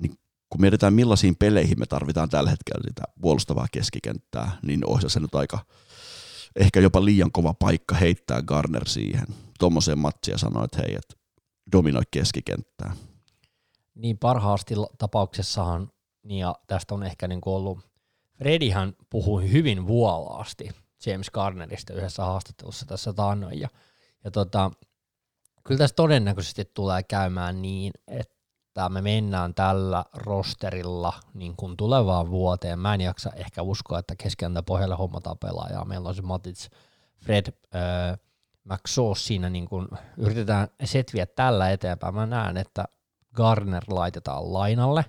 Niin, kun mietitään millaisiin peleihin me tarvitaan tällä hetkellä sitä puolustavaa keskikenttää, niin olisi se nyt aika ehkä jopa liian kova paikka heittää Garner siihen. Tuommoiseen matsia sanoi, että hei, et, dominoi keskikenttää. Niin parhaasti tapauksessahan ja tästä on ehkä niin kuin ollut, Fredihan puhui hyvin vuolaasti James Garnerista yhdessä haastattelussa tässä taannoin, ja, ja tota, kyllä tässä todennäköisesti tulee käymään niin, että me mennään tällä rosterilla niin kuin tulevaan vuoteen. Mä en jaksa ehkä uskoa, että keskentä pohjalle hommataan pelaajaa. Meillä on se Matic, Fred, öö, McSauce siinä, niin kuin yritetään setviä tällä eteenpäin. Mä näen, että Garner laitetaan lainalle.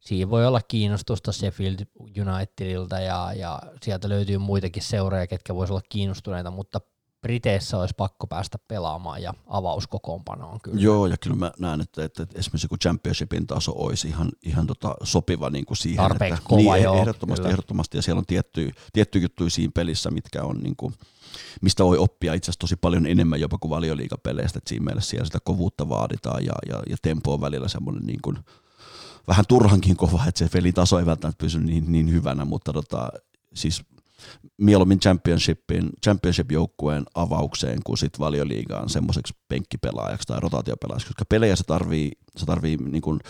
Siinä voi olla kiinnostusta Sheffield Unitedilta ja, ja sieltä löytyy muitakin seuroja, ketkä voisivat olla kiinnostuneita, mutta Briteissä olisi pakko päästä pelaamaan ja avauskokoonpanoon kyllä. Joo, ja kyllä mä näen, että, että esimerkiksi kun Championshipin taso olisi ihan, ihan tota sopiva niin kuin siihen. Tarpeeksi että, kova, niin, joo. Ehdottomasti, ehdottomasti, ja siellä on tiettyjä tiettyjä juttuja siinä pelissä, mitkä on niin kuin, mistä voi oppia itse asiassa tosi paljon enemmän jopa kuin valioliigapeleistä, että siinä mielessä siellä sitä kovuutta vaaditaan ja, ja, ja tempo on välillä semmoinen niin kuin vähän turhankin kova, että se pelitaso ei välttämättä pysy niin, niin hyvänä, mutta tota, siis mieluummin championshipin, championship-joukkueen avaukseen kuin sit valioliigaan semmoiseksi penkkipelaajaksi tai rotaatiopelaajaksi, koska pelejä se tarvii, se tarvii niin kuin,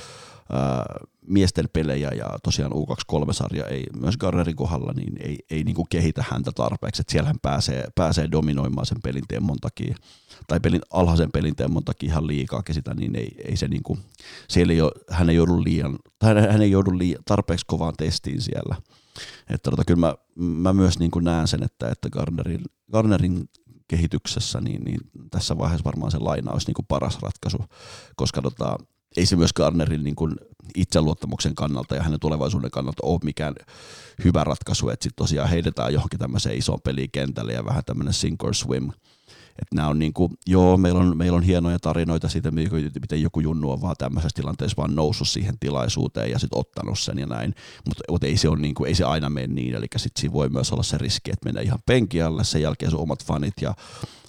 äh, miesten pelejä ja tosiaan U kaksikymmentäkolme-sarja ei myös Garnerin kohdalla niin ei, ei niin kuin kehitä häntä tarpeeksi, että siellä hän pääsee, pääsee dominoimaan sen pelintemmon takia tai pelin, alhaisen pelintemmon takia ihan liikaa kesitä, niin ei, ei se niin kuin, siellä ei ole, hän ei joudu, liian, hän ei joudu liian, tarpeeksi kovaan testiin siellä. Että tota, kyllä mä, mä myös niin kuin näen sen, että, että Garnerin, Garnerin kehityksessä niin, niin tässä vaiheessa varmaan se laina olisi niin kuin paras ratkaisu, koska tota, ei se myös Garnerin niin kuin itseluottamuksen kannalta ja hänen tulevaisuuden kannalta ole mikään hyvä ratkaisu, että sitten tosiaan heitetään johonkin tämmöiseen isoon peliin kentälle ja vähän tämmöinen sink or swim. Että nämä on niin kuin, joo, meillä on, meillä on hienoja tarinoita siitä, miten joku junnu on vaan tämmöisessä tilanteessa vaan noussut siihen tilaisuuteen ja sitten ottanut sen ja näin, mutta ei, niin ei se aina mene niin, eli sitten siinä voi myös olla se riski, että mennään ihan penkin alle, sen jälkeen sun omat fanit ja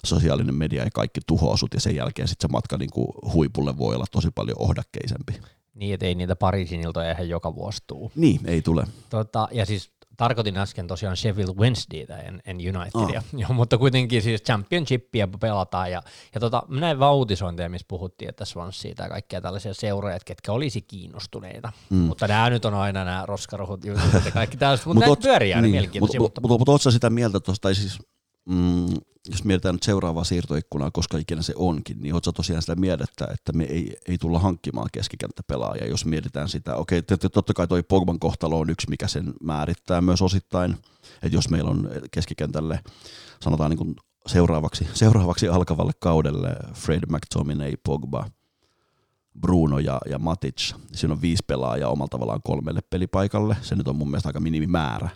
sosiaalinen media ja kaikki tuhoaa sut, ja sen jälkeen sitten se matka niin kuin huipulle voi olla tosi paljon ohdakkeisempi. Niin, ettei niitä Pariisin iltoja eihän joka vuosi tule. Niin, ei tule. Tota, ja siis tarkoitin äsken tosiaan Sheffield Wednesdaytä en, en Unitedia, oh. Joo, mutta kuitenkin siis championshipia pelataan. Ja, ja tota, mä näin vaan uutisointeja, missä puhuttiin, että Swansea ja kaikkia tällaisia seuroja, ketkä olisi kiinnostuneita. Mm. Mutta nämä nyt on aina nämä roskaruhut ja kaikki tällaiset, mutta näitä pyöriä on mielenkiintoisia. Mutta ootko sä sitä mieltä tuosta, tai siis mm, jos mietitään nyt seuraavaa siirtoikkunaa, koska ikinä se onkin, niin ootko sä tosiaan sitä mielettä, että me ei, ei tulla hankkimaan keskikenttäpelaajia, jos mietitään sitä, okei, okay, totta kai toi Pogban kohtalo on yksi, mikä sen määrittää myös osittain, että jos meillä on keskikentälle, sanotaan niin kuin seuraavaksi, seuraavaksi alkavalle kaudelle Fred, McTominay, Pogba, Bruno ja, ja Matic, siinä on viisi pelaajaa omalla tavallaan kolmelle pelipaikalle, se nyt on mun mielestä aika minimimäärä.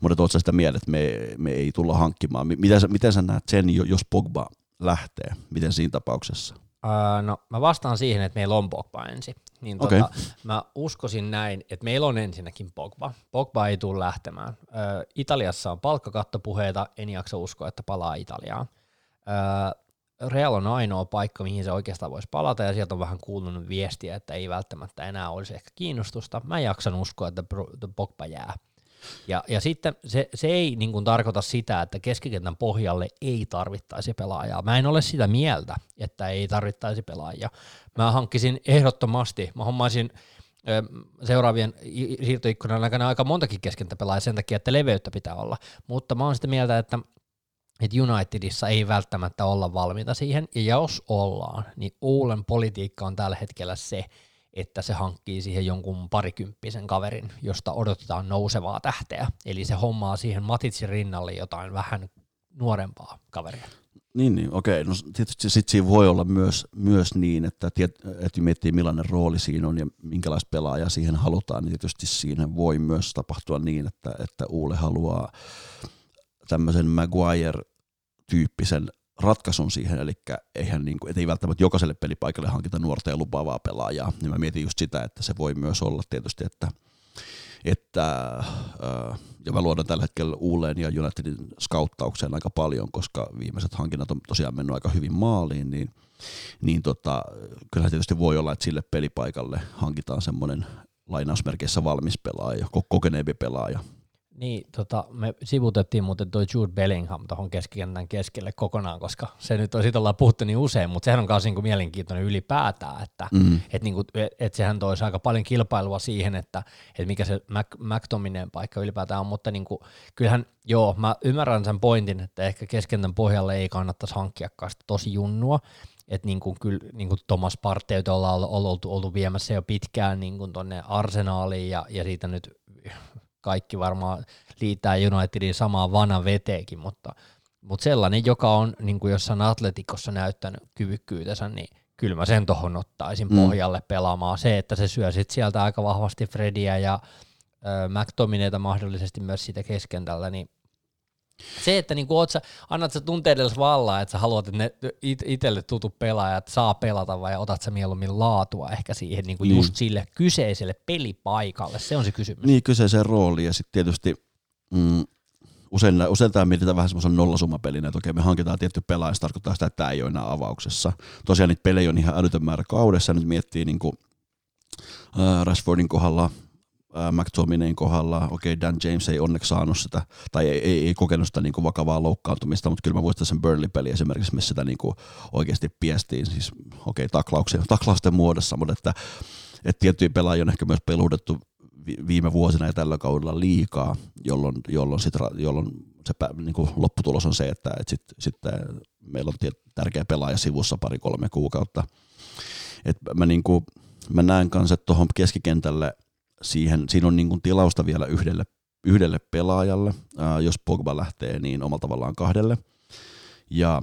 Mutta oletko sä sitä mieltä, että me, me ei tulla hankkimaan? Miten sä, miten sä näet sen, jos Pogba lähtee? Miten siinä tapauksessa? Öö, no, mä vastaan siihen, että meillä on Pogba ensin. Niin tota, okay. Mä uskoisin näin, että meillä on ensinnäkin Pogba. Pogba ei tule lähtemään. Öö, Italiassa on palkkakattopuheita, en jaksa uskoa, että palaa Italiaan. Öö, Real on ainoa paikka, mihin se oikeastaan voisi palata, ja sieltä on vähän kuulunut viestiä, että ei välttämättä enää olisi ehkä kiinnostusta. Mä jaksan uskoa, että Pogba jää. Ja, ja sitten se, se ei niin kuin tarkoita sitä, että keskikentän pohjalle ei tarvittaisi pelaajaa. Mä en ole sitä mieltä, että ei tarvittaisi pelaajia. Mä hankkisin ehdottomasti, mä hommaisin ö, seuraavien siirtoikkunan aikana aika montakin keskentäpelaajaa sen takia, että leveyttä pitää olla. Mutta mä oon sitä mieltä, että, että Unitedissa ei välttämättä olla valmiita siihen. Ja jos ollaan, niin Olen politiikka on tällä hetkellä se, että se hankkii siihen jonkun parikymppisen kaverin, josta odotetaan nousevaa tähteä. Eli se hommaa siihen Matitsin rinnalle jotain vähän nuorempaa kaveria. Niin, niin okei. No tietysti sit siinä voi olla myös, myös niin, että, tiet, että miettii millainen rooli siinä on ja minkälaista pelaajaa siihen halutaan, niin tietysti siinä voi myös tapahtua niin, että, että Ole haluaa tämmöisen Maguire-tyyppisen ratkaisun siihen, eli eihän niin kuin, et ei välttämättä jokaiselle pelipaikalle hankita nuorta ja lupaavaa pelaajaa, niin mä mietin just sitä, että se voi myös olla tietysti, että, että ja mä luodan tällä hetkellä Uleen ja Unitedin skauttaukseen aika paljon, koska viimeiset hankinnat on tosiaan mennyt aika hyvin maaliin, niin, niin tota, kyllähän tietysti voi olla, että sille pelipaikalle hankitaan semmoinen lainausmerkeissä valmis pelaaja, kokeneempi pelaaja. Niin, tota, me sivutettiin muuten toi Jude Bellingham tuohon keskikentän keskelle kokonaan, koska se nyt on, siitä ollaan puhuttu niin usein, mutta sehän on myös niinku mielenkiintoinen ylipäätään, että mm. et niinku, et sehän toisi aika paljon kilpailua siihen, että et mikä se McTominayn paikka ylipäätään on, mutta niinku, kyllähän joo, mä ymmärrän sen pointin, että ehkä keskikentän pohjalle ei kannattaisi hankkiakaan sitä tosi junnua, että niinku, kyllä niinku Thomas Parteytä ollaan ollut, ollut, ollut viemässä jo pitkään niinku tuonne Arsenaaliin ja, ja siitä nyt kaikki varmaan liittää Unitedin samaan vana veteekin, mutta, mutta sellainen, joka on niin kuin jossain Atletikossa näyttänyt kyvykkyytensä, niin kyllä mä sen tohon ottaisin mm. pohjalle pelaamaan. Se, että se syö sit sieltä aika vahvasti Frediä ja ö, McTominayta mahdollisesti myös siitä keskentällä, niin se, että niin oot sä, annat sä tunteidellesi vallaa, että sä haluat, että ne it, itselle tutut pelaajat saa pelata, vai otat sä mieluummin laatua ehkä siihen niin kuin niin. Just sille kyseiselle pelipaikalle, se on se kysymys. Niin, kyseiseen rooliin, ja sitten tietysti mm, usein, usein tämä mietitään vähän semmoisen nollasummapelinä, että okei, me hankitaan tietty pelaaja, se tarkoittaa sitä, että tämä ei ole enää avauksessa. Tosiaan niitä pelejä on ihan älytön määrä kaudessa, nyt miettii niin kuin, äh, Rashfordin kohdalla, McTominayn kohdalla, okei, Dan James ei onneksi saanut sitä, tai ei, ei, ei kokenut sitä niin kuin vakavaa loukkaantumista, mutta kyllä mä muistan sen Burnley-peliä esimerkiksi, missä sitä niin kuin oikeasti piestiin, siis okei, taklausten muodossa, mutta että, että tiettyjä pelaajia on ehkä myös peluhdettu viime vuosina ja tällä kaudella liikaa, jolloin, jolloin, sit, jolloin se niin kuin lopputulos on se, että, että sitten sit meillä on tärkeä pelaaja sivussa pari-kolme kuukautta. Et mä, niin kuin, mä näen kanssa, että tuohon keskikentälle siihen, siinä on niin kuin tilausta vielä yhdelle, yhdelle pelaajalle, ää, jos Pogba lähtee, niin omalla tavallaan kahdelle. Ja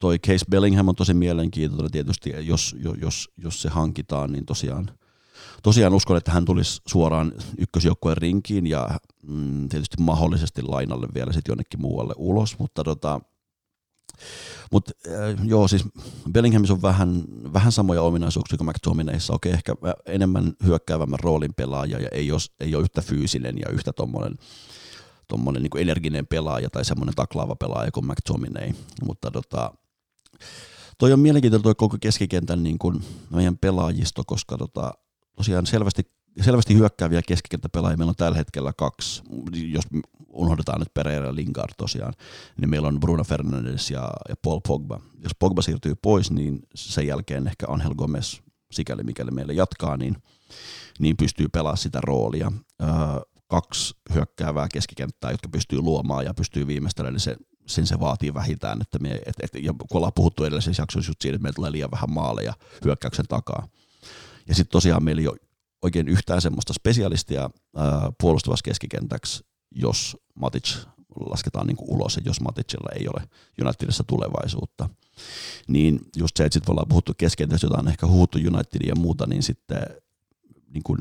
toi Case Bellingham on tosi mielenkiintoinen tietysti, jos, jos, jos se hankitaan, niin tosiaan, tosiaan uskon, että hän tulisi suoraan ykkösjoukkueen rinkiin ja mm, tietysti mahdollisesti lainalle vielä sitten jonnekin muualle ulos, mutta tota, mut, äh, joo, siis Bellinghamissa on vähän, vähän samoja ominaisuuksia kuin McTominayissa, okei, ehkä enemmän hyökkäävämmän roolin pelaaja ja ei ole, ei ole yhtä fyysinen ja yhtä tommoinen tommoinen niin kuin energinen pelaaja tai semmoinen taklaava pelaaja kuin McTominay, mutta tota, toi on mielenkiintoinen toi koko keskikentän niin kuin meidän pelaajisto, koska tota, tosiaan selvästi, selvästi hyökkääviä keskikenttäpelaajia meillä on tällä hetkellä kaksi, jos unohdetaan nyt Pereira ja Lingard tosiaan, niin meillä on Bruno Fernandes ja, ja Paul Pogba. Jos Pogba siirtyy pois, niin sen jälkeen ehkä Angel Gomes, sikäli mikäli meillä jatkaa, niin, niin pystyy pelaamaan sitä roolia. Kaksi hyökkäävää keskikenttää, jotka pystyy luomaan ja pystyy viimeistelemään, niin se, sen se vaatii vähintään, että me, et, et, ja kun ollaan puhuttu edellisessä jaksossa just siinä, että meillä tulee liian vähän maaleja hyökkäyksen takaa. Ja sitten tosiaan meillä ei ole oikein yhtään semmoista spesialistia ää, puolustavassa keskikentäksi, jos Matic lasketaan niinku ulos, ja jos Maticilla ei ole Unitedissa tulevaisuutta. Niin just se, että sitten ollaan puhuttu keskikentästä, jota on ehkä huuttu Unitedia ja muuta, niin sitten niin kun,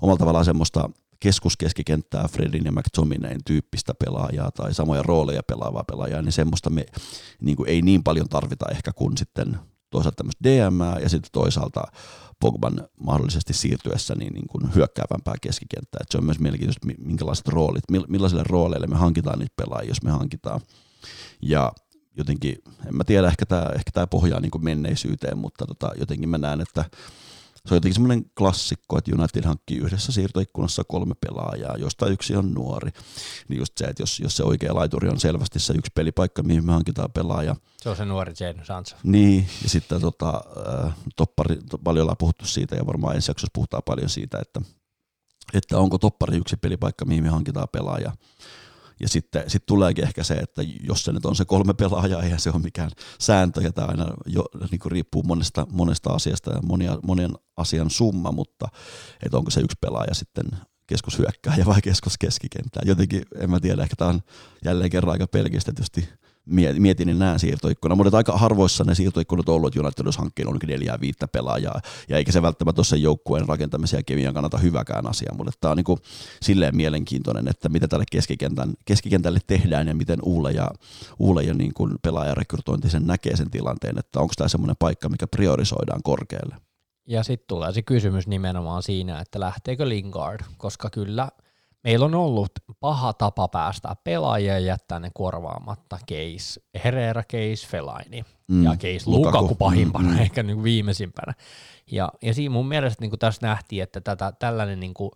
omalla tavallaan semmoista keskuskeskikenttää Fredin ja McTominayn tyyppistä pelaajaa tai samoja rooleja pelaavaa pelaajaa, niin semmoista me niin kuin ei niin paljon tarvita ehkä kuin sitten toisaalta tämmöistä D M:ää ja sitten toisaalta Pogban mahdollisesti siirtyessä niin, niin kuin hyökkäävämpää keskikenttää. Et se on myös mielenkiintoista, minkälaiset roolit, millaisille rooleille me hankitaan niitä pelaajia, jos me hankitaan. Ja jotenkin, en mä tiedä, ehkä tämä ehkä tää pohjaa niin kuin menneisyyteen, mutta tota, jotenkin mä näen, että se on jotenkin semmoinen klassikko, että United hankkii yhdessä siirtoikkunassa kolme pelaajaa, josta yksi on nuori. Niin just se, että jos, jos se oikea laituri on selvästi se yksi pelipaikka, mihin me hankitaan pelaaja. Se on se nuori Jadon Sancho. Niin, ja sitten tota, toppari, paljon ollaan puhuttu siitä, ja varmaan ensi jaksossa puhutaan paljon siitä, että, että onko toppari yksi pelipaikka, mihin me hankitaan pelaaja. Ja sitten sit tuleekin ehkä se, että jos se nyt on se kolme pelaajaa, eihän se ole mikään sääntö, ja tämä aina jo, niin kuin riippuu monesta, monesta asiasta ja monia, monen asian summa, mutta että onko se yksi pelaaja sitten keskushyökkääjä vai keskuskeskikenttää. Jotenkin, en mä tiedä, ehkä tämä on jälleen kerran aika pelkistetysti mietin, niin näen siirtoikkuna, mutta aika harvoissa ne siirtoikkunat on ollut United-hankkeen on neljää viittä pelaajaa, ja eikä se välttämättä ole sen joukkueen rakentamisen ja kemian kannalta hyväkään asia, mutta tämä on niin kuin silleen mielenkiintoinen, että mitä tälle keskikentän, keskikentälle tehdään ja miten Uule ja, Uule ja niin kuin pelaajarekrytointi sen näkee sen tilanteen, että onko tämä semmoinen paikka, mikä priorisoidaan korkealle. Ja sitten tulee se kysymys nimenomaan siinä, että lähteekö Lingard, koska kyllä meillä on ollut paha tapa päästää pelaajia ja jättää ne korvaamatta. Case Herrera, Case Fellaini mm, ja Case Lukaku, Lukaku pahimpana, mm, ehkä niin kuin viimeisimpänä. Ja, ja siinä mun mielestä niin kuin tässä nähtiin, että tätä, tällainen niin kuin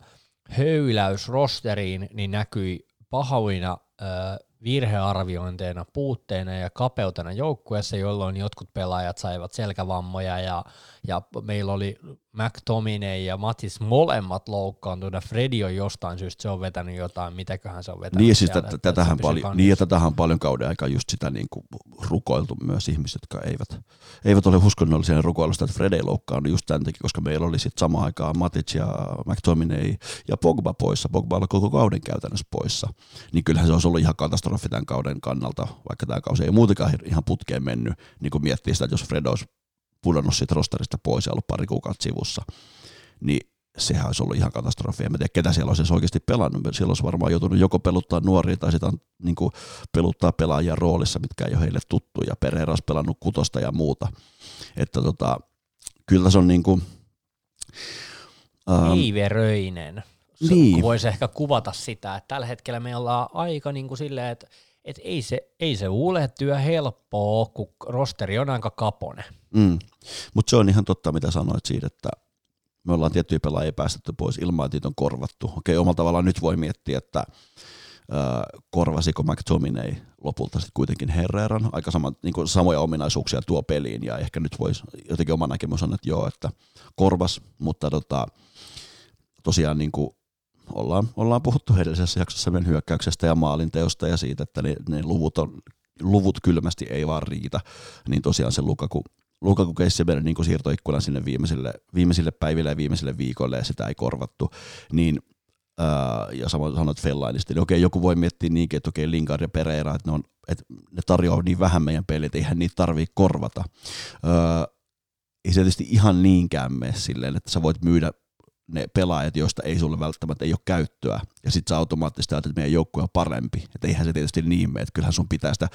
höyläys rosteriin niin näkyi pahoina äh, virhearviointeina, puutteina ja kapeutena joukkueessa, jolloin jotkut pelaajat saivat selkävammoja ja, ja meillä oli McTominay ja Matis molemmat loukkaantuneet. Fredi on jostain syystä, se on vetänyt jotain, mitäköhän se on vetänyt. Niin, siis t- tätähän, paljon, niin, tätähän paljon kauden aikaan just sitä niin kuin rukoiltu myös ihmiset, jotka eivät, eivät ole uskonnollisia rukoilusta, että Fredi ei loukkaanut just tämän takia, koska meillä oli sitten samaan aikaan Matic ja McTominay ja Pogba poissa. Pogba oli koko kauden käytännössä poissa. Niin kyllähän se olisi ollut ihan katastrofi tämän kauden kannalta, vaikka tämä kausi ei muutenkaan ihan putkeen mennyt, niin kun miettii sitä, että jos Fred olisi pudonnut siitä rosterista pois ja ollut pari kuukautta sivussa, niin sehän olisi ollut ihan katastrofi. En tiedä, ketä siellä olisi oikeasti pelannut. Siellä olisi varmaan joutunut joko peluttaa nuoria tai sitä niin kuin peluttaa pelaajia roolissa, mitkä ei ole heille tuttu, ja Pereira olisi pelannut kutosta ja muuta. Että tota, kyllä se on niin kuin Ähm, Viiveröinen. Niin. Voisi ehkä kuvata sitä, että tällä hetkellä me ollaan aika niin kuin silleen, että et ei se, ei se uuletyö helppoa, kun rosteri on aika kapone. Mm. Mutta se on ihan totta, mitä sanoit siitä, että me ollaan tiettyjä pelaajia päästetty pois ilman, että niitä on korvattu. Okei, omalla tavallaan nyt voi miettiä, että äh, korvasiko McTominay lopulta sitten kuitenkin Herreran. Aika sama, niin kuin samoja ominaisuuksia tuo peliin, ja ehkä nyt voisi jotenkin oma näkemys on, että joo, että korvas, mutta tota, tosiaan niin kuin Ollaan, ollaan puhuttu edellisessä jaksossa meidän hyökkäyksestä ja maalinteosta ja siitä, että ne, ne luvut, on, luvut kylmästi ei vaan riitä, niin tosiaan se Lukaku, Lukaku keissi meni niin siirtoikkunan sinne viimeisille, viimeisille päiville ja viimeisille viikoille ja sitä ei korvattu, niin Öö, ja samoin sanot Fellainista, eli okei, joku voi miettiä niinkin, että okei, Lingard ja Pereira, että ne, on, että ne tarjoaa niin vähän meidän peliä, että eihän niitä tarvitse korvata. Öö, ei se tietysti ihan niinkään mene silleen, että sä voit myydä ne pelaajat, joista ei sulle välttämättä ei ole käyttöä, ja sit sä automaattisesti ajattelet, että meidän joukkue on parempi, että eihän se tietysti niin mene, että kyllähän sun pitää sitä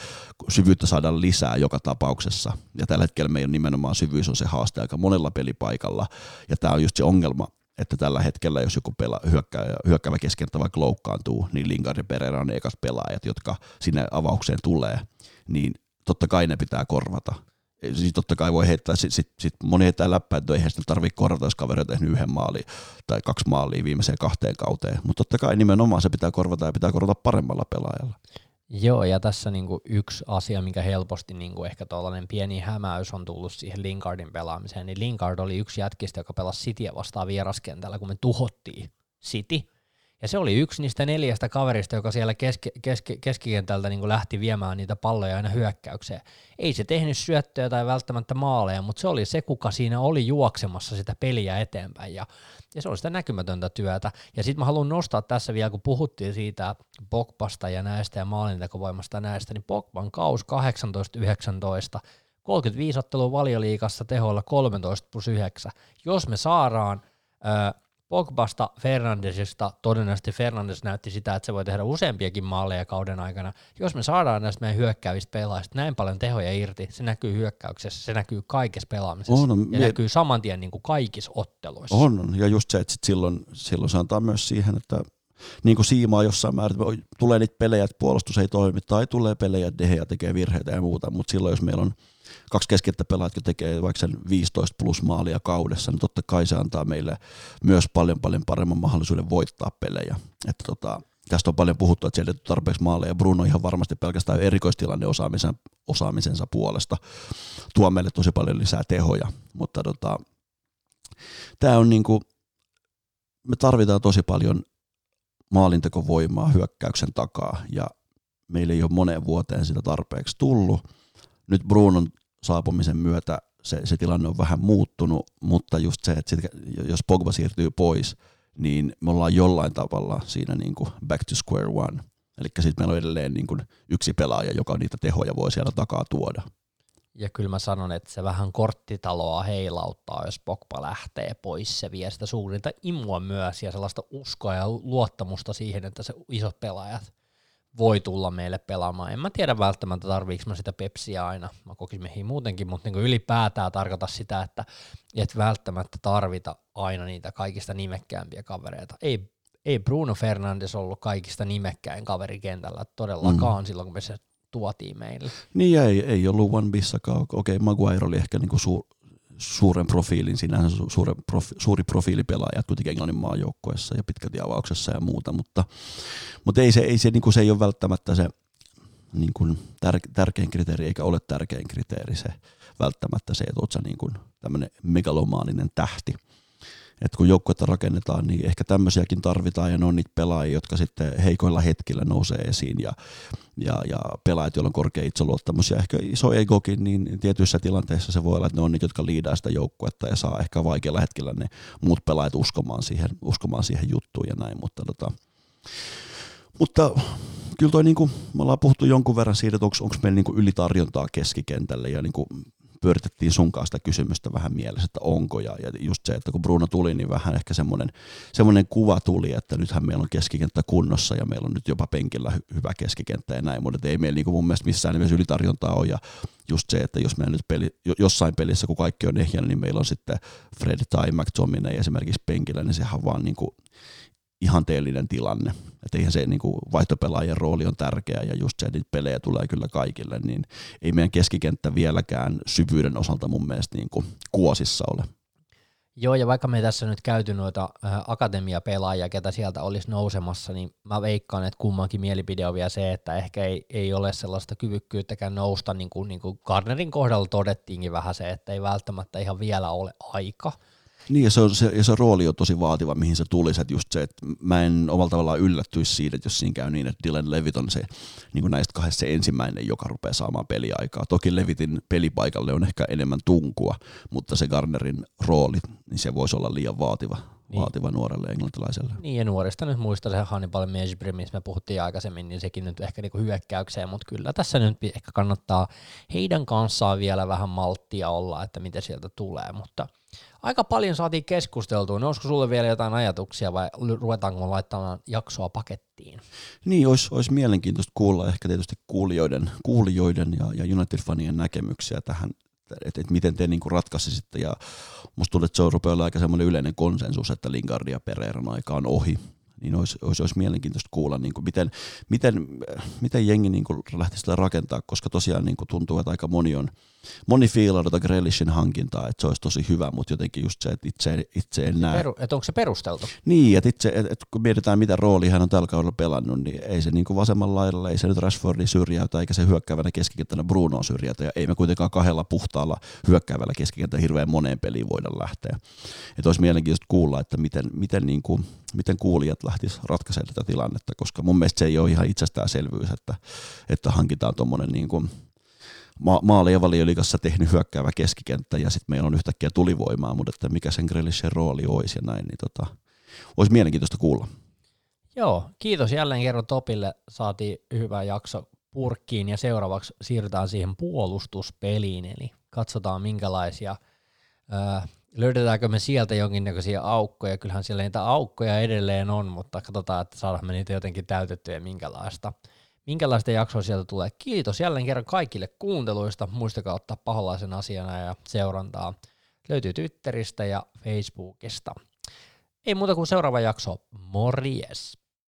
syvyyttä saada lisää joka tapauksessa, ja tällä hetkellä meidän nimenomaan syvyys on se haaste aika monella pelipaikalla, ja tää on just se ongelma, että tällä hetkellä, jos joku pela, hyökkää, hyökkäävä keskentä vaikka loukkaantuu, niin Lingard ja Pereira on ne ekas pelaajat, jotka sinne avaukseen tulee, niin totta kai ne pitää korvata. Siis totta kai voi heittää, sit, sit, sit moni heittää läppää, että eihän sitä tarvitse korvata, jos kaveri on tehnyt yhden maaliin tai kaksi maalia viimeiseen kahteen kauteen, mutta totta kai nimenomaan se pitää korvata ja pitää korvata paremmalla pelaajalla. Joo, ja tässä niinku yksi asia, mikä helposti niinku ehkä tuollainen pieni hämäys on tullut siihen Lingardin pelaamiseen, niin Lingard oli yksi jätkistä, joka pelasi Cityä vastaan vieraskentällä, kun me tuhottiin City, ja se oli yksi niistä neljästä kaverista, joka siellä keski, keski, keskikentältä niinku lähti viemään niitä palloja aina hyökkäykseen. Ei se tehnyt syöttöjä tai välttämättä maaleja, mutta se oli se, kuka siinä oli juoksemassa sitä peliä eteenpäin, ja, ja se oli sitä näkymätöntä työtä. Ja sitten mä haluan nostaa tässä vielä, kun puhuttiin siitä Pogbasta ja näistä ja maalintekovoimasta ja näistä, niin Pogban kaus kahdeksantoista yhdeksäntoista, kolmekymmentäviisi ottelua Valioliigassa tehoilla kolmetoista plus yhdeksän. Jos me saadaan... Öö, Pogbasta, Fernandesista, todennäköisesti Fernandes näytti sitä, että se voi tehdä useampiakin maaleja kauden aikana. Jos me saadaan näistä meidän hyökkäävistä pelaajista näin paljon tehoja irti, se näkyy hyökkäyksessä, se näkyy kaikessa pelaamisessa on, on, ja me... näkyy saman tien niin kuin kaikissa otteluissa. On, on, ja just se, että silloin, silloin se antaa myös siihen, että niin kuin siimaa jossain määrin, tulee niitä pelejä, että puolustus ei toimi, tai tulee pelejä, että Dehea tekee virheitä ja muuta, mutta silloin jos meillä on kaksi keskittä pelaajat, jotka tekee vaikka sen viisitoista plus maalia kaudessa, niin totta kai se antaa meille myös paljon paljon paremman mahdollisuuden voittaa pelejä. Että tota, tästä on paljon puhuttu, että siellä ei ole tarpeeksi maaleja. Bruno ihan varmasti pelkästään erikoistilanne osaamisen, osaamisensa puolesta tuo meille tosi paljon lisää tehoja, mutta tota, tää on niinku, me tarvitaan tosi paljon maalintekovoimaa hyökkäyksen takaa, ja meillä ei ole moneen vuoteen sitä tarpeeksi tullut. Nyt Brunon saapumisen myötä se, se tilanne on vähän muuttunut, mutta just se, että sit, jos Pogba siirtyy pois, niin me ollaan jollain tavalla siinä niin kuin back to square one. Eli sitten meillä on edelleen niin kuin yksi pelaaja, joka niitä tehoja voi siellä takaa tuoda. Ja kyllä mä sanon, että se vähän korttitaloa heilauttaa, jos Pogba lähtee pois. Se vie sitä suurinta imua myös ja sellaista uskoa ja luottamusta siihen, että se isot pelaajat voi tulla meille pelaamaan. En mä tiedä välttämättä, tarviiko mä sitä Pepsiä aina. Mä kokisin meihin muutenkin, mutta niin ylipäätään tarkoita sitä, että et välttämättä tarvita aina niitä kaikista nimekkäämpiä kavereita. Ei, ei Bruno Fernandes ollut kaikista nimekkäin kaveri kentällä todellakaan mm. silloin, kun me se tuotiin meille. Niin ei, ei ollut One Bissakaan. Okei, Maguire oli ehkä niinku suur, suuren profiilin, sinänsä su, suuren profi, suuri profiilipelaaja kuitenkin Englannin maajoukkueessa ja pitkälti avauksessa ja muuta, mutta, mutta ei, se, ei, se, niinku, se ei ole välttämättä se niinku, tär, tärkein kriteeri, eikä ole tärkein kriteeri se välttämättä se, että oot sä niinku, tämmöinen megalomaaninen tähti. Et kun joukkuetta rakennetaan, niin ehkä tämmöisiäkin tarvitaan, ja ne on niitä pelaajia, jotka sitten heikoilla hetkillä nousee esiin, ja, ja, ja pelaajat, joilla on korkea itseluottamus, ja ehkä iso egokin, niin tietyissä tilanteissa se voi olla, että ne on niitä, jotka liidaa sitä joukkuetta, ja saa ehkä vaikealla hetkellä ne muut pelaajat uskomaan siihen, uskomaan siihen juttuun ja näin, mutta, tota, mutta kyllä toi, niin kuin, me ollaan puhuttu jonkun verran siitä, että onko, onko meillä niin kuin ylitarjontaa keskikentälle, ja niin kuin, pyöritettiin sunkaan sitä kysymystä vähän mielessä, että onko, ja, ja just se, että kun Bruno tuli, niin vähän ehkä semmoinen, semmoinen kuva tuli, että nythän meillä on keskikenttä kunnossa, ja meillä on nyt jopa penkillä hy- hyvä keskikenttä ja näin, mutta ei meillä niin kuin mun mielestä missään nimessä ylitarjontaa ole, ja just se, että jos meillä nyt peli, jossain pelissä, kun kaikki on ehjänä, niin meillä on sitten Fred tai McTominay esimerkiksi penkillä, niin sehän vaan niin kuin ihanteellinen tilanne, että eihän se niin kuin vaihtopelaajien rooli on tärkeä, ja just se, että niitä pelejä tulee kyllä kaikille, niin ei meidän keskikenttä vieläkään syvyyden osalta mun mielestä niin kuin kuosissa ole. Joo, ja vaikka me ei tässä nyt käyty noita äh, akatemiapelaajia, ketä sieltä olisi nousemassa, niin mä veikkaan, että kummankin mielipide on vielä se, että ehkä ei, ei ole sellaista kyvykkyyttäkään nousta, niin kuin, niin kuin Garnerin kohdalla todettiinkin vähän se, että ei välttämättä ihan vielä ole aika. Niin, ja se, on, se, ja se rooli on tosi vaativa, mihin se tulisi, että just se, että mä en omalla tavallaan yllättyisi siitä, että jos siinä käy niin, että Dylan Levitt on se, niin kuin näistä kahdesta se ensimmäinen, joka rupeaa saamaan peliaikaa. Toki Levitin pelipaikalle on ehkä enemmän tunkua, mutta se Garnerin rooli, niin se voisi olla liian vaativa. niin. Vaativa nuorelle englantilaiselle. Niin, ja nuoresta nyt muistan sen Hannibalin Mejbri, missä me puhuttiin aikaisemmin, niin sekin nyt ehkä niinku hyökkäykseen, mutta kyllä tässä nyt ehkä kannattaa heidän kanssaan vielä vähän malttia olla, että mitä sieltä tulee, mutta aika paljon saatiin keskusteltua. No, olisiko sulle vielä jotain ajatuksia vai ruvetaanko laittamaan jaksoa pakettiin? Niin, olisi, olisi mielenkiintoista kuulla ehkä tietysti kuulijoiden, kuulijoiden ja, ja United-fanien näkemyksiä tähän, että et miten te niinku ratkaisisitte, ja musta tuntuu, että se on rupeaa aika semmoinen yleinen konsensus, että Lingard ja Pereiran aika on ohi, niin olisi, olisi, olisi mielenkiintoista kuulla, niinku miten, miten, miten jengi niinku lähtee sitä rakentaa, koska tosiaan niinku tuntuu, että aika moni on, moni fiilaa tuota Grealishin hankintaa, että se olisi tosi hyvä, mutta jotenkin just se, että itse, itse en näe. Peru, että onko se perusteltu? Niin, että itse, et, et kun mietitään, mitä roolia hän on tällä kaudella pelannut, niin ei se niin kuin vasemmalla laidalla, ei se nyt Rashfordin syrjäytä, eikä se hyökkäävänä keskikentällä Brunoon syrjäytä, ja ei me kuitenkaan kahdella puhtaalla hyökkäävällä keskikentällä hirveän moneen peliin voida lähteä. Että olisi mielenkiintoista kuulla, että miten, miten, niin kuin, miten kuulijat lähtisivät ratkaisemaan tätä tilannetta, koska mun mielestä se ei ole ihan itsestäänselvyys, että, että hankitaan tuommoinen niin kuin Ma- maali- ja valioliigassa tehnyt hyökkäävä keskikenttä, ja sitten meillä on yhtäkkiä tulivoimaa, mutta että mikä sen Grealishin rooli olisi ja näin, niin tota, olisi mielenkiintoista kuulla. Joo, kiitos jälleen kerran Topille, saatiin hyvä jakso purkkiin, ja seuraavaksi siirrytään siihen puolustuspeliin, eli katsotaan minkälaisia, äh, löydetäänkö me sieltä jonkinnäköisiä aukkoja, kyllähän siellä niitä aukkoja edelleen on, mutta katsotaan, että saadaan me niitä jotenkin täytettyä ja minkälaista. Minkälaista jaksoa sieltä tulee. Kiitos jälleen kerran kaikille kuunteluista. Muistakaa ottaa paholaisen asiana ja seurantaa. Löytyy Twitteristä ja Facebookista. Ei muuta kuin seuraava jakso. Morjes!